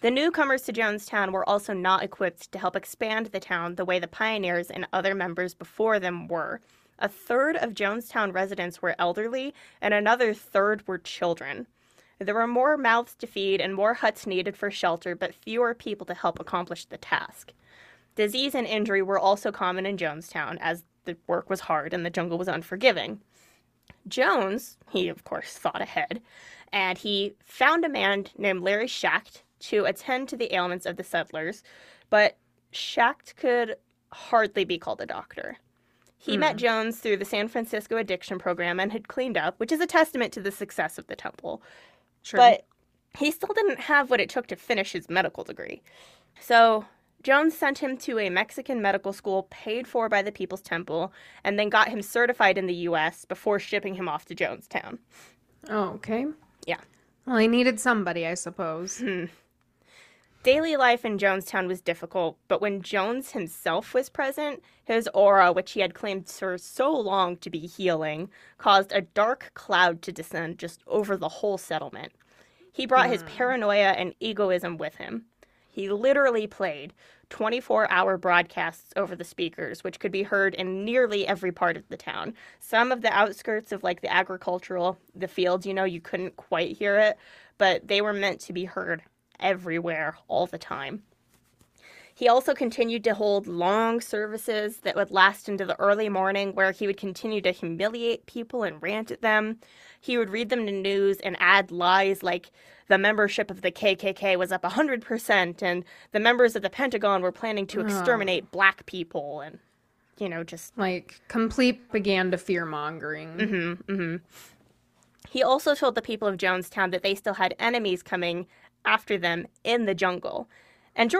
The newcomers to Jonestown were also not equipped to help expand the town the way the pioneers and other members before them were. A third of Jonestown residents were elderly, and another third were children. There were more mouths to feed and more huts needed for shelter, but fewer people to help accomplish the task. Disease and injury were also common in Jonestown, as the work was hard and the jungle was unforgiving. Jones, he of course thought ahead, and he found a man named Larry Schacht to attend to the ailments of the settlers, but Schacht could hardly be called a doctor. He met Jones through the San Francisco addiction program and had cleaned up, which is a testament to the success of the temple. True. But he still didn't have what it took to finish his medical degree. So Jones sent him to a Mexican medical school paid for by the People's Temple, and then got him certified in the U.S. before shipping him off to Jonestown. Oh, okay. Yeah. Well, he needed somebody, I suppose. Daily life in Jonestown was difficult, but when Jones himself was present, his aura, which he had claimed for so long to be healing, caused a dark cloud to descend just over the whole settlement. He brought his paranoia and egoism with him. He literally played 24-hour broadcasts over the speakers, which could be heard in nearly every part of the town. Some of the outskirts of, like, the fields, you couldn't quite hear it, but they were meant to be heard everywhere, all the time. He also continued to hold long services that would last into the early morning, where he would continue to humiliate people and rant at them. He would read them the news and add lies like the membership of the KKK was up 100% and the members of the Pentagon were planning to exterminate black people, and, just... Like, complete propaganda fear-mongering. Mm-hmm. He also told the people of Jonestown that they still had enemies coming after them in the jungle. And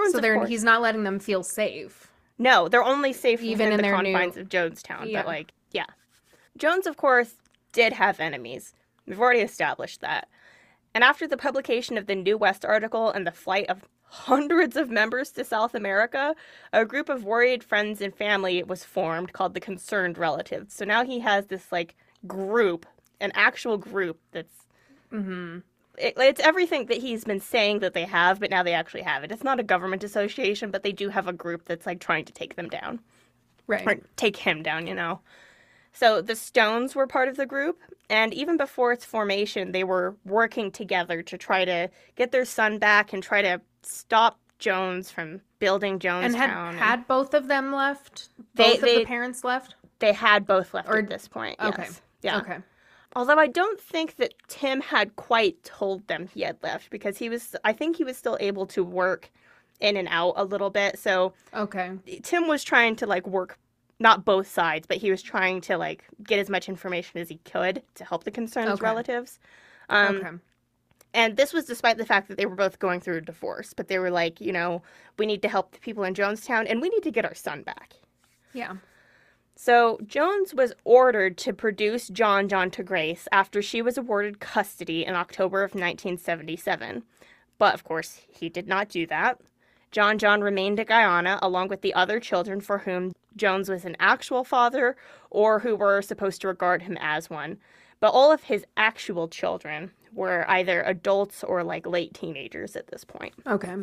he's not letting them feel safe. No, they're only safe even in the confines of Jonestown. Yeah. But Jones, of course, did have enemies. We've already established that. And after the publication of the New West article and the flight of hundreds of members to South America, a group of worried friends and family was formed called the Concerned Relatives. So now he has this group, an actual group that's... Mm-hmm. It's everything that he's been saying that they have, but now they actually have it. It's not a government association, but they do have a group that's, trying to take them down. Right. Or take him down, So the Stones were part of the group, and even before its formation, they were working together to try to get their son back and try to stop Jones from building Jonestown. And had both of them left? Both of the parents left? They had both left at this point, yes. Okay. Yeah. Okay. Although I don't think that Tim had quite told them he had left, because I think he was still able to work in and out a little bit. So okay. Tim was trying to work, not both sides, but he was trying to get as much information as he could to help the concerned relatives. Okay. And this was despite the fact that they were both going through a divorce, but they were we need to help the people in Jonestown and we need to get our son back. Yeah. So Jones was ordered to produce John to Grace after she was awarded custody in October of 1977. But, of course, he did not do that. John remained at Guyana along with the other children for whom Jones was an actual father or who were supposed to regard him as one. But all of his actual children were either adults or, late teenagers at this point. Okay.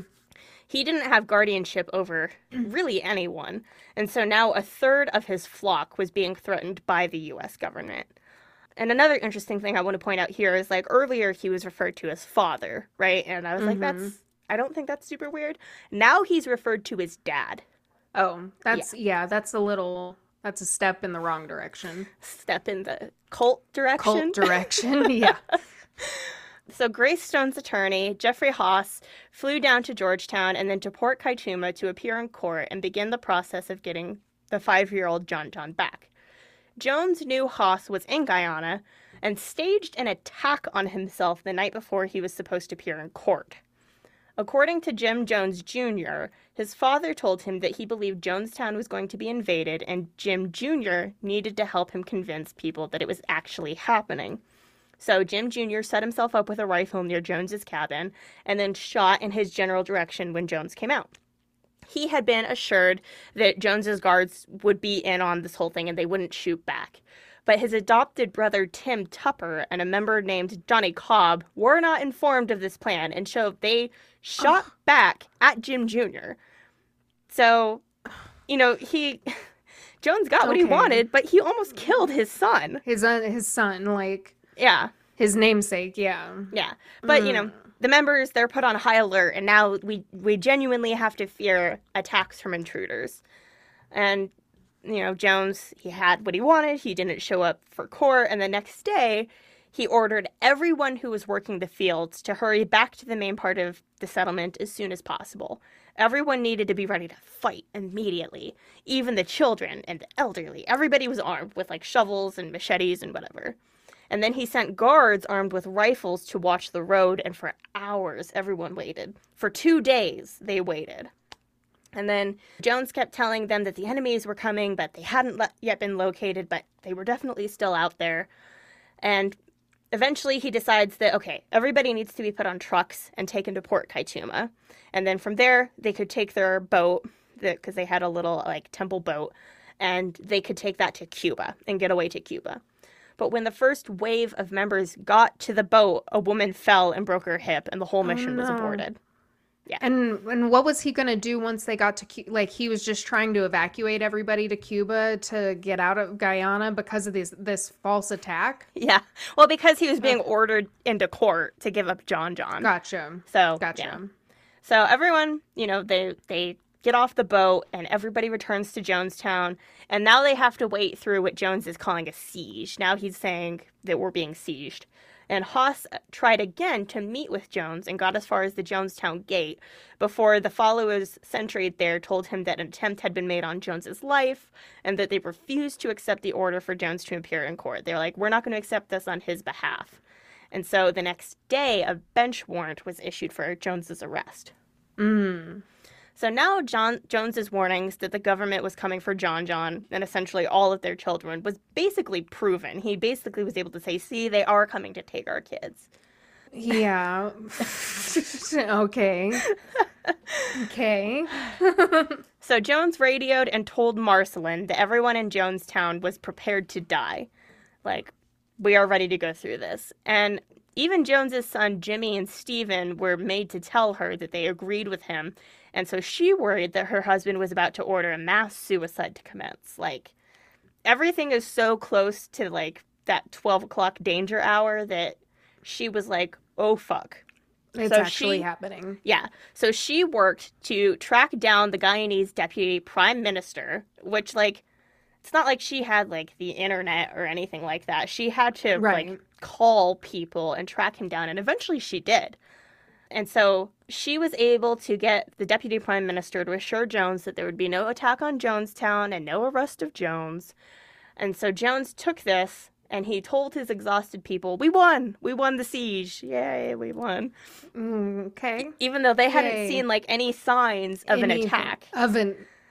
He didn't have guardianship over really anyone, and so now a third of his flock was being threatened by the U.S. government. And another interesting thing I want to point out here is, earlier he was referred to as father, right? And I was I don't think that's super weird. Now he's referred to as dad. Oh, that's, yeah that's a little That's a step in the wrong direction. Step in the cult direction. Cult direction, yeah. So Grace Stoen's attorney, Jeffrey Haas, flew down to Georgetown and then to Port Kaituma to appear in court and begin the process of getting the 5-year-old John back. Jones knew Haas was in Guyana and staged an attack on himself the night before he was supposed to appear in court. According to Jim Jones Sr., his father told him that he believed Jonestown was going to be invaded and Jim Jr. needed to help him convince people that it was actually happening. So Jim Jr. set himself up with a rifle near Jones's cabin and then shot in his general direction when Jones came out. He had been assured that Jones's guards would be in on this whole thing and they wouldn't shoot back. But his adopted brother Tim Tupper and a member named Johnny Cobb were not informed of this plan, and so they shot back at Jim Jr. So, you know, Jones got what he wanted, but he almost killed his son. His son, like... Yeah. His namesake, yeah. Yeah. But, you know, the members, they're put on high alert, and now we genuinely have to fear attacks from intruders. And, you know, Jones, he had what he wanted. He didn't show up for court. And the next day, he ordered everyone who was working the fields to hurry back to the main part of the settlement as soon as possible. Everyone needed to be ready to fight immediately, even the children and the elderly. Everybody was armed with, like, shovels and machetes and whatever. And then he sent guards armed with rifles to watch the road, and for hours everyone waited. For 2 days they waited. And then Jones kept telling them that the enemies were coming, but they hadn't yet been located, but they were definitely still out there. And eventually he decides that, okay, everybody needs to be put on trucks and taken to Port Kaituma. And then from there they could take their boat, because they had a little, like, temple boat, and they could take that to Cuba and get away to Cuba. But when the first wave of members got to the boat, a woman fell and broke her hip, and the whole mission was aborted. Yeah. And what was he going to do once they got to Cuba? Like, he was just trying to evacuate everybody to Cuba to get out of Guyana because of this false attack? Yeah. Well, because he was being ordered into court to give up John. Gotcha. So, gotcha. Yeah. So everyone, you know, they get off the boat, and everybody returns to Jonestown, and now they have to wait through what Jones is calling a siege. Now he's saying that we're being sieged. And Haas tried again to meet with Jones and got as far as the Jonestown gate before the followers sentried there told him that an attempt had been made on Jones's life and that they refused to accept the order for Jones to appear in court. They're like, we're not going to accept this on his behalf. And so the next day, a bench warrant was issued for Jones's arrest. So now Jones's warnings that the government was coming for John and essentially all of their children was basically proven. He basically was able to say, see, they are coming to take our kids. Yeah. Okay. Okay. So Jones radioed and told Marceline that everyone in Jonestown was prepared to die. Like, we are ready to go through this. And even Jones's son, Jimmy and Stephen, were made to tell her that they agreed with him. And so she worried that her husband was about to order a mass suicide to commence. Like, everything is so close to, like, that 12 o'clock danger hour that she was like, oh, fuck. It's actually happening. Yeah. So she worked to track down the Guyanese deputy prime minister, which, like, it's not like she had, like, the internet or anything like that. She had to, like, call people and track him down, and eventually she did. And so she was able to get the deputy prime minister to assure Jones that there would be no attack on Jonestown and no arrest of Jones. And so Jones took this, and he told his exhausted people, we won! We won the siege! Yay, we won. Okay. Even though they hadn't seen, like, any signs of an attack.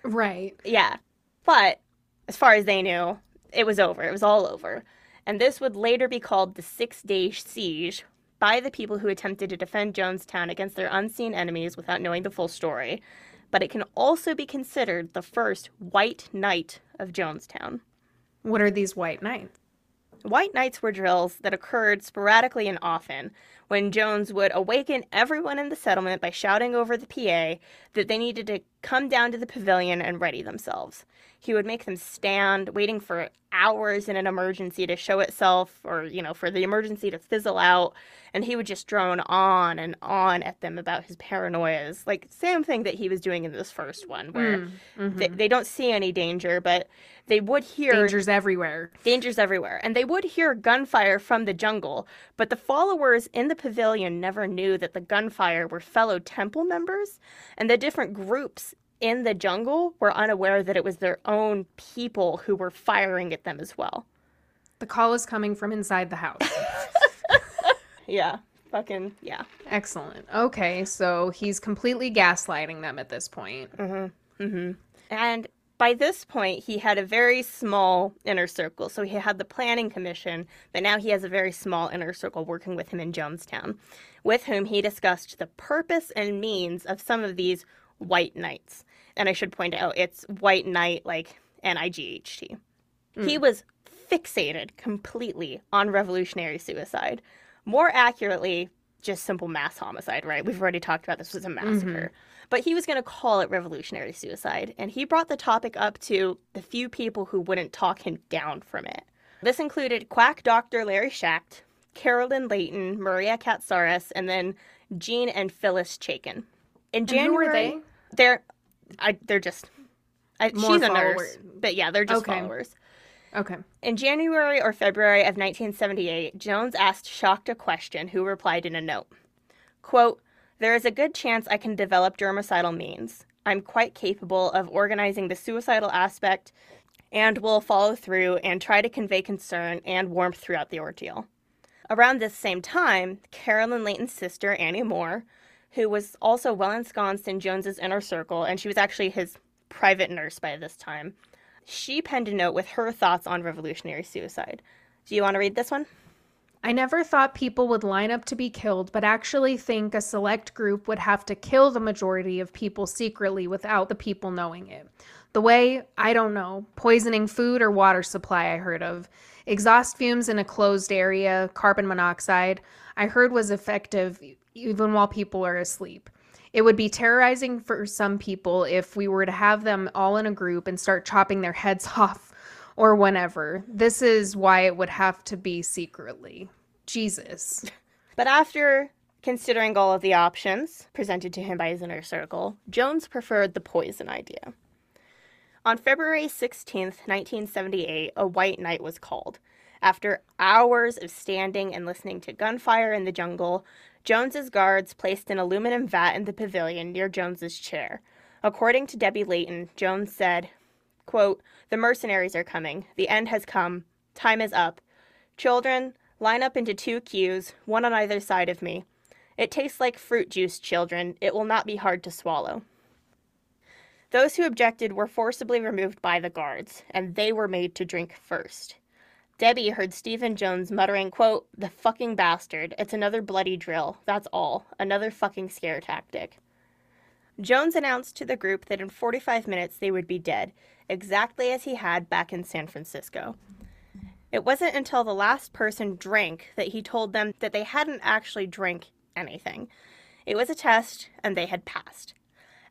Right. Yeah. But as far as they knew, it was over. It was all over. And this would later be called the 6-Day Siege, by the people who attempted to defend Jonestown against their unseen enemies without knowing the full story, but it can also be considered the first White Night of Jonestown. What are these White Nights? White Nights were drills that occurred sporadically and often, when Jones would awaken everyone in the settlement by shouting over the PA that they needed to come down to the pavilion and ready themselves. He would make them stand, waiting for hours in an emergency to show itself, or, you know, for the emergency to fizzle out, and he would just drone on and on at them about his paranoias. Like, same thing that he was doing in this first one, where they don't see any danger, but they would hear... Dangers everywhere. Dangers everywhere. And they would hear gunfire from the jungle, but the followers in the pavilion never knew that the gunfire were fellow temple members, and the different groups in the jungle were unaware that it was their own people who were firing at them as well. The call is coming from inside the house. Yeah. Fucking, yeah. Excellent. Okay, so he's completely gaslighting them at this point. Mm-hmm. Mm-hmm. And by this point, he had a very small inner circle. So he had the Planning Commission, but now he has a very small inner circle working with him in Jonestown, with whom he discussed the purpose and means of some of these white knights. And I should point out, it's white knight, like N-I-G-H-T. Mm. He was fixated completely on revolutionary suicide. More accurately, just simple mass homicide, right? We've already talked about this was a massacre. Mm-hmm. But he was going to call it revolutionary suicide. And he brought the topic up to the few people who wouldn't talk him down from it. This included quack doctor Larry Schacht, Carolyn Layton, Maria Katsaris, and then Jean and Phyllis Chaikin. In January, who are they? They're just... she's a nurse. But yeah, they're just followers. Okay. In January or February of 1978, Jones asked Schacht a question, who replied in a note. Quote, "There is a good chance I can develop germicidal means. I'm quite capable of organizing the suicidal aspect and will follow through and try to convey concern and warmth throughout the ordeal." Around this same time, Carolyn Layton's sister, Annie Moore, who was also well ensconced in Jones's inner circle, and she was actually his private nurse by this time, she penned a note with her thoughts on revolutionary suicide. Do you want to read this one? "I never thought people would line up to be killed, but actually think a select group would have to kill the majority of people secretly without the people knowing it. The way, I don't know, poisoning food or water supply I heard of. Exhaust fumes in a closed area, carbon monoxide, I heard was effective even while people are asleep. It would be terrorizing for some people if we were to have them all in a group and start chopping their heads off or whenever. This is why it would have to be secretly." Jesus. But after considering all of the options presented to him by his inner circle, Jones preferred the poison idea. On February 16th, 1978, a white knight was called. After hours of standing and listening to gunfire in the jungle, Jones's guards placed an aluminum vat in the pavilion near Jones's chair. According to Debbie Layton, Jones said, quote, "The mercenaries are coming. The end has come. Time is up. Children, line up into two queues, one on either side of me. It tastes like fruit juice, children. It will not be hard to swallow." Those who objected were forcibly removed by the guards, and they were made to drink first. Debbie heard Stephen Jones muttering, quote, "The fucking bastard. It's another bloody drill. That's all. Another fucking scare tactic." Jones announced to the group that in 45 minutes they would be dead, exactly as he had back in San Francisco. It wasn't until the last person drank that he told them that they hadn't actually drank anything. It was a test, and they had passed.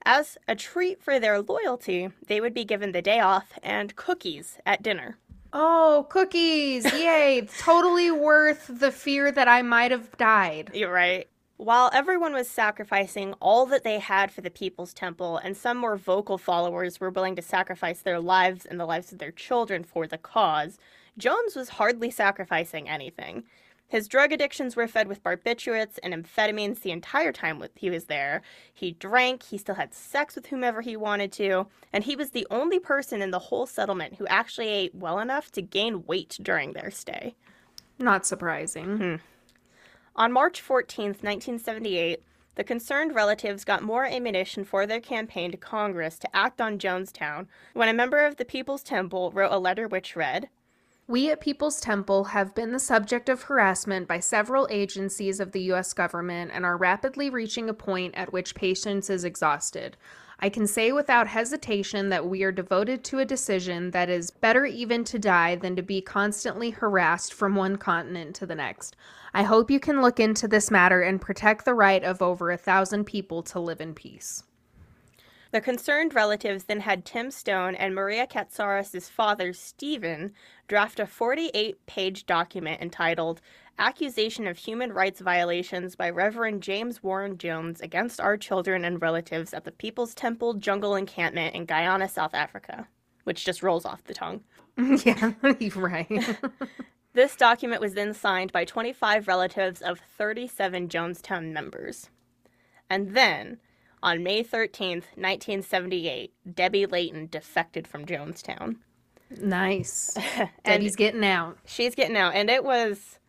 As a treat for their loyalty, they would be given the day off and cookies at dinner. Oh, cookies. Yay. Totally worth the fear that I might have died. You're right. While everyone was sacrificing all that they had for the People's Temple, and some more vocal followers were willing to sacrifice their lives and the lives of their children for the cause, Jones was hardly sacrificing anything. His drug addictions were fed with barbiturates and amphetamines the entire time he was there. He drank, he still had sex with whomever he wanted to, and he was the only person in the whole settlement who actually ate well enough to gain weight during their stay. Not surprising. On March 14th, 1978, the concerned relatives got more ammunition for their campaign to Congress to act on Jonestown when a member of the People's Temple wrote a letter which read, We at People's Temple have been the subject of harassment by several agencies of the U.S. government and are rapidly reaching a point at which patience is exhausted. I can say without hesitation that we are devoted to a decision that is better even to die than to be constantly harassed from one continent to the next. I hope you can look into this matter and protect the right of over 1,000 people to live in peace." The concerned relatives then had Tim Stoen and Maria Katsaris' father, Stephen, draft a 48-page document entitled Accusation of Human Rights Violations by Reverend James Warren Jones Against Our Children and Relatives at the People's Temple Jungle Encampment in Guyana, South Africa, which just rolls off the tongue. Yeah, right. This document was then signed by 25 relatives of 37 Jonestown members. And then, on May 13th, 1978, Debbie Layton defected from Jonestown. Nice. Debbie's getting out. She's getting out. And it was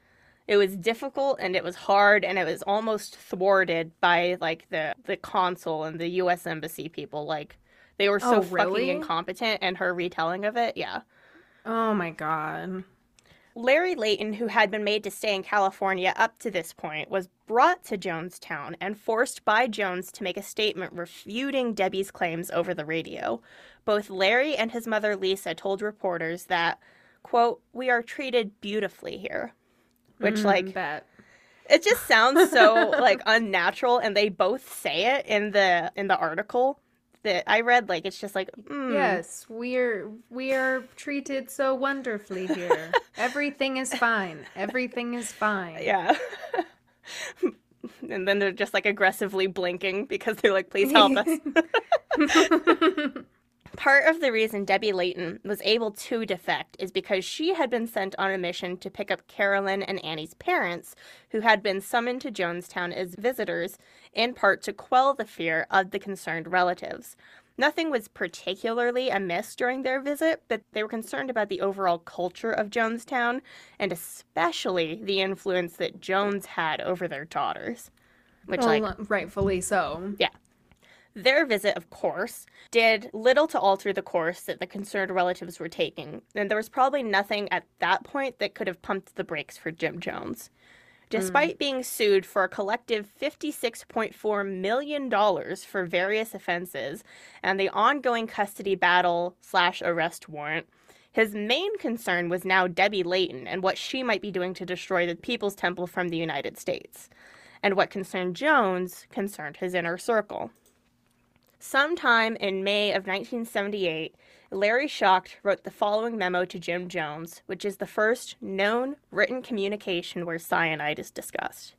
difficult, and it was hard, and it was almost thwarted by, like, the consul and the U.S. Embassy people. Like, they were so fucking incompetent, and her retelling of it, yeah. Oh, my God. Larry Layton, who had been made to stay in California up to this point, was brought to Jonestown and forced by Jones to make a statement refuting Debbie's claims over the radio. Both Larry and his mother Lisa told reporters that, quote, "We are treated beautifully here," which, it just sounds so, like, unnatural, and they both say it in the article that I read. Like, it's just like, yes, we are treated so wonderfully here. Everything is fine. Everything is fine. Yeah. And then they're just, like, aggressively blinking because they're like, please help us. Part of the reason Debbie Layton was able to defect is because she had been sent on a mission to pick up Carolyn and Annie's parents, who had been summoned to Jonestown as visitors, in part to quell the fear of the concerned relatives. Nothing was particularly amiss during their visit, but they were concerned about the overall culture of Jonestown, and especially the influence that Jones had over their daughters. Which, well, like, rightfully so. Yeah. Their visit, of course, did little to alter the course that the concerned relatives were taking, and there was probably nothing at that point that could have pumped the brakes for Jim Jones. Despite being sued for a collective $56.4 million for various offenses and the ongoing custody battle/arrest warrant, his main concern was now Debbie Layton and what she might be doing to destroy the People's Temple from the United States. And what concerned Jones concerned his inner circle. Sometime in May of 1978, Larry Schacht wrote the following memo to Jim Jones, which is the first known written communication where cyanide is discussed.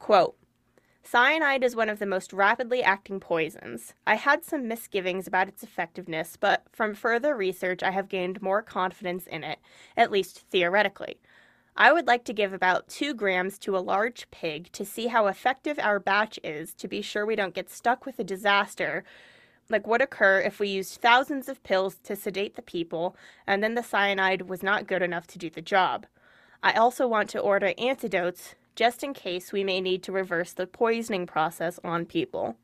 Quote, "Cyanide is one of the most rapidly acting poisons. I had some misgivings about its effectiveness, but from further research I have gained more confidence in it, at least theoretically. I would like to give about 2 grams to a large pig to see how effective our batch is, to be sure we don't get stuck with a disaster like would occur if we used thousands of pills to sedate the people, and then the cyanide was not good enough to do the job. I also want to order antidotes, just in case we may need to reverse the poisoning process on people.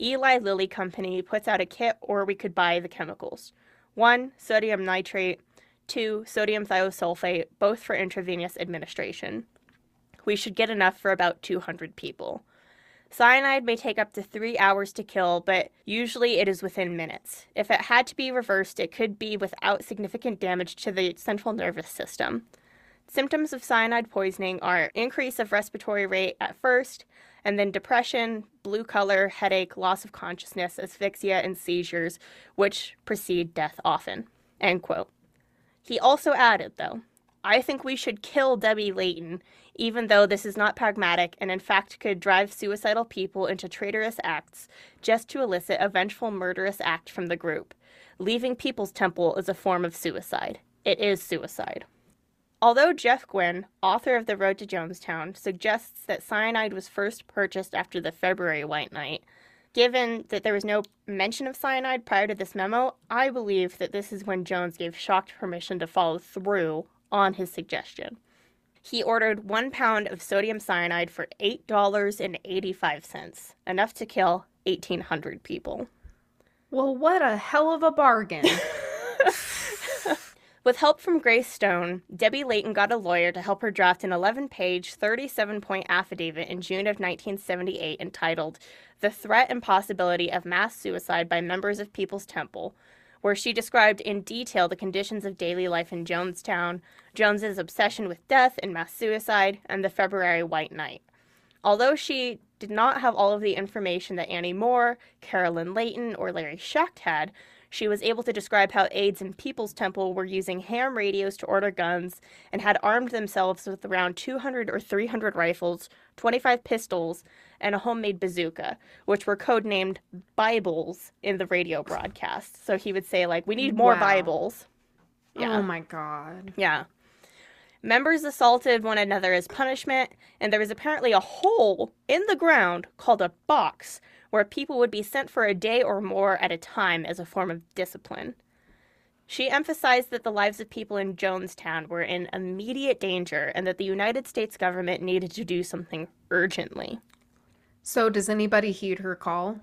Eli Lilly Company puts out a kit, or we could buy the chemicals. 1. Sodium nitrate. 2. Sodium thiosulfate, both for intravenous administration. We should get enough for about 200 people. Cyanide may take up to 3 hours to kill, but usually it is within minutes. If it had to be reversed, it could be without significant damage to the central nervous system. Symptoms of cyanide poisoning are increase of respiratory rate at first, and then depression, blue color, headache, loss of consciousness, asphyxia, and seizures, which precede death often." End quote. He also added, though, "I think we should kill Debbie Layton, even though this is not pragmatic and in fact could drive suicidal people into traitorous acts just to elicit a vengeful murderous act from the group. Leaving People's Temple is a form of suicide. It is suicide." Although Jeff Gwynn, author of The Road to Jonestown, suggests that cyanide was first purchased after the February White Night, given that there was no mention of cyanide prior to this memo, I believe that this is when Jones gave Schacht permission to follow through on his suggestion. He ordered 1 pound of sodium cyanide for $8.85, enough to kill 1,800 people. Well, what a hell of a bargain. With help from Grace Stoen, Debbie Layton got a lawyer to help her draft an 11-page, 37-point affidavit in June of 1978 entitled The Threat and Possibility of Mass Suicide by Members of People's Temple, where she described in detail the conditions of daily life in Jonestown, Jones's obsession with death and mass suicide, and the February White Night. Although she did not have all of the information that Annie Moore, Carolyn Layton, or Larry Schacht had, she was able to describe how aides in People's Temple were using ham radios to order guns and had armed themselves with around 200 or 300 rifles, 25 pistols, and a homemade bazooka, which were codenamed Bibles in the radio broadcast. So he would say, like, we need more Bibles. Yeah. Oh, my God. Yeah. Members assaulted one another as punishment, and there was apparently a hole in the ground called a box, where people would be sent for a day or more at a time as a form of discipline. She emphasized that the lives of people in Jonestown were in immediate danger and that the United States government needed to do something urgently. So does anybody heed her call?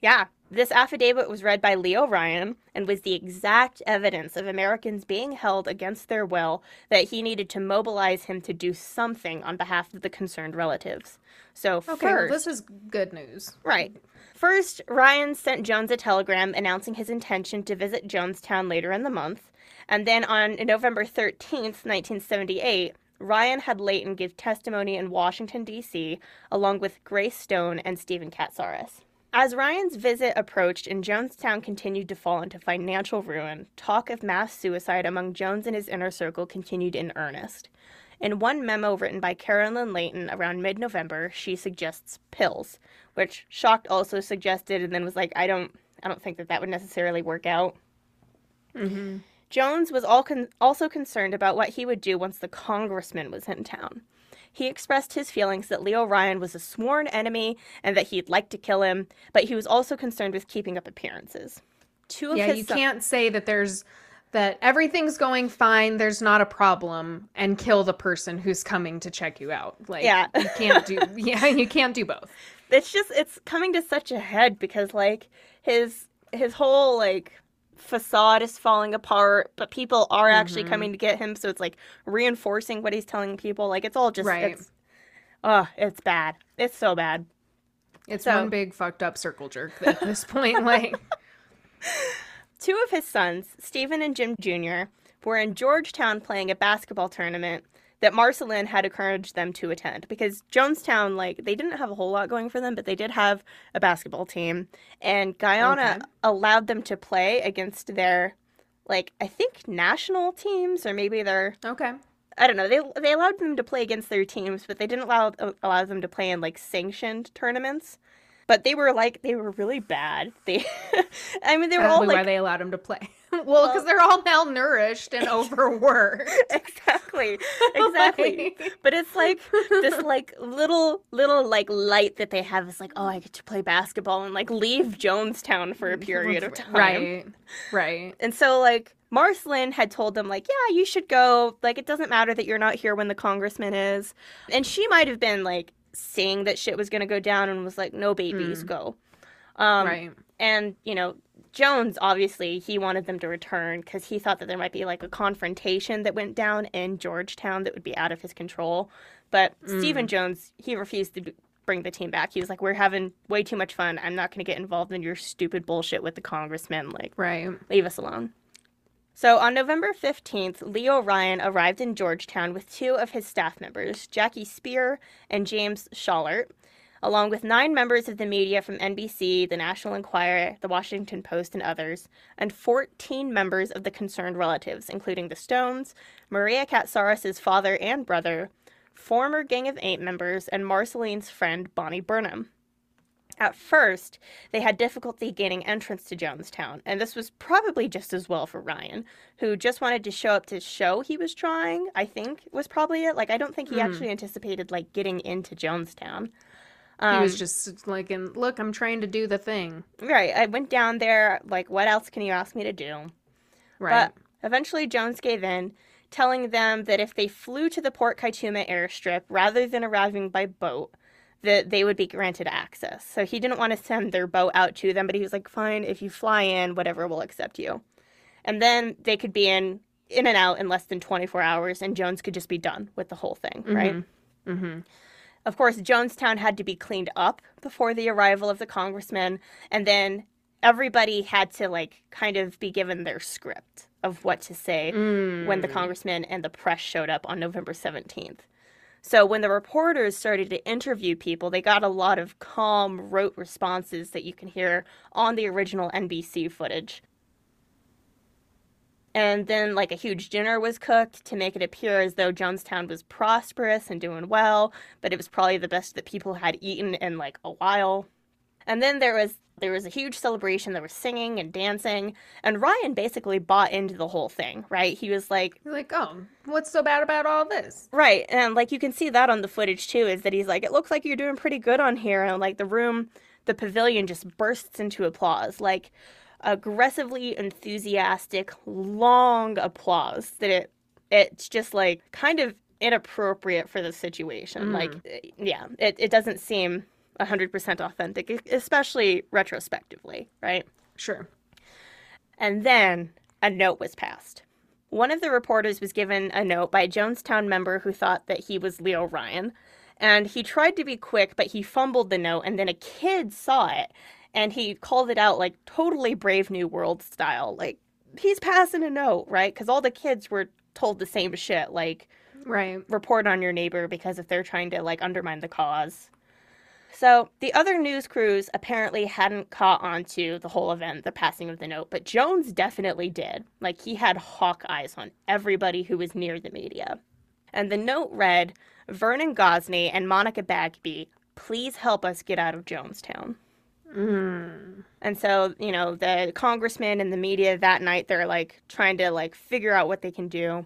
Yeah. This affidavit was read by Leo Ryan and was the exact evidence of Americans being held against their will that he needed to mobilize him to do something on behalf of the concerned relatives. So first... Okay, well, this is good news. Right. First, Ryan sent Jones a telegram announcing his intention to visit Jonestown later in the month. And then on November 13th, 1978, Ryan had Layton give testimony in Washington, D.C., along with Grace Stoen and Stephen Katsaris. As Ryan's visit approached and Jonestown continued to fall into financial ruin, talk of mass suicide among Jones and his inner circle continued in earnest. In one memo written by Carolyn Layton around mid-November, she suggests pills, which Schacht also suggested and then was like, I don't think that would necessarily work out. Mm-hmm. Jones was also concerned about what he would do once the congressman was in town. He expressed his feelings that Leo Ryan was a sworn enemy and that he'd like to kill him, but he was also concerned with keeping up appearances. Can't say that everything's going fine, there's not a problem, and kill the person who's coming to check you out. Like, yeah. You can't do both. It's coming to such a head because, like, his whole, like, facade is falling apart, but people are actually coming to get him, so it's like reinforcing what he's telling people. Like, it's all just right. It's bad. It's so bad. It's one big fucked up circle jerk at this point. Like, two of his sons, Stephen and Jim Jr., were in Georgetown playing a basketball tournament that Marceline had encouraged them to attend, because Jonestown, like, they didn't have a whole lot going for them, but they did have a basketball team, and Guyana allowed them to play against their, like, I think national teams, or maybe their... Okay. I don't know. They allowed them to play against their teams, but they didn't allow them to play in, like, sanctioned tournaments. But they were, like, they were really bad. They were all, like... That's why they allowed them to play. Well, because they're all malnourished and overworked. Exactly. But it's like this, like, little like light that they have is like, oh, I get to play basketball and, like, leave Jonestown for a period of time. Right. And so, like, Marceline had told them, like, yeah, you should go. Like, it doesn't matter that you're not here when the congressman is. And she might have been, like, seeing that shit was going to go down and was like, no, babies, go. Right. And, you know, Jones, obviously, he wanted them to return because he thought that there might be, like, a confrontation that went down in Georgetown that would be out of his control. But Stephen Jones, he refused to bring the team back. He was like, we're having way too much fun. I'm not going to get involved in your stupid bullshit with the congressman. Like, leave us alone. So on November 15th, Leo Ryan arrived in Georgetown with two of his staff members, Jackie Speer and James Schaller, along with 9 members of the media from NBC, the National Enquirer, the Washington Post, and others, and 14 members of the concerned relatives, including the Stones, Maria Katsaris' father and brother, former Gang of 8 members, and Marceline's friend, Bonnie Burnham. At first, they had difficulty gaining entrance to Jonestown, and this was probably just as well for Ryan, who just wanted to show up to show he was trying, I think, was probably it. Like, I don't think he actually anticipated, like, getting into Jonestown. He was just like, look, I'm trying to do the thing. Right. I went down there, like, what else can you ask me to do? Right. But eventually Jones gave in, telling them that if they flew to the Port Kaituma airstrip rather than arriving by boat, that they would be granted access. So he didn't want to send their boat out to them, but he was like, fine, if you fly in, whatever, we'll accept you. And then they could be in in and out in less than 24 hours, and Jones could just be done with the whole thing, right? Mm-hmm. Of course, Jonestown had to be cleaned up before the arrival of the congressman, and then everybody had to, like, kind of be given their script of what to say when the congressman and the press showed up on November 17th. So when the reporters started to interview people, they got a lot of calm, rote responses that you can hear on the original NBC footage. And then, like, a huge dinner was cooked to make it appear as though Jonestown was prosperous and doing well, but it was probably the best that people had eaten in, like, a while. And then there was a huge celebration. There was singing and dancing, and Ryan basically bought into the whole thing, right? He was like... You're like, oh, what's so bad about all this? Right, and, like, you can see that on the footage, too, is that he's like, it looks like you're doing pretty good on here, and, like, the room, the pavilion just bursts into applause, like... aggressively enthusiastic, long applause that it's just, like, kind of inappropriate for the situation. Like, yeah, it doesn't seem 100% authentic, especially retrospectively, right? Sure. And then a note was passed. One of the reporters was given a note by a Jonestown member who thought that he was Leo Ryan, and he tried to be quick, but he fumbled the note, and then a kid saw it. And he called it out, like, totally Brave New World style. Like, he's passing a note, right? Because all the kids were told the same shit. Like, right. Report on your neighbor because if they're trying to, like, undermine the cause. So the other news crews apparently hadn't caught on to the whole event, the passing of the note. But Jones definitely did. Like, he had hawk eyes on everybody who was near the media. And the note read, Vernon Gosney and Monica Bagby, please help us get out of Jonestown. And so, you know, the congressman and the media that night, they're, like, trying to, like, figure out what they can do.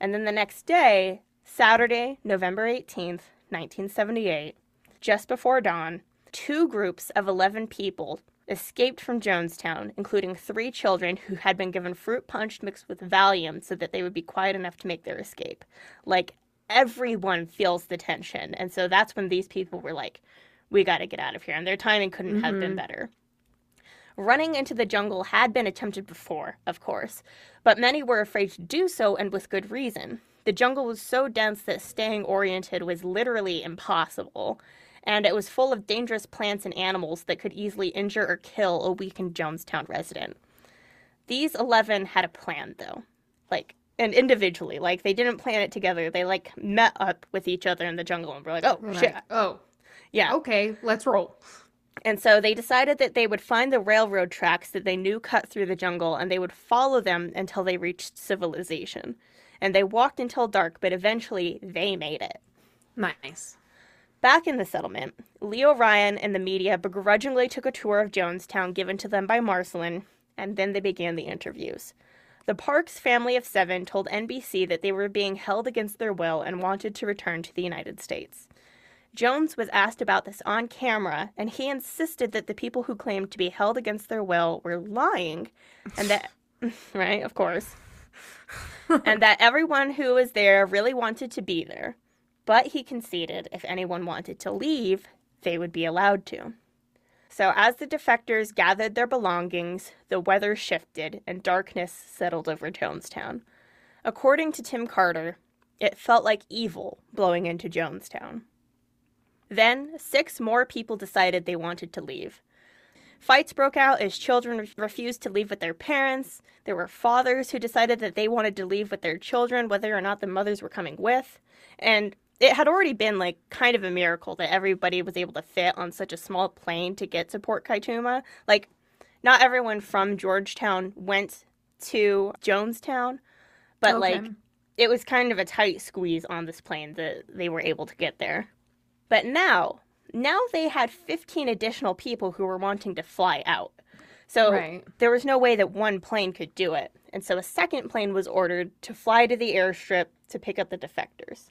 And then the next day, Saturday, November 18th, 1978, just before dawn, two groups of 11 people escaped from Jonestown, including three children who had been given fruit punch mixed with Valium so that they would be quiet enough to make their escape. Like, everyone feels the tension. And so that's when these people were like, we got to get out of here. And their timing couldn't have been better. Running into the jungle had been attempted before, of course, but many were afraid to do so, and with good reason. The jungle was so dense that staying oriented was literally impossible, and it was full of dangerous plants and animals that could easily injure or kill a weakened Jonestown resident. These 11 had a plan, though, like, and individually. Like, they didn't plan it together. They, like, met up with each other in the jungle and were like, oh, shit. Oh. Yeah. Okay, let's roll. And so they decided that they would find the railroad tracks that they knew cut through the jungle, and they would follow them until they reached civilization. And they walked until dark, but eventually they made it. Nice. Back in the settlement, Leo Ryan and the media begrudgingly took a tour of Jonestown given to them by Marceline, and then they began the interviews. The Parks family of 7 told NBC that they were being held against their will and wanted to return to the United States. Jones was asked about this on camera, and he insisted that the people who claimed to be held against their will were lying, and that, right, of course, and that everyone who was there really wanted to be there. But he conceded if anyone wanted to leave, they would be allowed to. So as the defectors gathered their belongings, the weather shifted, and darkness settled over Jonestown. According to Tim Carter, it felt like evil blowing into Jonestown. Then, 6 more people decided they wanted to leave. Fights broke out as children refused to leave with their parents. There were fathers who decided that they wanted to leave with their children, whether or not the mothers were coming with. And it had already been, like, kind of a miracle that everybody was able to fit on such a small plane to get to Port Kaituma. Like, not everyone from Georgetown went to Jonestown, but, okay, like, it was kind of a tight squeeze on this plane that they were able to get there. But now they had 15 additional people who were wanting to fly out. So there was no way that one plane could do it. And so a second plane was ordered to fly to the airstrip to pick up the defectors.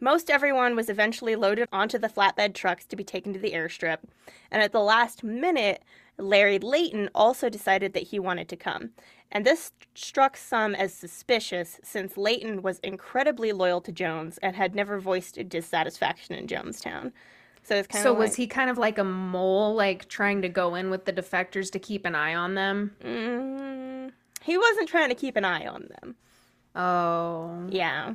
Most everyone was eventually loaded onto the flatbed trucks to be taken to the airstrip. And at the last minute, Larry Layton also decided that he wanted to come. And this struck some as suspicious, since Layton was incredibly loyal to Jones and had never voiced dissatisfaction in Jonestown. So it's kind of was he kind of like a mole, like trying to go in with the defectors to keep an eye on them? He wasn't trying to keep an eye on them. Oh. Yeah.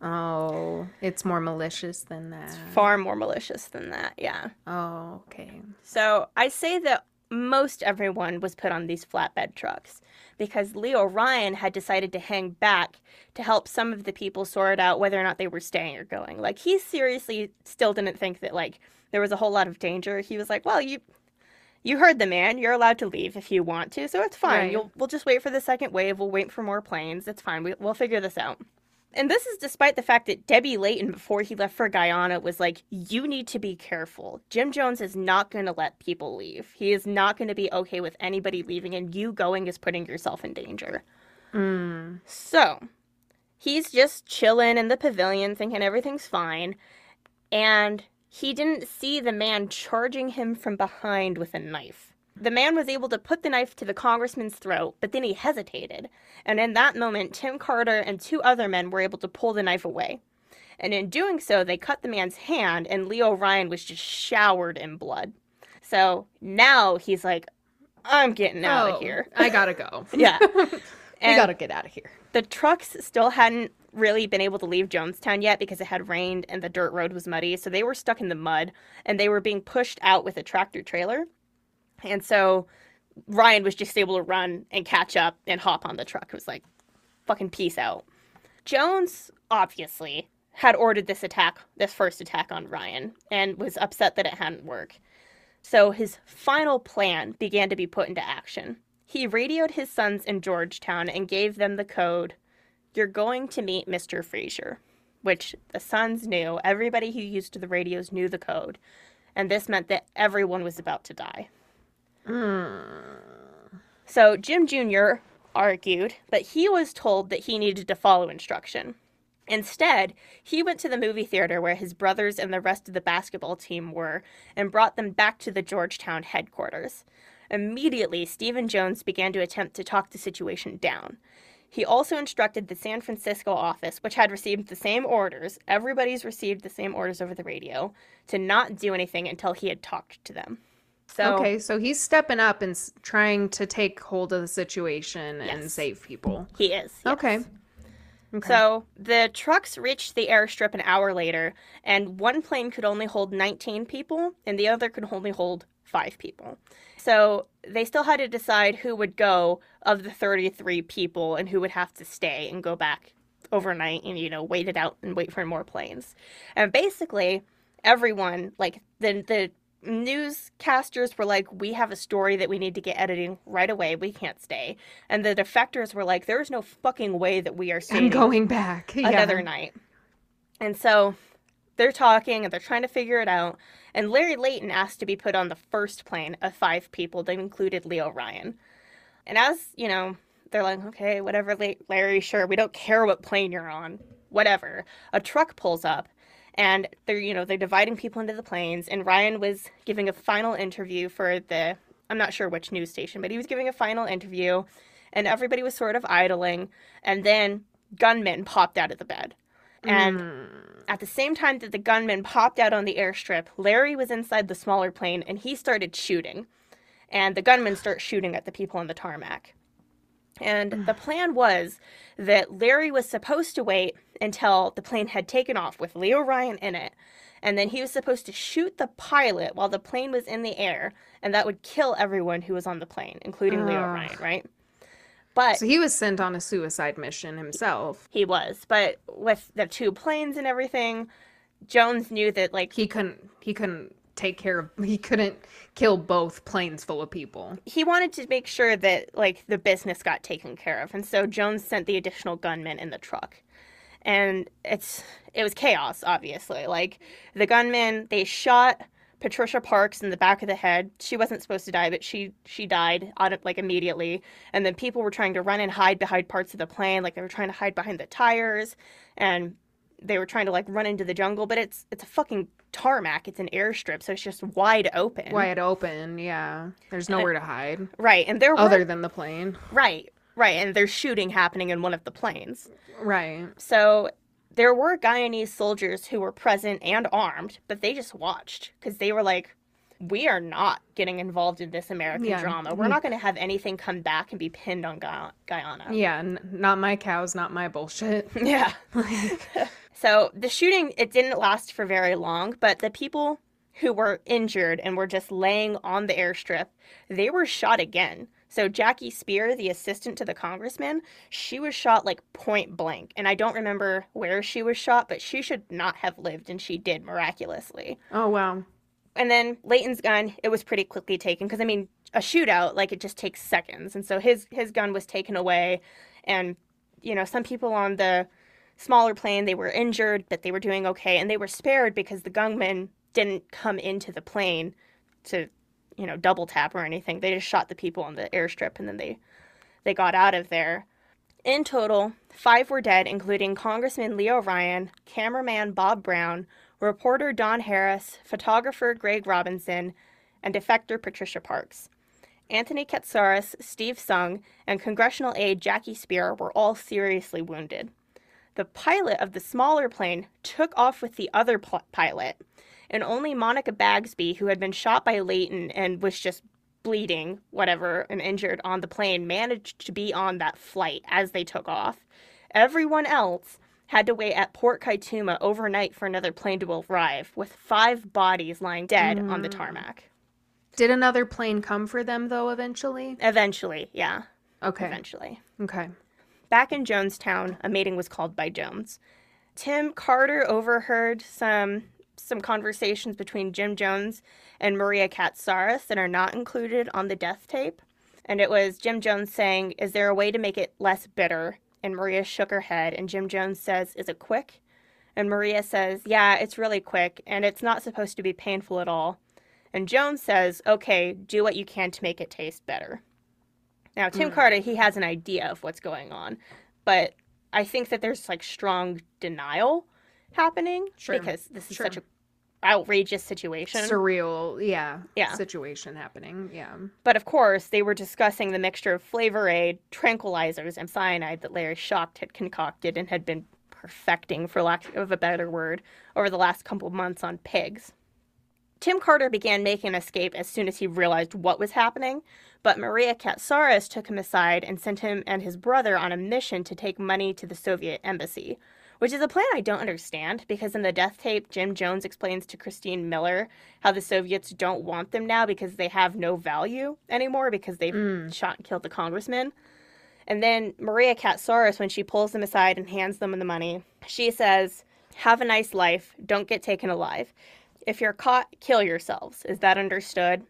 Oh, it's more malicious than that. It's far more malicious than that, yeah. Oh, okay. So I say that most everyone was put on these flatbed trucks because Leo Ryan had decided to hang back to help some of the people sort out whether or not they were staying or going. Like, he seriously still didn't think that, like, there was a whole lot of danger. He was like, well, you heard the man. You're allowed to leave if you want to, so it's fine. Right. We'll just wait for the second wave. We'll wait for more planes. It's fine. We'll figure this out. And this is despite the fact that Debbie Layton, before he left for Guyana, was like, you need to be careful. Jim Jones is not going to let people leave. He is not going to be okay with anybody leaving, and you going is putting yourself in danger. Mm. So he's just chilling in the pavilion thinking everything's fine, and he didn't see the man charging him from behind with a knife. The man was able to put the knife to the congressman's throat, but then he hesitated. And in that moment, Tim Carter and two other men were able to pull the knife away. And in doing so, they cut the man's hand, and Leo Ryan was just showered in blood. So now he's like, I'm getting out of here. I gotta go. Yeah. We gotta get out of here. The trucks still hadn't really been able to leave Jonestown yet because it had rained and the dirt road was muddy. So they were stuck in the mud, and they were being pushed out with a tractor trailer. And so Ryan was just able to run and catch up and hop on the truck. It was like, fucking peace out. Jones, obviously, had ordered this first attack on Ryan, and was upset that it hadn't worked. So his final plan began to be put into action. He radioed his sons in Georgetown and gave them the code, "You're going to meet Mr. Frazier," which the sons knew. Everybody who used the radios knew the code. And this meant that everyone was about to die. So Jim Jr. argued, but he was told that he needed to follow instruction. Instead, he went to the movie theater where his brothers and the rest of the basketball team were and brought them back to the Georgetown headquarters. Immediately, Stephen Jones began to attempt to talk the situation down. He also instructed the San Francisco office, which had received the same orders, everybody's received the same orders over the radio, to not do anything until he had talked to them. So, okay, so he's stepping up and trying to take hold of the situation and save people. He is. Yes. Okay. So the trucks reached the airstrip an hour later, and one plane could only hold 19 people, and the other could only hold 5 people. So they still had to decide who would go of the 33 people and who would have to stay and go back overnight and, you know, wait it out and wait for more planes. And basically, everyone, like, the newscasters were like, we have a story that we need to get editing right away. We can't stay. And the defectors were like, there's no fucking way that we are staying. I'm going back. Another night. And so they're talking and they're trying to figure it out. And Larry Layton asked to be put on the first plane of 5 people that included Leo Ryan. And as, you know, they're like, okay, whatever, Larry, sure. We don't care what plane you're on. Whatever. A truck pulls up. And they're dividing people into the planes. And Ryan was giving a final interview for I'm not sure which news station, but he was giving a final interview. And everybody was sort of idling. And then gunmen popped out of the bed. And at the same time that the gunmen popped out on the airstrip, Larry was inside the smaller plane. And he started shooting. And the gunmen start shooting at the people on the tarmac. And the plan was that Larry was supposed to wait until the plane had taken off with Leo Ryan in it. And then he was supposed to shoot the pilot while the plane was in the air. And that would kill everyone who was on the plane, including Leo Ryan, right? But so he was sent on a suicide mission himself. He was. But with the 2 planes and everything, Jones knew that, like, he couldn't take care of, he couldn't kill both planes full of people. He wanted to make sure that, like, the business got taken care of. And so Jones sent the additional gunmen in the truck. And it was chaos, obviously. Like, the gunmen, they shot Patricia Parks in the back of the head. She wasn't supposed to die, but she died, like, immediately. And then people were trying to run and hide behind parts of the plane. Like, they were trying to hide behind the tires, and they were trying to, like, run into the jungle, but it's a fucking tarmac. It's an airstrip, so it's just wide open. Yeah. There's nowhere to hide. Right, and other than the plane. Right, and there's shooting happening in one of the planes. Right. So there were Guyanese soldiers who were present and armed, but they just watched, because they were like, we are not getting involved in this American drama. We're not going to have anything come back and be pinned on Guyana. Yeah, not my cows, not my bullshit. Yeah. So the shooting, it didn't last for very long, but the people who were injured and were just laying on the airstrip, they were shot again. So Jackie Spear, the assistant to the congressman, she was shot like point blank. And I don't remember where she was shot, but she should not have lived, and she did miraculously. Oh, wow. And then Layton's gun, it was pretty quickly taken because, I mean, a shootout, like, it just takes seconds. And so his gun was taken away. And, you know, some people on the smaller plane, they were injured, but they were doing okay. And they were spared because the gunman didn't come into the plane to, you know, double tap or anything. They just shot the people on the airstrip, and then they got out of there. In total, 5 were dead, including Congressman Leo Ryan, cameraman Bob Brown, reporter Don Harris, photographer Greg Robinson, and defector Patricia Parks. Anthony Katsaris, Steve Sung, and congressional aide Jackie Spear were all seriously wounded. The pilot of the smaller plane took off with the other pilot, and only Monica Bagsby, who had been shot by Layton and was just bleeding, whatever, and injured on the plane, managed to be on that flight as they took off. Everyone else had to wait at Port Kaituma overnight for another plane to arrive, with 5 bodies lying dead on the tarmac. Did another plane come for them, though, eventually? Eventually, yeah. Okay. Eventually. Okay. Back in Jonestown, a meeting was called by Jones. Tim Carter overheard some conversations between Jim Jones and Maria Katsaris that are not included on the death tape. And it was Jim Jones saying, "Is there a way to make it less bitter?" And Maria shook her head. And Jim Jones says, "Is it quick?" And Maria says, "Yeah, it's really quick. And it's not supposed to be painful at all." And Jones says, "Okay, do what you can to make it taste better." Now, Tim Carter, he has an idea of what's going on. But I think that there's like strong denial happening because this is such an outrageous situation. Surreal, yeah. Situation happening, yeah. But of course, they were discussing the mixture of Flavor Aid, tranquilizers, and cyanide that Larry Schacht had concocted and had been perfecting, for lack of a better word, over the last couple of months on pigs. Tim Carter began making an escape as soon as he realized what was happening, but Maria Katsaris took him aside and sent him and his brother on a mission to take money to the Soviet embassy, which is a plan I don't understand, because in the death tape, Jim Jones explains to Christine Miller how the Soviets don't want them now because they have no value anymore because they've shot and killed the congressman. And then Maria Katsaris, when she pulls them aside and hands them the money, she says, "Have a nice life. Don't get taken alive. If you're caught, kill yourselves. Is that understood?"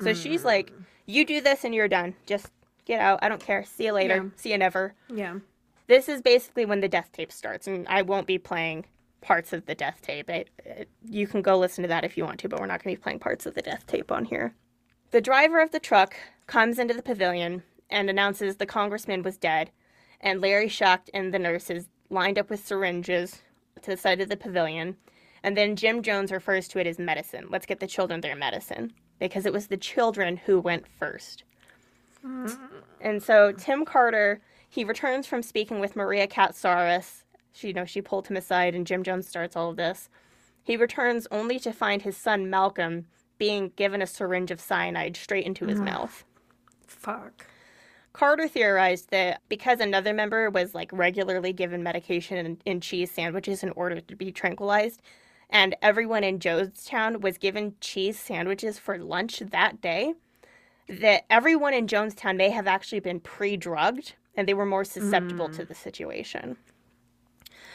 So she's like, "You do this and you're done. Just get out. I don't care. See you later. Yeah. See you never." Yeah. This is basically when the death tape starts, and I won't be playing parts of the death tape. You can go listen to that if you want to, but we're not going to be playing parts of the death tape on here. The driver of the truck comes into the pavilion and announces the congressman was dead, and Larry Schacht and the nurses lined up with syringes to the side of the pavilion, and then Jim Jones refers to it as medicine. Let's get the children their medicine, because it was the children who went first. And so Tim Carter, he returns from speaking with Maria Katsaris. She pulled him aside, and Jim Jones starts all of this. He returns only to find his son, Malcolm, being given a syringe of cyanide straight into his mouth. Fuck. Carter theorized that because another member was, like, regularly given medication in cheese sandwiches in order to be tranquilized, and everyone in Jonestown was given cheese sandwiches for lunch that day, that everyone in Jonestown may have actually been pre-drugged, and they were more susceptible to the situation.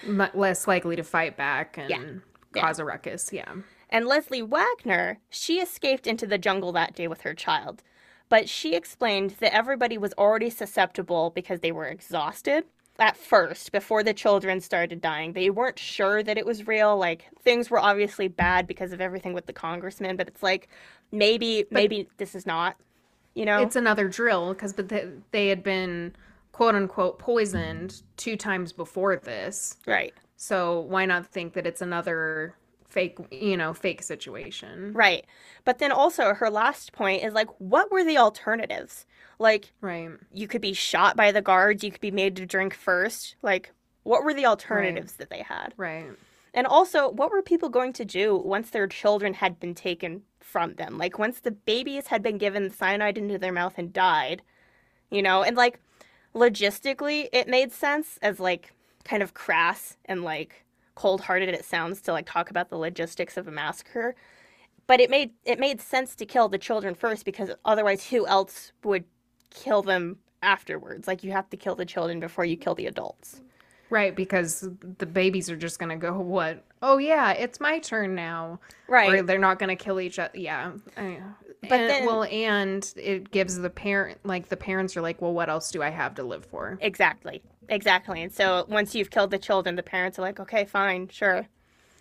Less likely to fight back and cause a ruckus, And Leslie Wagner, she escaped into the jungle that day with her child. But she explained that everybody was already susceptible because they were exhausted at first, before the children started dying. They weren't sure that it was real. Like, things were obviously bad because of everything with the congressman, but it's like, maybe this is not, you know? It's another drill, because they had been, quote-unquote, poisoned 2 times before this. Right. So why not think that it's another fake situation? Right. But then also her last point is, like, what were the alternatives? Like, you could be shot by the guards, you could be made to drink first. Like, what were the alternatives that they had? Right. And also, what were people going to do once their children had been taken from them? Like, once the babies had been given cyanide into their mouth and died, you know? And, like, logistically, it made sense, as, like, kind of crass and, like, cold-hearted it sounds to, like, talk about the logistics of a massacre. But it made sense to kill the children first, because otherwise who else would kill them afterwards? Like, you have to kill the children before you kill the adults. Right, because the babies are just going to go, what? Oh, yeah, it's my turn now. Right. Or they're not going to kill each other. Yeah. And it gives the parent, like, the parents are like, well, what else do I have to live for? Exactly. And so once you've killed the children, the parents are like, okay, fine, sure.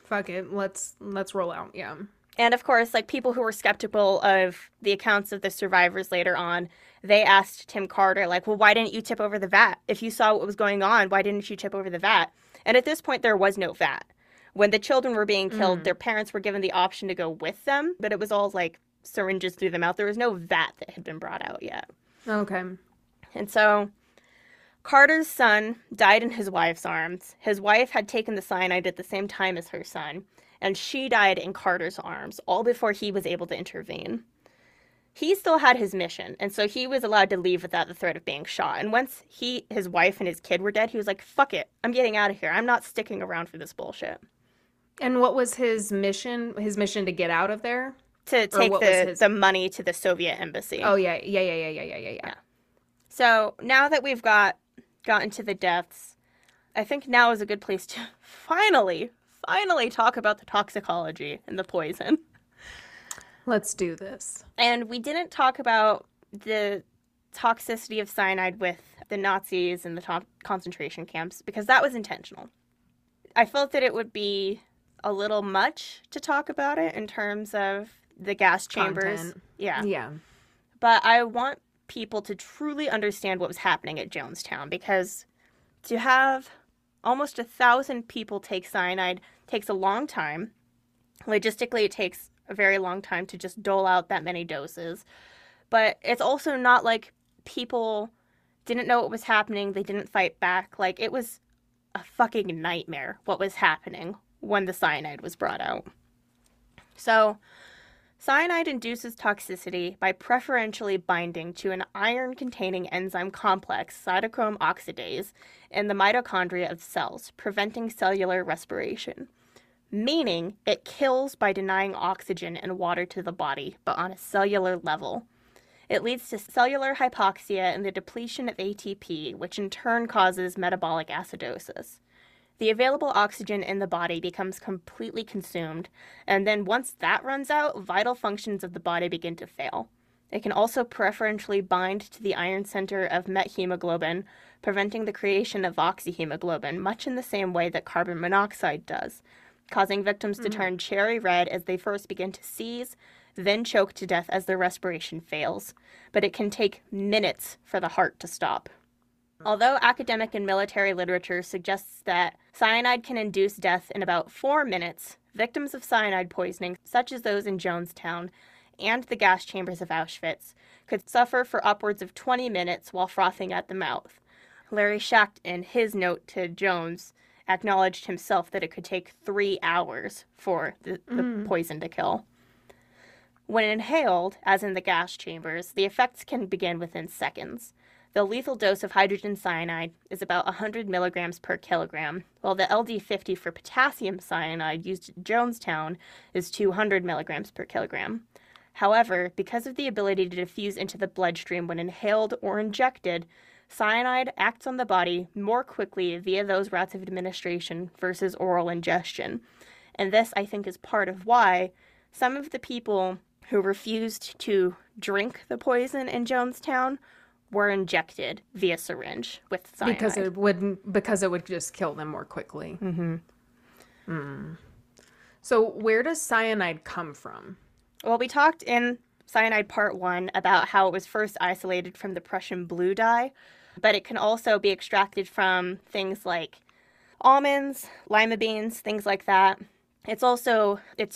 Fuck it. Let's roll out. Yeah. And, of course, like, people who were skeptical of the accounts of the survivors later on, they asked Tim Carter, like, well, why didn't you tip over the vat? If you saw what was going on, why didn't you tip over the vat? And at this point, there was no vat. When the children were being killed, their parents were given the option to go with them, but it was all, like, syringes through the mouth. There was no vat that had been brought out yet. Okay. And so Carter's son died in his wife's arms. His wife had taken the cyanide at the same time as her son, and she died in Carter's arms, all before he was able to intervene. He still had his mission, and so he was allowed to leave without the threat of being shot. And once his wife and his kid were dead, he was like, fuck it, I'm getting out of here. I'm not sticking around for this bullshit. And what was his mission? His mission to get out of there? To take the money to the Soviet embassy. Oh, yeah. So now that we've gotten to the deaths, I think now is a good place to finally talk about the toxicology and the poison. Let's do this. And we didn't talk about the toxicity of cyanide with the Nazis and the concentration camps, because that was intentional. I felt that it would be a little much to talk about it in terms of the gas chambers. Content. Yeah. But I want people to truly understand what was happening at Jonestown, because to have almost 1,000 people take cyanide takes a long time. Logistically, it takes a very long time to just dole out that many doses. But it's also not like people didn't know what was happening. They didn't fight back. Like, it was a fucking nightmare what was happening when the cyanide was brought out. So cyanide induces toxicity by preferentially binding to an iron-containing enzyme complex, cytochrome oxidase, in the mitochondria of cells, preventing cellular respiration. Meaning, it kills by denying oxygen and water to the body, but on a cellular level. It leads to cellular hypoxia and the depletion of ATP, which in turn causes metabolic acidosis. The available oxygen in the body becomes completely consumed, and then once that runs out, vital functions of the body begin to fail. It can also preferentially bind to the iron center of methemoglobin, preventing the creation of oxyhemoglobin, much in the same way that carbon monoxide does, causing victims to turn cherry red as they first begin to seize, then choke to death as their respiration fails. But it can take minutes for the heart to stop. Although academic and military literature suggests that cyanide can induce death in about 4 minutes, victims of cyanide poisoning, such as those in Jonestown and the gas chambers of Auschwitz, could suffer for upwards of 20 minutes while frothing at the mouth. Larry Schacht, in his note to Jones, acknowledged himself that it could take 3 hours for the poison to kill. When inhaled, as in the gas chambers, the effects can begin within seconds. The lethal dose of hydrogen cyanide is about 100 milligrams per kilogram, while the LD50 for potassium cyanide used at Jonestown is 200 milligrams per kilogram. However, because of the ability to diffuse into the bloodstream when inhaled or injected, cyanide acts on the body more quickly via those routes of administration versus oral ingestion. And this, I think, is part of why some of the people who refused to drink the poison in Jonestown were injected via syringe with cyanide. Because it would just kill them more quickly. Mm-hmm. Mm. So where does cyanide come from? Well, we talked in Cyanide Part 1 about how it was first isolated from the Prussian blue dye, but it can also be extracted from things like almonds, lima beans, things like that. It's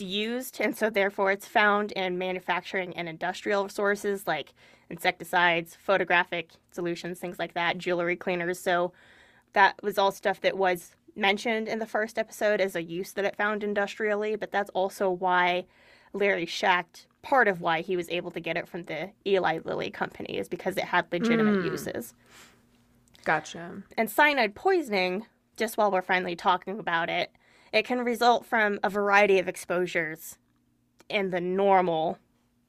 used, and so therefore it's found in manufacturing and industrial sources like insecticides, photographic solutions, things like that, jewelry cleaners. So that was all stuff that was mentioned in the first episode as a use that it found industrially, but that's also why Larry shacked, part of why he was able to get it from the Eli Lilly company, is because it had legitimate uses. Gotcha. And cyanide poisoning, just while we're finally talking about it, it can result from a variety of exposures in the normal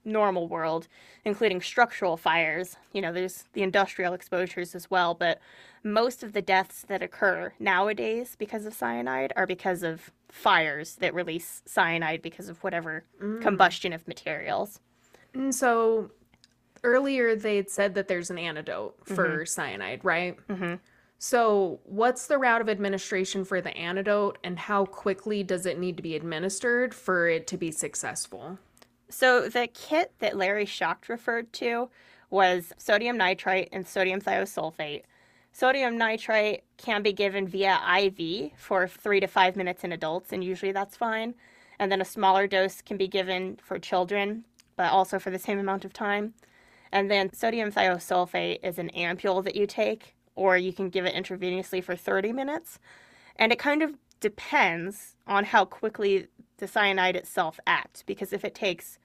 world, including structural fires. You know, there's the industrial exposures as well, but most of the deaths that occur nowadays because of cyanide are because of fires that release cyanide because of whatever combustion of materials. And so earlier they'd said that there's an antidote for cyanide, right? Mm-hmm. So what's the route of administration for the antidote, and how quickly does it need to be administered for it to be successful? So the kit that Larry Schacht referred to was sodium nitrite and sodium thiosulfate. Sodium nitrite can be given via IV for 3 to 5 minutes in adults, and usually that's fine. And then a smaller dose can be given for children, but also for the same amount of time. And then sodium thiosulfate is an ampule that you take, or you can give it intravenously for 30 minutes. And it kind of depends on how quickly the cyanide itself acts, because if it takes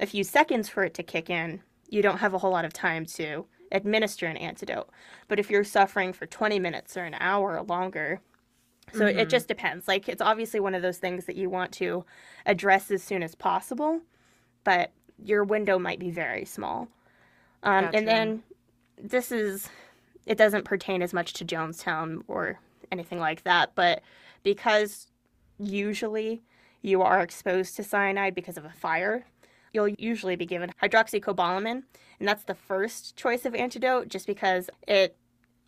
a few seconds for it to kick in, you don't have a whole lot of time to administer an antidote. But if you're suffering for 20 minutes or an hour or longer, so it just depends. Like, it's obviously one of those things that you want to address as soon as possible, but your window might be very small. Gotcha. And then this is, it doesn't pertain as much to Jonestown or anything like that, but because usually you are exposed to cyanide because of a fire, you'll usually be given hydroxycobalamin, and that's the first choice of antidote just because it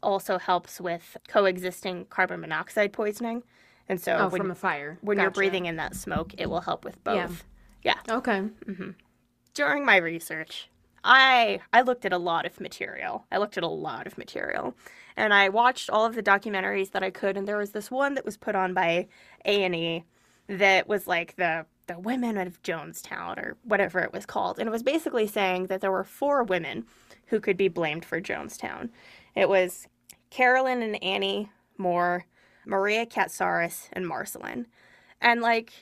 also helps with coexisting carbon monoxide poisoning. And so from a fire. When you're breathing in that smoke, it will help with both. Yeah. Okay. Mm-hmm. During my research, I looked at a lot of material. And I watched all of the documentaries that I could, and there was this one that was put on by A&E that was like the women of Jonestown or whatever it was called. And it was basically saying that there were 4 women who could be blamed for Jonestown. It was Carolyn and Annie Moore, Maria Katsaris, and Marceline. And, like,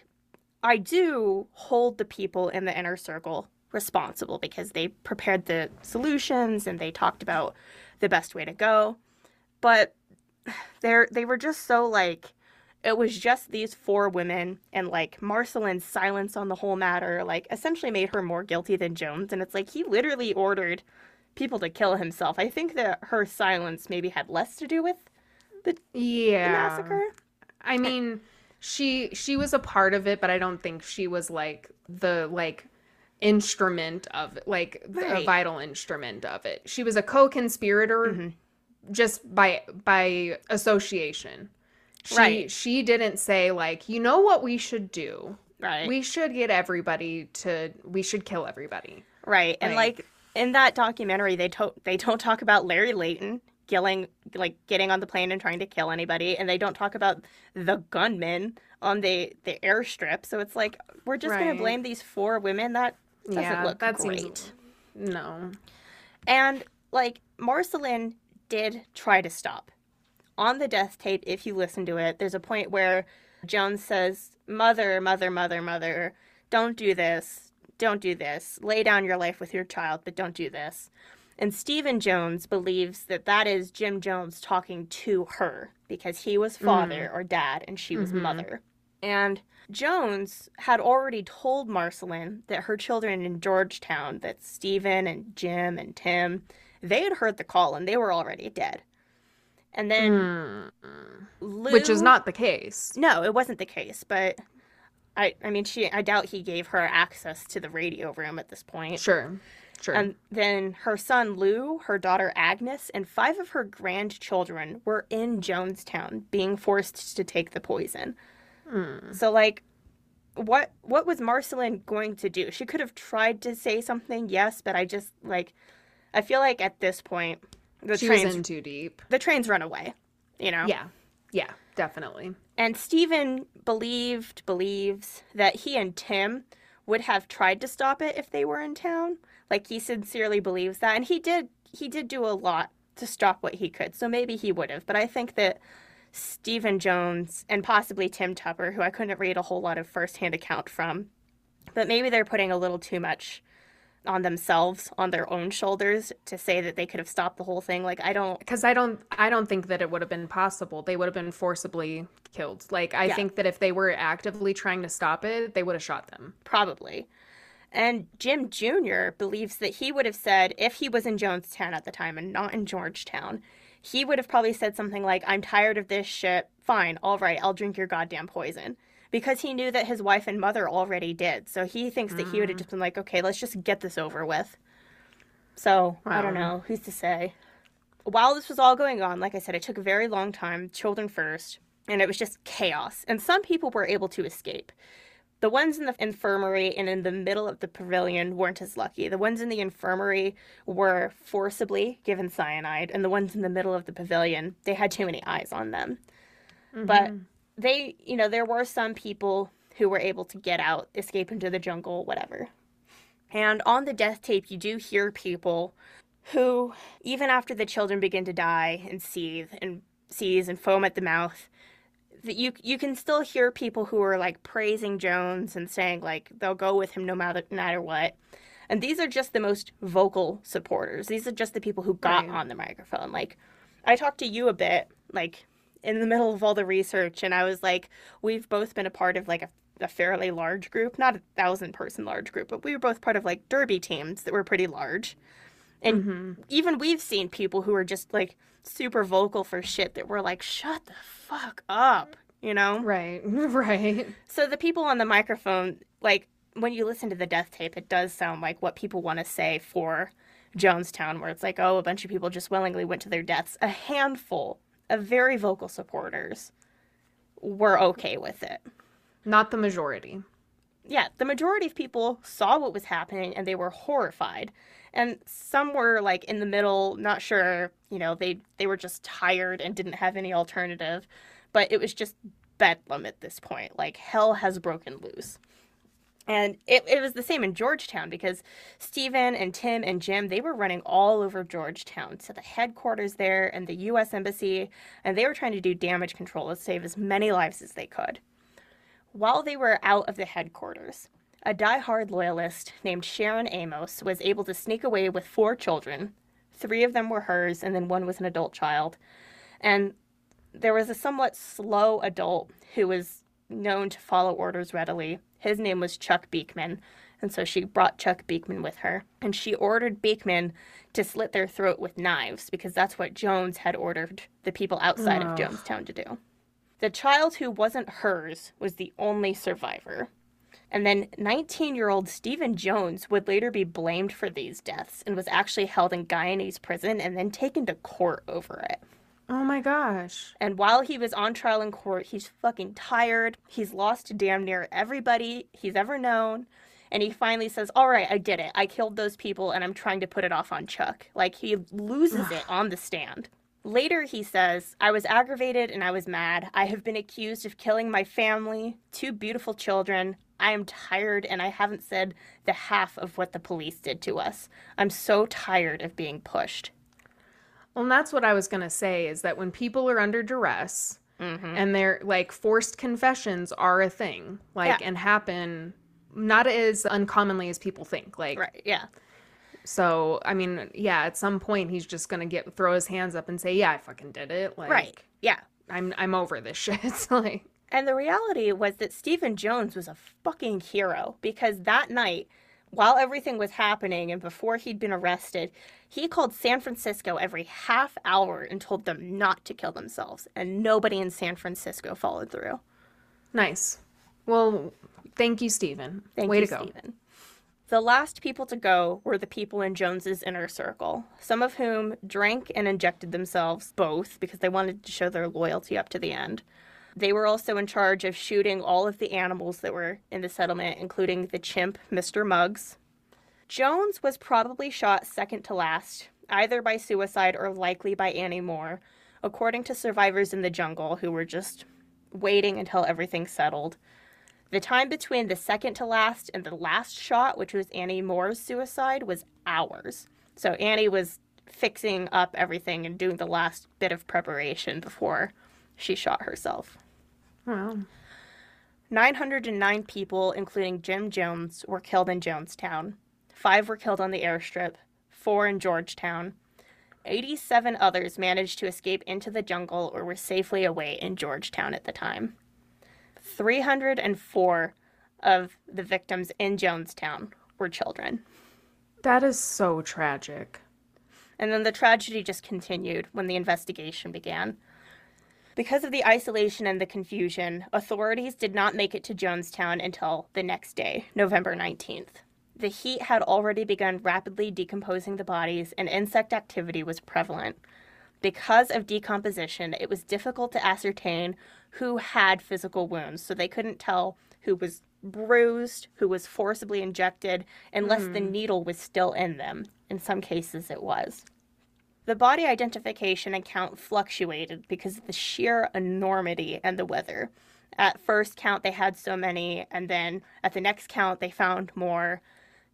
I do hold the people in the inner circle responsible because they prepared the solutions and they talked about the best way to go. But they were just so, like, it was just these 4 women, and, like, Marceline's silence on the whole matter, like, essentially made her more guilty than Jones. And it's like, he literally ordered people to kill himself. I think that her silence maybe had less to do with the massacre. I mean, she was a part of it, but I don't think she was, like, the, like, instrument of it, like, a vital instrument of it. She was a co-conspirator just by association. She didn't say, like, you know what we should do? Right. We should get everybody we should kill everybody. Right. And, like, in that documentary, they don't talk about Larry Layton getting on the plane and trying to kill anybody. And they don't talk about the gunman on the airstrip. So it's like, we're just going to blame these 4 women. That doesn't look great. No. And, like, Marceline did try to stop. On the death tape, if you listen to it, there's a point where Jones says, "Mother, mother, mother, mother, don't do this. Don't do this. Lay down your life with your child, but don't do this." And Stephen Jones believes that that is Jim Jones talking to her because he was father or dad and she was mother. And Jones had already told Marceline that her children in Georgetown, that Stephen and Jim and Tim, they had heard the call and they were already dead. And then Lou, which is not the case. No, it wasn't the case. But I mean, I doubt he gave her access to the radio room at this point. Sure. And then her son, Lou, her daughter, Agnes, and 5 of her grandchildren were in Jonestown being forced to take the poison. So, like, what was Marceline going to do? She could have tried to say something. Yes. But I just, like, I feel like at this point, she was in too deep. The trains run away, you know? Yeah, definitely. And Stephen believes that he and Tim would have tried to stop it if they were in town. Like, he sincerely believes that. And he did do a lot to stop what he could. So maybe he would have. But I think that Stephen Jones, and possibly Tim Tupper, who I couldn't read a whole lot of firsthand account from. But maybe they're putting a little too much on themselves, on their own shoulders, to say that they could have stopped the whole thing. Like, I don't... Because I don't think that it would have been possible. They would have been forcibly killed. Like, I think that if they were actively trying to stop it, they would have shot them. Probably. And Jim Jr. believes that he would have said, if he was in Jonestown at the time and not in Georgetown, he would have probably said something like, I'm tired of this shit. Fine, all right, I'll drink your goddamn poison. Because he knew that his wife and mother already did. So he thinks that he would have just been like, okay, let's just get this over with. So, wow. I don't know. Who's to say? While this was all going on, like I said, it took a very long time, children first, and it was just chaos. And some people were able to escape. The ones in the infirmary and in the middle of the pavilion weren't as lucky. The ones in the infirmary were forcibly given cyanide, and the ones in the middle of the pavilion, they had too many eyes on them. Mm-hmm. But... they, you know, there were some people who were able to get out, escape into the jungle, whatever. And on the death tape, you do hear people who, even after the children begin to die and seize and foam at the mouth, that you can still hear people who are, like, praising Jones and saying, like, they'll go with him no matter what. And these are just the most vocal supporters. These are just the people who got on the microphone. Like, I talked to you a bit, like... in the middle of all the research, and I was like, we've both been a part of, like, a fairly large group, not 1,000-person large group, but we were both part of, like, derby teams that were pretty large. And even we've seen people who are just, like, super vocal for shit that were like, shut the fuck up, you know? Right. So the people on the microphone, like, when you listen to the death tape, it does sound like what people want to say for Jonestown, where it's like, oh, a bunch of people just willingly went to their deaths. A handful of very vocal supporters were okay with it. Not the majority. Yeah, the majority of people saw what was happening and they were horrified. And some were, like, in the middle, not sure, you know, they were just tired and didn't have any alternative. But it was just bedlam at this point. Like, hell has broken loose. And it was the same in Georgetown, because Stephen and Tim and Jim, they were running all over Georgetown to the headquarters there and the U.S. Embassy, and they were trying to do damage control to save as many lives as they could. While they were out of the headquarters, a die-hard loyalist named Sharon Amos was able to sneak away with 4 children. 3 of them were hers, and then 1 was an adult child. And there was a somewhat slow adult who was known to follow orders readily. His name was Chuck Beekman, and so she brought Chuck Beekman with her. And she ordered Beekman to slit their throat with knives, because that's what Jones had ordered the people outside of Jonestown to do. The child who wasn't hers was the only survivor. And then 19-year-old Stephen Jones would later be blamed for these deaths and was actually held in Guyanese prison and then taken to court over it. Oh my gosh. And while he was on trial in court, he's fucking tired. He's lost damn near everybody he's ever known. And he finally says, all right, I did it. I killed those people and I'm trying to put it off on Chuck. Like, he loses it on the stand. Later, he says, I was aggravated and I was mad. I have been accused of killing my family, 2 beautiful children. I am tired and I haven't said the half of what the police did to us. I'm so tired of being pushed. Well, and that's what I was going to say, is that when people are under duress and they're, like, forced confessions are a thing, like, and happen not as uncommonly as people think. Like, So, I mean, at some point he's just going to throw his hands up and say, I fucking did it. Like, I'm over this shit. Like, and the reality was that Stephen Jones was a fucking hero, because that night, while everything was happening and before he'd been arrested, he called San Francisco every half hour and told them not to kill themselves. And nobody in San Francisco followed through. Nice. Well, thank you, Stephen. Way to go. Stephen. The last people to go were the people in Jones's inner circle, some of whom drank and injected themselves, both, because they wanted to show their loyalty up to the end. They were also in charge of shooting all of the animals that were in the settlement, including the chimp, Mr. Muggs. Jones was probably shot second to last, either by suicide or likely by Annie Moore, according to survivors in the jungle who were just waiting until everything settled. The time between the second to last and the last shot, which was Annie Moore's suicide, was hours. So Annie was fixing up everything and doing the last bit of preparation before she shot herself. Wow. 909 people, including Jim Jones, were killed in Jonestown. 5 were killed on the airstrip, 4 in Georgetown. 87 others managed to escape into the jungle or were safely away in Georgetown at the time. 304 of the victims in Jonestown were children. That is so tragic. And then the tragedy just continued when the investigation began. Because of the isolation and the confusion, authorities did not make it to Jonestown until the next day, November 19th. The heat had already begun rapidly decomposing the bodies, and insect activity was prevalent. Because of decomposition, it was difficult to ascertain who had physical wounds, so they couldn't tell who was bruised, who was forcibly injected, unless the needle was still in them. In some cases, it was. The body identification and count fluctuated because of the sheer enormity and the weather. At first count, they had so many, and then at the next count, they found more.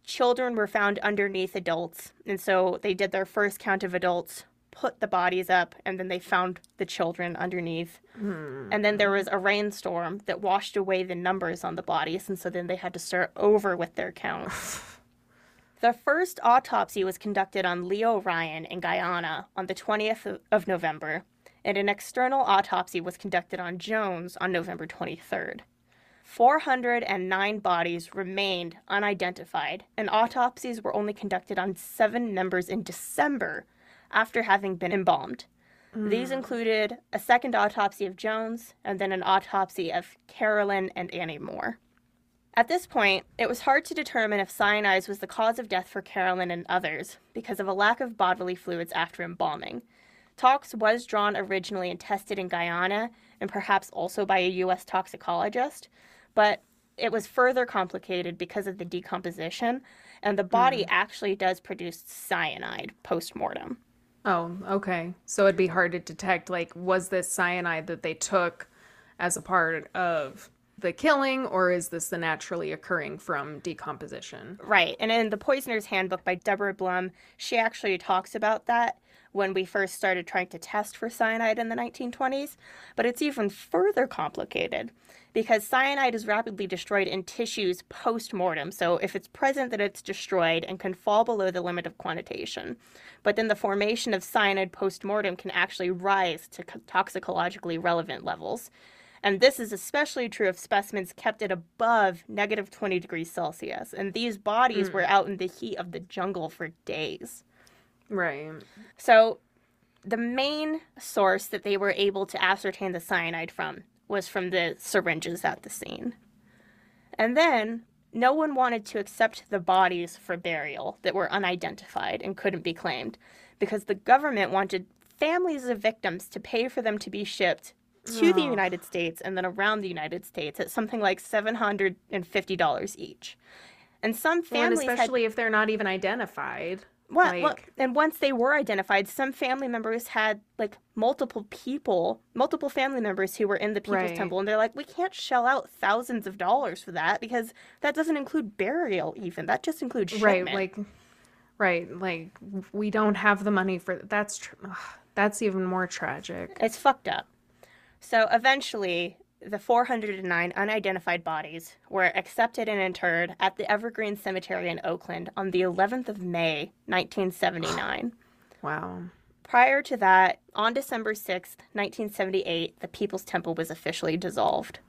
Children were found underneath adults, and so they did their first count of adults, put the bodies up, and then they found the children underneath. And then there was a rainstorm that washed away the numbers on the bodies, and so then they had to start over with their counts. The first autopsy was conducted on Leo Ryan in Guyana on the 20th of November, and an external autopsy was conducted on Jones on November 23rd. 409 bodies remained unidentified, and autopsies were only conducted on 7 members in December after having been embalmed. These included a second autopsy of Jones and then an autopsy of Carolyn and Annie Moore. At this point, it was hard to determine if cyanides was the cause of death for Carolyn and others because of a lack of bodily fluids after embalming. Tox was drawn originally and tested in Guyana and perhaps also by a U.S. toxicologist, but it was further complicated because of the decomposition, and the body actually does produce cyanide post-mortem. Oh, okay. So it'd be hard to detect, like, was this cyanide that they took as a part of the killing, or is this the naturally occurring from decomposition? Right. And in The Poisoner's Handbook by Deborah Blum, she actually talks about that when we first started trying to test for cyanide in the 1920s. But it's even further complicated because cyanide is rapidly destroyed in tissues post-mortem. So if it's present, then it's destroyed and can fall below the limit of quantitation. But then the formation of cyanide post-mortem can actually rise to toxicologically relevant levels. And this is especially true of specimens kept at above negative 20 degrees Celsius. And these bodies were out in the heat of the jungle for days. Right. So the main source that they were able to ascertain the cyanide from was from the syringes at the scene. And then no one wanted to accept the bodies for burial that were unidentified and couldn't be claimed because the government wanted families of victims to pay for them to be shipped to the United States and then around the United States at something like $750 each. And some families and especially if they're not even identified. And once they were identified, some family members had, like, multiple family members who were in the People's Temple, and they're like, we can't shell out thousands of dollars for that because that doesn't include burial even. That just includes shipment. Like, we don't have the money for that. That's even more tragic. It's fucked up. So eventually, the 409 unidentified bodies were accepted and interred at the Evergreen Cemetery in Oakland on the 11th of May, 1979. Wow. Prior to that, on December 6th, 1978, the People's Temple was officially dissolved.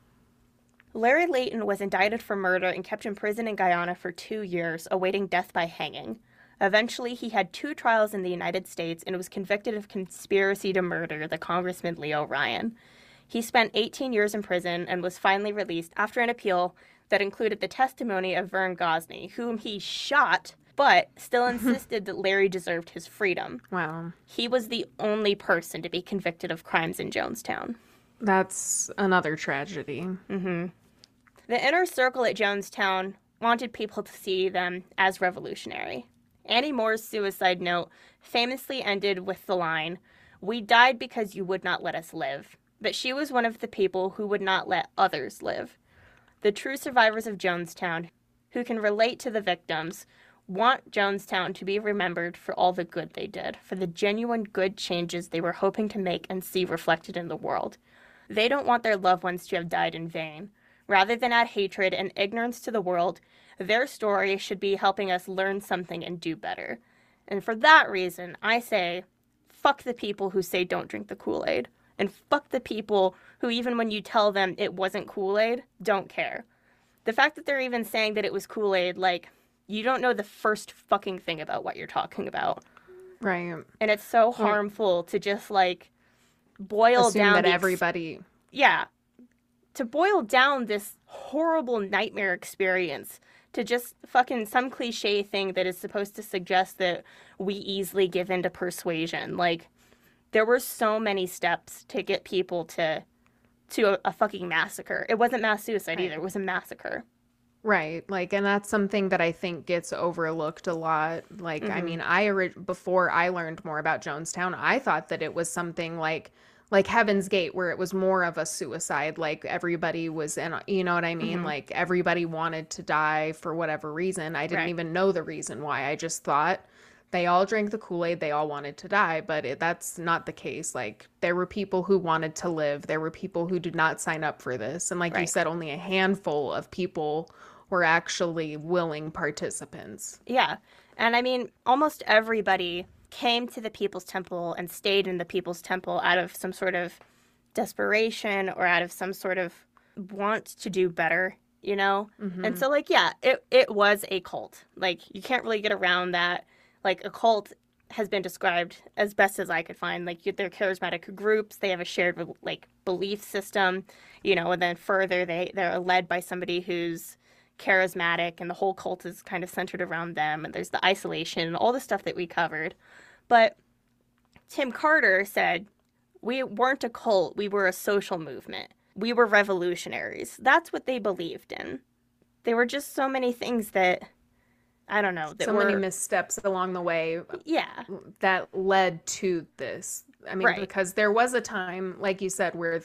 Larry Layton was indicted for murder and kept in prison in Guyana for 2 years, awaiting death by hanging. Eventually, he had 2 trials in the United States and was convicted of conspiracy to murder the Congressman Leo Ryan. He spent 18 years in prison and was finally released after an appeal that included the testimony of Vern Gosney, whom he shot, but still insisted that Larry deserved his freedom. Wow. He was the only person to be convicted of crimes in Jonestown. That's another tragedy. Mm-hmm. The inner circle at Jonestown wanted people to see them as revolutionary. Annie Moore's suicide note famously ended with the line, "We died because you would not let us live." But she was one of the people who would not let others live. The true survivors of Jonestown, who can relate to the victims, want Jonestown to be remembered for all the good they did, for the genuine good changes they were hoping to make and see reflected in the world. They don't want their loved ones to have died in vain. Rather than add hatred and ignorance to the world, their story should be helping us learn something and do better. And for that reason, I say, fuck the people who say don't drink the Kool-Aid. And fuck the people who, even when you tell them it wasn't Kool-Aid, don't care. The fact that they're even saying that it was Kool-Aid, like, you don't know the first fucking thing about what you're talking about. Right. And it's so harmful to just, like, boil assume down that everybody. Yeah. To boil down this horrible nightmare experience to just fucking some cliche thing that is supposed to suggest that we easily give in to persuasion. Like, there were so many steps to get people to a fucking massacre. It wasn't mass suicide either. It was a massacre. Right. Like, and that's something that I think gets overlooked a lot. Like, I mean, before I learned more about Jonestown, I thought that it was something like Heaven's Gate, where it was more of a suicide. Like, everybody was in, you know what I mean? Like, everybody wanted to die for whatever reason. I didn't even know the reason why. I just thought they all drank the Kool-Aid. They all wanted to die, but that's not the case. Like, there were people who wanted to live. There were people who did not sign up for this. And like you said, only a handful of people were actually willing participants. Yeah. And I mean, almost everybody came to the People's Temple and stayed in the People's Temple out of some sort of desperation or out of some sort of want to do better, you know? And so, like, yeah, it was a cult. Like, you can't really get around that. Like, a cult has been described as best as I could find. Like, they're charismatic groups. They have a shared, like, belief system, you know, and then further they're led by somebody who's charismatic, and the whole cult is kind of centered around them. And there's the isolation and all the stuff that we covered. But Tim Carter said, we weren't a cult. We were a social movement. We were revolutionaries. That's what they believed in. There were just so many things that... I don't know. So many missteps along the way. Yeah. That led to this. I mean, because there was a time, like you said, where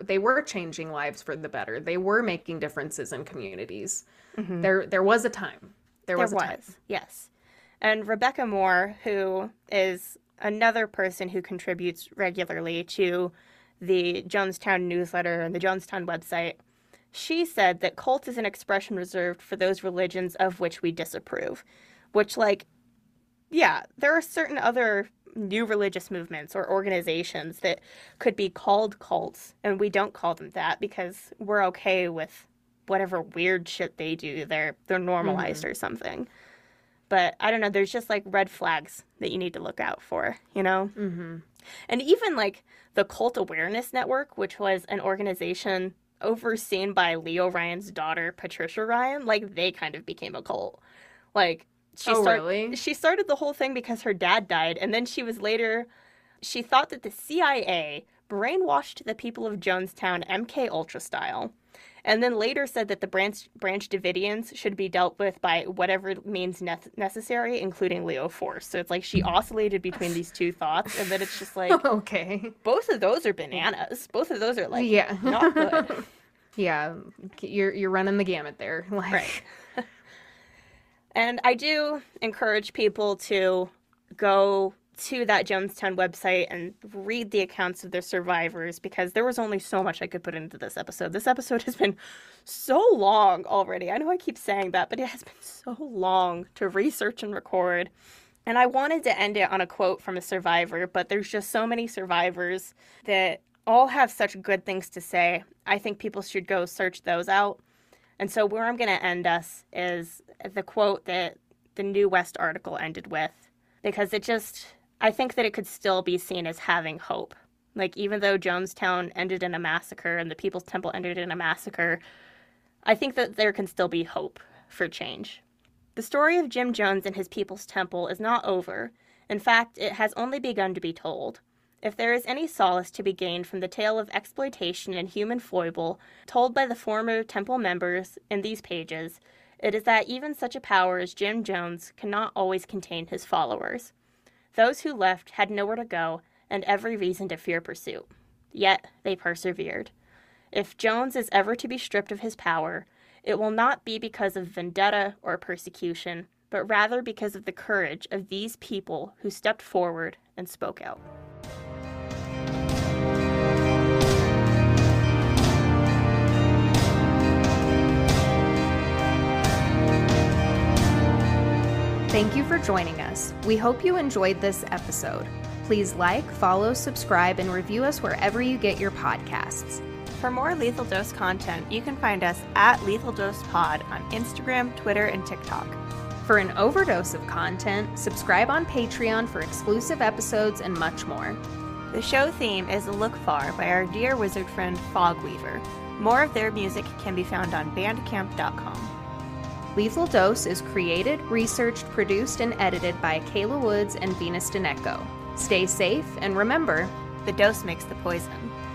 they were changing lives for the better. They were making differences in communities. There was a time. There was, yes. And Rebecca Moore, who is another person who contributes regularly to the Jonestown newsletter and the Jonestown website, she said that cult is an expression reserved for those religions of which we disapprove, which, like, yeah, there are certain other new religious movements or organizations that could be called cults, and we don't call them that because we're okay with whatever weird shit they do. They're normalized or something. But I don't know, there's just, like, red flags that you need to look out for, you know? And even, like, the Cult Awareness Network, which was an organization overseen by Leo Ryan's daughter, Patricia Ryan, like, they kind of became a cult. Like, she started the whole thing because her dad died, and then she thought that the CIA brainwashed the people of Jonestown MK Ultra style, and then later said that the Branch Davidians should be dealt with by whatever means necessary, including Leo Force. So it's like she oscillated between these two thoughts, and then it's just like, okay, both of those are bananas. Both of those are, like, not good. Yeah, you're running the gamut there. Like... Right. And I do encourage people to go to that Jonestown website and read the accounts of their survivors, because there was only so much I could put into this episode. This episode has been so long already. I know I keep saying that, but it has been so long to research and record. And I wanted to end it on a quote from a survivor, but there's just so many survivors that all have such good things to say. I think people should go search those out. And so where I'm going to end us is the quote that the New West article ended with, because it just... I think that it could still be seen as having hope. Like, even though Jonestown ended in a massacre and the People's Temple ended in a massacre, I think that there can still be hope for change. The story of Jim Jones and his People's Temple is not over. In fact, it has only begun to be told. If there is any solace to be gained from the tale of exploitation and human foible told by the former temple members in these pages, it is that even such a power as Jim Jones cannot always contain his followers. Those who left had nowhere to go and every reason to fear pursuit. Yet they persevered. If Jones is ever to be stripped of his power, it will not be because of vendetta or persecution, but rather because of the courage of these people who stepped forward and spoke out. Thank you for joining us. We hope you enjoyed this episode. Please like, follow, subscribe, and review us wherever you get your podcasts. For more Lethal Dose content, you can find us at Lethal Dose Pod on Instagram, Twitter, and TikTok. For an overdose of content, subscribe on Patreon for exclusive episodes and much more. The show theme is Look Far by our dear wizard friend Fogweaver. More of their music can be found on bandcamp.com. Lethal Dose is created, researched, produced, and edited by Kayla Woods and Venus Deneco. Stay safe, and remember, the dose makes the poison.